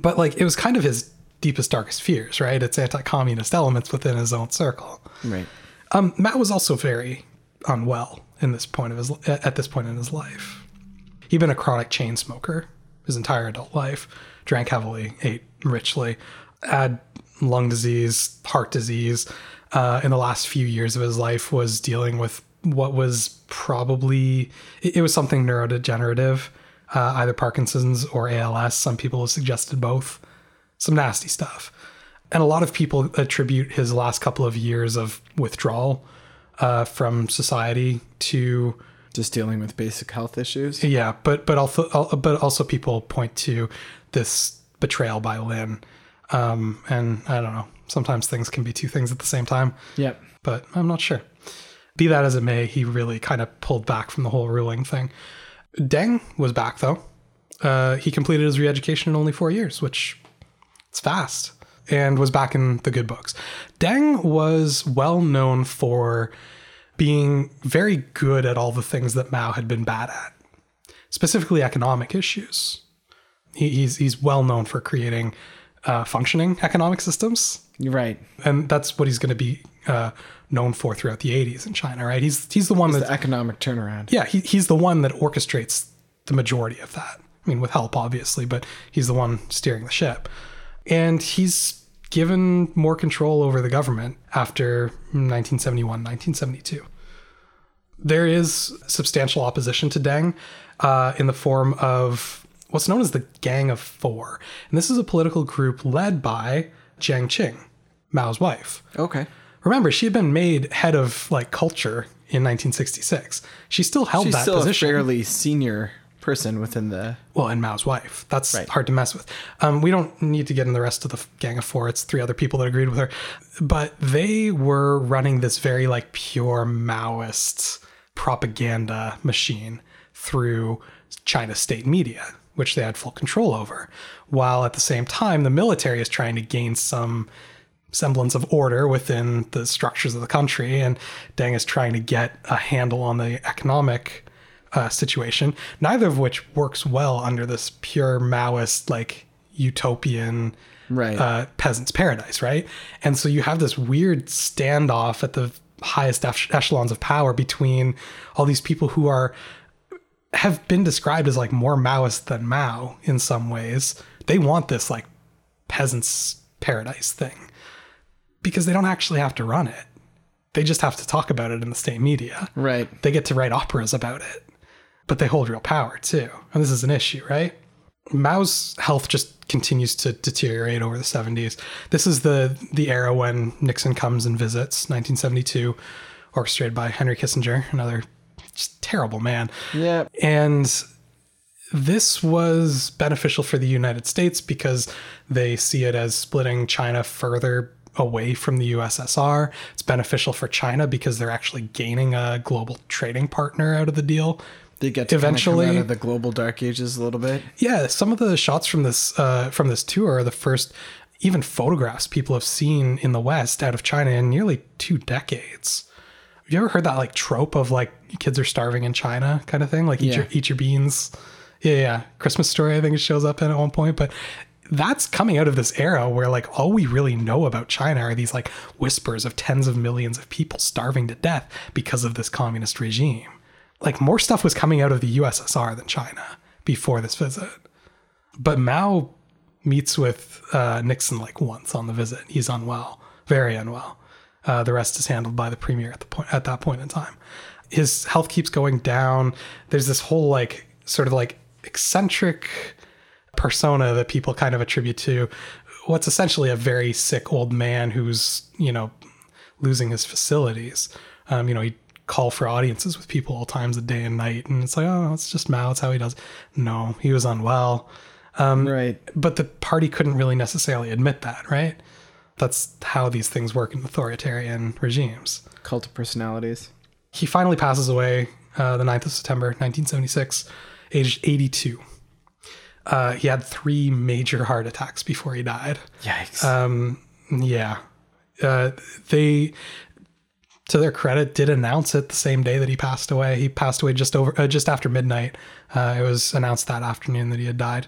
But like, it was kind of his deepest, darkest fears, right? It's anti-communist elements within his own circle. Right. Um, Mao was also very unwell in this point of his at this point in his life. He'd been a chronic chain smoker his entire adult life, drank heavily, ate richly, had lung disease, heart disease. Uh, in the last few years of his life was dealing with what was probably, it, it was something neurodegenerative, uh, either Parkinson's or A L S. Some people have suggested both. Some nasty stuff. And a lot of people attribute his last couple of years of withdrawal uh, from society to just dealing with basic health issues. Yeah, but but also but also people point to this betrayal by Lin, um, and I don't know. Sometimes things can be two things at the same time. Yep. But I'm not sure. Be that as it may, he really kind of pulled back from the whole ruling thing. Deng was back, though. Uh, he completed his re-education in only four years, which it's fast, and was back in the good books. Deng was well known for being very good at all the things that Mao had been bad at, specifically economic issues. He, he's, he's well known for creating uh, functioning economic systems. Right. And that's what he's going to be uh, known for throughout the eighties in China, right? He's he's the one that's... the economic turnaround. Yeah, he, he's the one that orchestrates the majority of that. I mean, with help, obviously, but he's the one steering the ship. And he's given more control over the government after nineteen seventy-one, nineteen seventy-two. There is substantial opposition to Deng uh, in the form of what's known as the Gang of Four. And this is a political group led by Jiang Qing, Mao's wife. Okay. Remember, she had been made head of like culture in nineteen sixty-six. She still held She's that still position. She's a fairly senior person within the... Well, and Mao's wife. That's right. Hard to mess with. Um, we don't need to get in the rest of the Gang of Four. It's three other people that agreed with her. But they were running this very like pure Maoist propaganda machine through China state media, which they had full control over, while at the same time, the military is trying to gain some semblance of order within the structures of the country. And Deng is trying to get a handle on the economic uh, situation, neither of which works well under this pure Maoist, like utopian right. uh, peasant's paradise. Right. And so you have this weird standoff at the highest ech- echelons of power between all these people who are, have been described as like more Maoist than Mao in some ways. They want this like peasants' paradise thing because they don't actually have to run it. They just have to talk about it in the state media. Right. They get to write operas about it, but they hold real power too. And this is an issue, right? Mao's health just continues to deteriorate over the seventies. This is the, the era when Nixon comes and visits, nineteen seventy-two, orchestrated by Henry Kissinger, another just terrible man. Yeah. And this was beneficial for the United States because they see it as splitting China further away from the U S S R. It's beneficial for China because they're actually gaining a global trading partner out of the deal. They get to eventually come out of the global dark ages a little bit. Yeah. Some of the shots from this uh, from this tour are the first even photographs people have seen in the West out of China in nearly two decades. You ever heard that like trope of like kids are starving in China kind of thing? Like eat, yeah. your, eat your beans. Yeah, yeah. Christmas Story, I think it shows up in at one point. But that's coming out of this era where, like, all we really know about China are these, like, whispers of tens of millions of people starving to death because of this communist regime. Like, more stuff was coming out of the U S S R than China before this visit. But Mao meets with uh, Nixon, like, once on the visit. He's unwell, very unwell. Uh, the rest is handled by the premier at the point at that point in time. His health keeps going down. There's this whole, like, sort of, like, eccentric persona that people kind of attribute to what's essentially a very sick old man who's, you know, losing his facilities. Um, you know, he'd call for audiences with people all times of day and night. And it's like, oh, it's just Mao. It's how he does. No, he was unwell. Um, right. But the party couldn't really necessarily admit that, right? That's how these things work in authoritarian regimes. Cult of personalities. He finally passes away uh, the ninth of September, nineteen seventy-six, aged eighty-two. Uh, he had three major heart attacks before he died. Yikes. Um, yeah. Uh, they, to their credit, did announce it the same day that he passed away. He passed away just over, uh, just after midnight. Uh, it was announced that afternoon that he had died.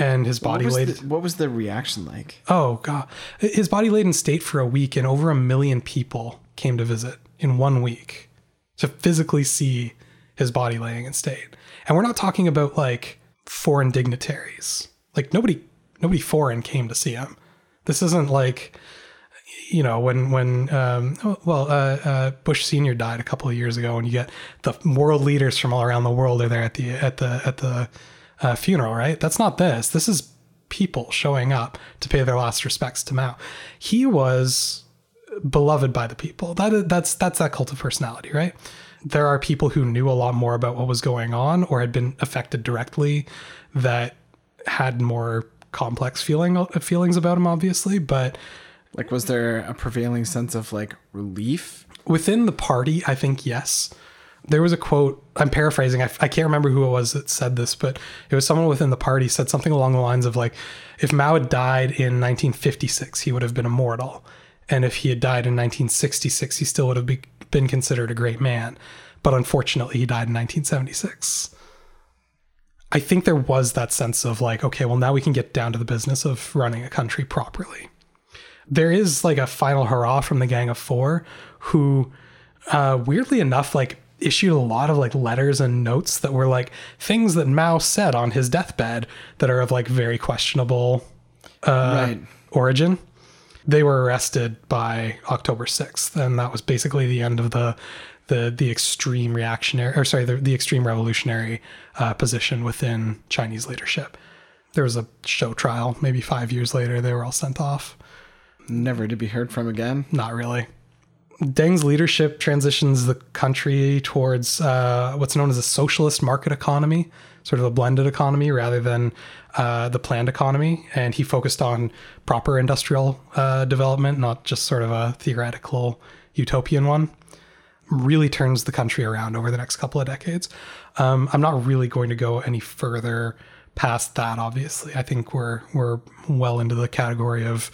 And his body what laid... The, what was the reaction like? Oh, God. His body laid in state for a week, and over a million people came to visit in one week to physically see his body laying in state. And we're not talking about, like, foreign dignitaries. Like, nobody nobody foreign came to see him. This isn't like, you know, when when um well uh, uh Bush Senior died a couple of years ago, and you get the world leaders from all around the world are there at the at the at the uh, funeral, right? That's not this. This is people showing up to pay their last respects to Mao. He was beloved by the people. That that's that's that cult of personality, right? There are people who knew a lot more about what was going on or had been affected directly that had more complex feeling feelings about him, obviously. But like, was there a prevailing sense of, like, relief within the party? I think, yes. There was a quote, I'm paraphrasing. I, I can't remember who it was that said this, but it was someone within the party said something along the lines of, like, if Mao had died in nineteen fifty-six, he would have been immortal. And if he had died in nineteen sixty-six, he still would have been been considered a great man, but unfortunately he died in nineteen seventy-six. I think there was that sense of, like, okay, well, now we can get down to the business of running a country properly. There is, like, a final hurrah from the Gang of Four, who uh weirdly enough, like, issued a lot of, like, letters and notes that were, like, things that Mao said on his deathbed that are of, like, very questionable uh right. origin. They were arrested by October sixth, and that was basically the end of the the the extreme reactionary, or sorry, the, the extreme revolutionary uh, position within Chinese leadership. There was a show trial maybe five years later. They were all sent off. Never to be heard from again? Not really. Deng's leadership transitions the country towards uh, what's known as a socialist market economy, sort of a blended economy rather than uh, the planned economy. And he focused on proper industrial uh, development, not just sort of a theoretical utopian one. Really turns the country around over the next couple of decades. Um, I'm not really going to go any further past that, obviously. I think we're we're well into the category of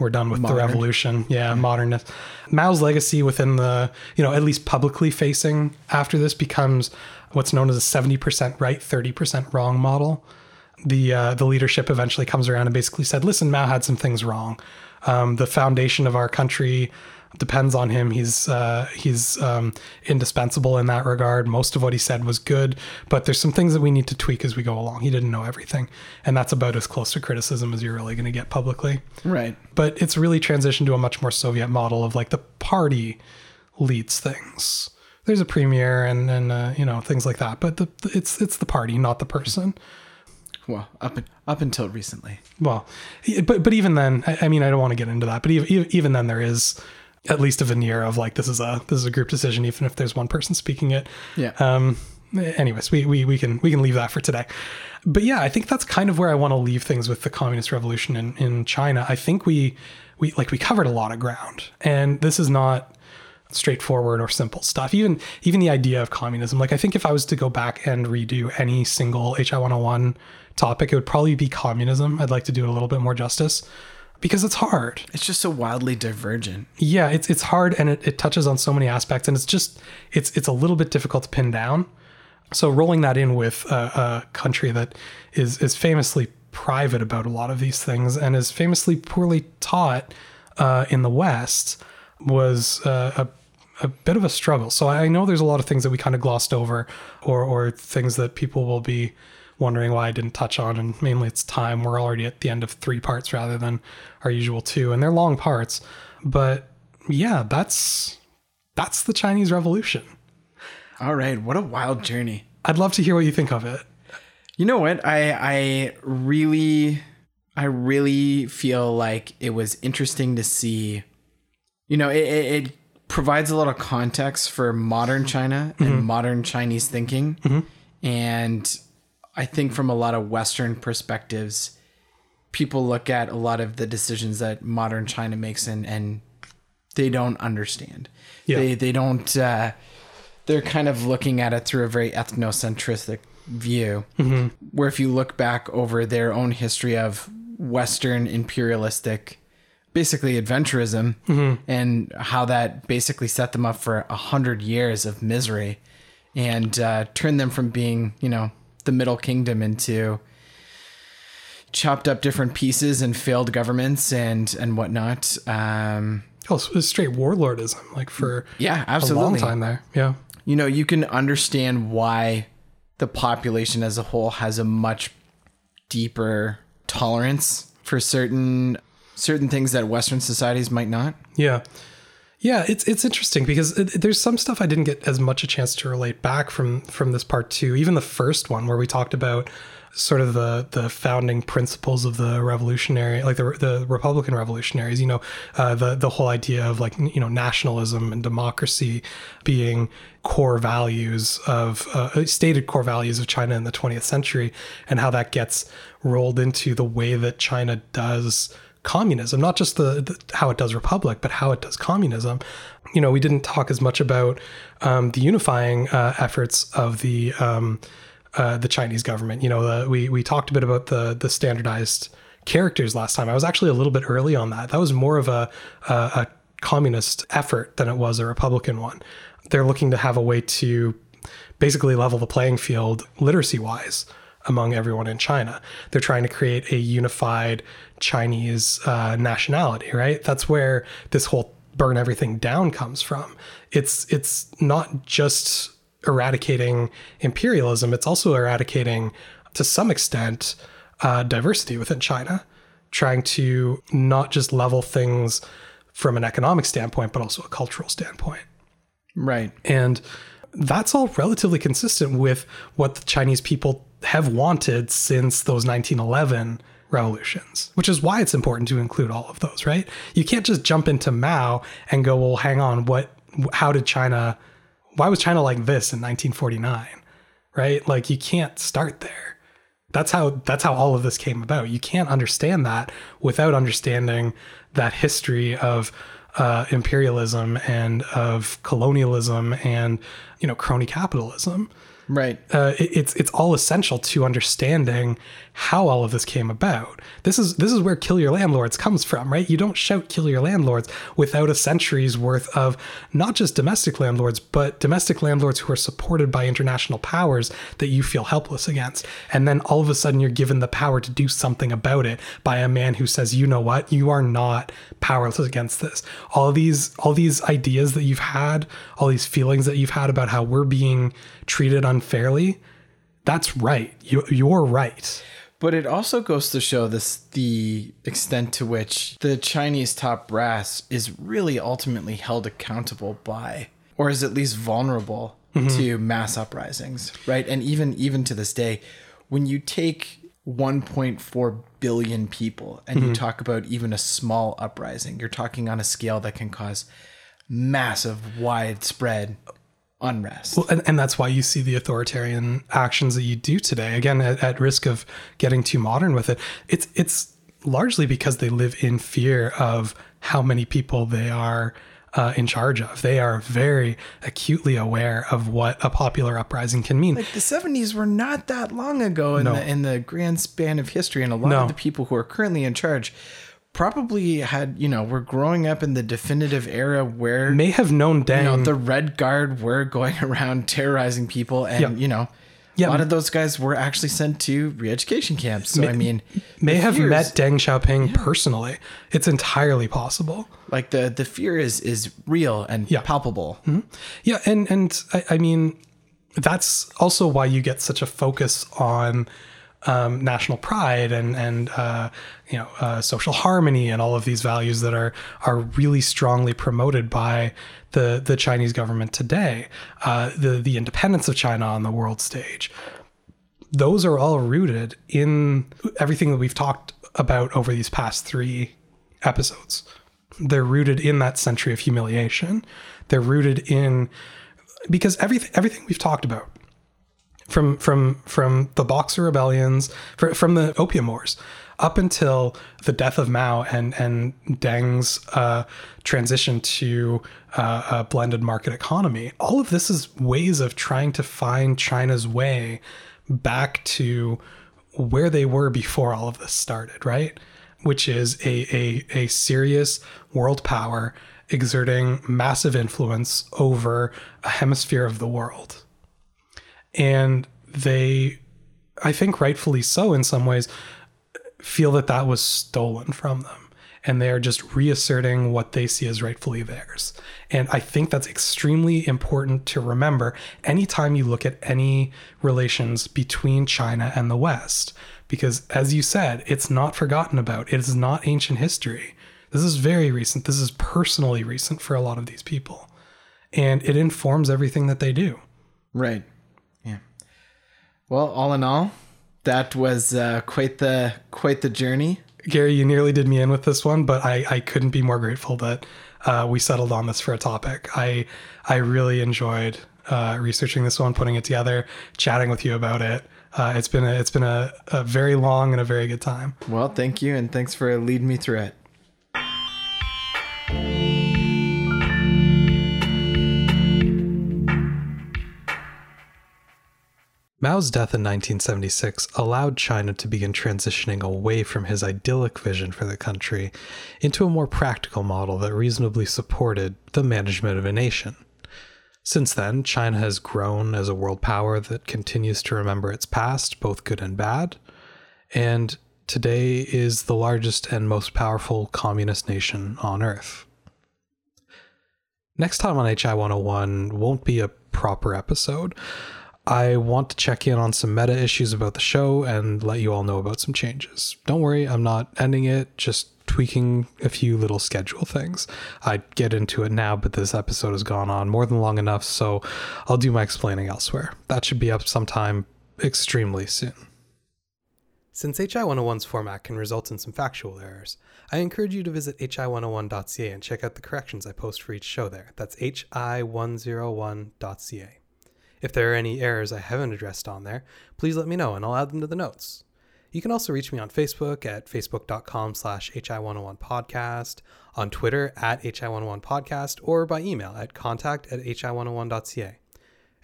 we're done with Modern. The revolution. Yeah, mm-hmm. Modernness. Mao's legacy within the, you know, at least publicly facing after this becomes what's known as a seventy percent right, thirty percent wrong model. The uh, the leadership eventually comes around and basically said, listen, Mao had some things wrong. Um, the foundation of our country depends on him. He's uh, he's um, indispensable in that regard. Most of what he said was good, but there's some things that we need to tweak as we go along. He didn't know everything. And that's about as close to criticism as you're really going to get publicly. Right. But it's really transitioned to a much more Soviet model of, like, the party leads things. There's a premier and, and uh, you know, things like that. But the, it's it's the party, not the person. Well, up up until recently. Well, but but even then, I, I mean, I don't want to get into that. But even even then, there is at least a veneer of, like, this is a this is a group decision, even if there's one person speaking it. Yeah. Um. Anyways, we we we can we can leave that for today. But yeah, I think that's kind of where I want to leave things with the Communist Revolution in, in China. I think we we like we covered a lot of ground, and this is not straightforward or simple stuff. Even even the idea of communism, like, I think if I was to go back and redo any single H I one oh one topic, it would probably be communism. I'd like to do it a little bit more justice because it's hard. It's just so wildly divergent. Yeah, it's it's hard, and it, it touches on so many aspects, and it's just it's it's a little bit difficult to pin down. So rolling that in with a, a country that is is famously private about a lot of these things and is famously poorly taught uh, in the West, was uh, a a bit of a struggle. So I know there's a lot of things that we kind of glossed over, or or things that people will be wondering why I didn't touch on, and mainly it's time. We're already at the end of three parts rather than our usual two, and they're long parts. But yeah, that's that's the Chinese Revolution. All right, what a wild journey. I'd love to hear what you think of it. You know what? I I really I really feel like it was interesting to see. You know, it it, it provides a lot of context for modern China and mm-hmm. modern Chinese thinking. Mm-hmm. And I think from a lot of Western perspectives, people look at a lot of the decisions that modern China makes and, and they don't understand. Yeah. They, they don't, uh, they're kind of looking at it through a very ethnocentristic view, mm-hmm. where if you look back over their own history of Western imperialistic, basically adventurism, mm-hmm. and how that basically set them up for a hundred years of misery and uh, turned them from being, you know, the Middle Kingdom into chopped up different pieces and failed governments and, and whatnot. Um, oh, so it was straight warlordism, like for yeah, absolutely. a long time there. Yeah. You know, you can understand why the population as a whole has a much deeper tolerance for certain, certain things that Western societies might not. Yeah. Yeah, it's it's interesting because it, there's some stuff I didn't get as much a chance to relate back from from this part two, even the first one where we talked about sort of the the founding principles of the revolutionary, like the the Republican revolutionaries, you know, uh, the, the whole idea of like, you know, nationalism and democracy being core values of uh, stated core values of China in the twentieth century, and how that gets rolled into the way that China does communism, not just the, the how it does republic, but how it does communism. You know, we didn't talk as much about um, the unifying uh, efforts of the um, uh, the Chinese government. You know, the, we we talked a bit about the the standardized characters last time. I was actually a little bit early on that. That was more of a a, a communist effort than it was a Republican one. They're looking to have a way to basically level the playing field literacy wise among everyone in China. They're trying to create a unified Chinese uh, nationality, right? That's where this whole burn everything down comes from. It's it's not just eradicating imperialism, it's also eradicating, to some extent, uh, diversity within China, trying to not just level things from an economic standpoint, but also a cultural standpoint. Right. And that's all relatively consistent with what the Chinese people have wanted since those nineteen eleven revolutions, which is why it's important to include all of those, right? You can't just jump into Mao and go, well, hang on, what, how did China, why was China like this in nineteen forty-nine, right? Like, you can't start there. That's how, that's how all of this came about. You can't understand that without understanding that history of uh, imperialism and of colonialism and, you know, crony capitalism. Right. Uh, it, it's it's all essential to understanding how all of this came about. This is this is where Kill Your Landlords comes from, right? You don't shout Kill Your Landlords without a century's worth of not just domestic landlords, but domestic landlords who are supported by international powers that you feel helpless against. And then all of a sudden you're given the power to do something about it by a man who says, you know what, you are not powerless against this. All these all these ideas that you've had, all these feelings that you've had about how we're being treated on unfairly, that's right. You, you're right. But it also goes to show this the extent to which the Chinese top brass is really ultimately held accountable by, or is at least vulnerable mm-hmm. to mass uprisings, right? And even even to this day, when you take one point four billion people and mm-hmm. you talk about even a small uprising, you're talking on a scale that can cause massive, widespread unrest. Well, and, and that's why you see the authoritarian actions that you do today. Again, at, at risk of getting too modern with it, it's it's largely because they live in fear of how many people they are uh, in charge of. They are very acutely aware of what a popular uprising can mean. Like, the seventies were not that long ago in, no. the, in the grand span of history, and a lot no. of the people who are currently in charge probably had, you know, we're growing up in the definitive era where may have known Deng, you know, the Red Guard were going around terrorizing people and, yep. you know, Yeah. A lot of those guys were actually sent to re-education camps. So, may, I mean... May have met Deng Xiaoping yeah. personally. It's entirely possible. Like, the, the fear is is real and yeah. palpable. Mm-hmm. Yeah, and, and I, I mean, that's also why you get such a focus on um, national pride and, and uh, you know, uh, social harmony and all of these values that are are really strongly promoted by the the Chinese government today, uh, the the independence of China on the world stage. Those are all rooted in everything that we've talked about over these past three episodes. They're rooted in that century of humiliation. They're rooted in, because everything everything we've talked about from from from the Boxer rebellions, from, from the Opium Wars, up until the death of Mao and, and Deng's uh, transition to uh, a blended market economy, all of this is ways of trying to find China's way back to where they were before all of this started, right? Which is a a, a serious world power exerting massive influence over a hemisphere of the world. And they, I think rightfully so in some ways, feel that that was stolen from them, and they are just reasserting what they see as rightfully theirs. And I think that's extremely important to remember anytime you look at any relations between China and the West, because as you said, it's not forgotten about. It is not ancient history. This is very recent. This is personally recent for a lot of these people, and it informs everything that they do. Right. Yeah. Well, all in all, that was uh, quite the quite the journey. Gary, you nearly did me in with this one, but I, I couldn't be more grateful that uh, we settled on this for a topic. I I really enjoyed uh, researching this one, putting it together, chatting with you about it. Uh, it's been a, it's been a, a very long and a very good time. Well, thank you, and thanks for leading me through it. Mao's death in nineteen seventy-six allowed China to begin transitioning away from his idyllic vision for the country into a more practical model that reasonably supported the management of a nation. Since then, China has grown as a world power that continues to remember its past, both good and bad, and today is the largest and most powerful communist nation on Earth. Next time on H I one oh one won't be a proper episode. I want to check in on some meta issues about the show and let you all know about some changes. Don't worry, I'm not ending it, just tweaking a few little schedule things. I get into it now, but this episode has gone on more than long enough, so I'll do my explaining elsewhere. That should be up sometime extremely soon. Since H I one oh one's format can result in some factual errors, I encourage you to visit h i one oh one dot c a and check out the corrections I post for each show there. That's h i one oh one dot c a. If there are any errors I haven't addressed on there, please let me know and I'll add them to the notes. You can also reach me on Facebook at facebook dot com slash h i one oh one podcast, on Twitter at h i one oh one podcast, or by email at contact at h i one oh one dot c a.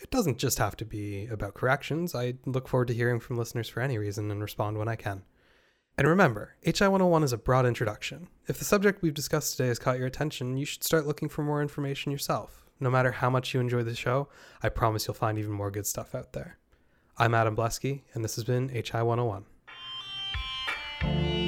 It doesn't just have to be about corrections. I look forward to hearing from listeners for any reason and respond when I can. And remember, H I one oh one is a broad introduction. If the subject we've discussed today has caught your attention, you should start looking for more information yourself. No matter how much you enjoy the show, I promise you'll find even more good stuff out there. I'm Adam Blesky, and this has been H I one oh one.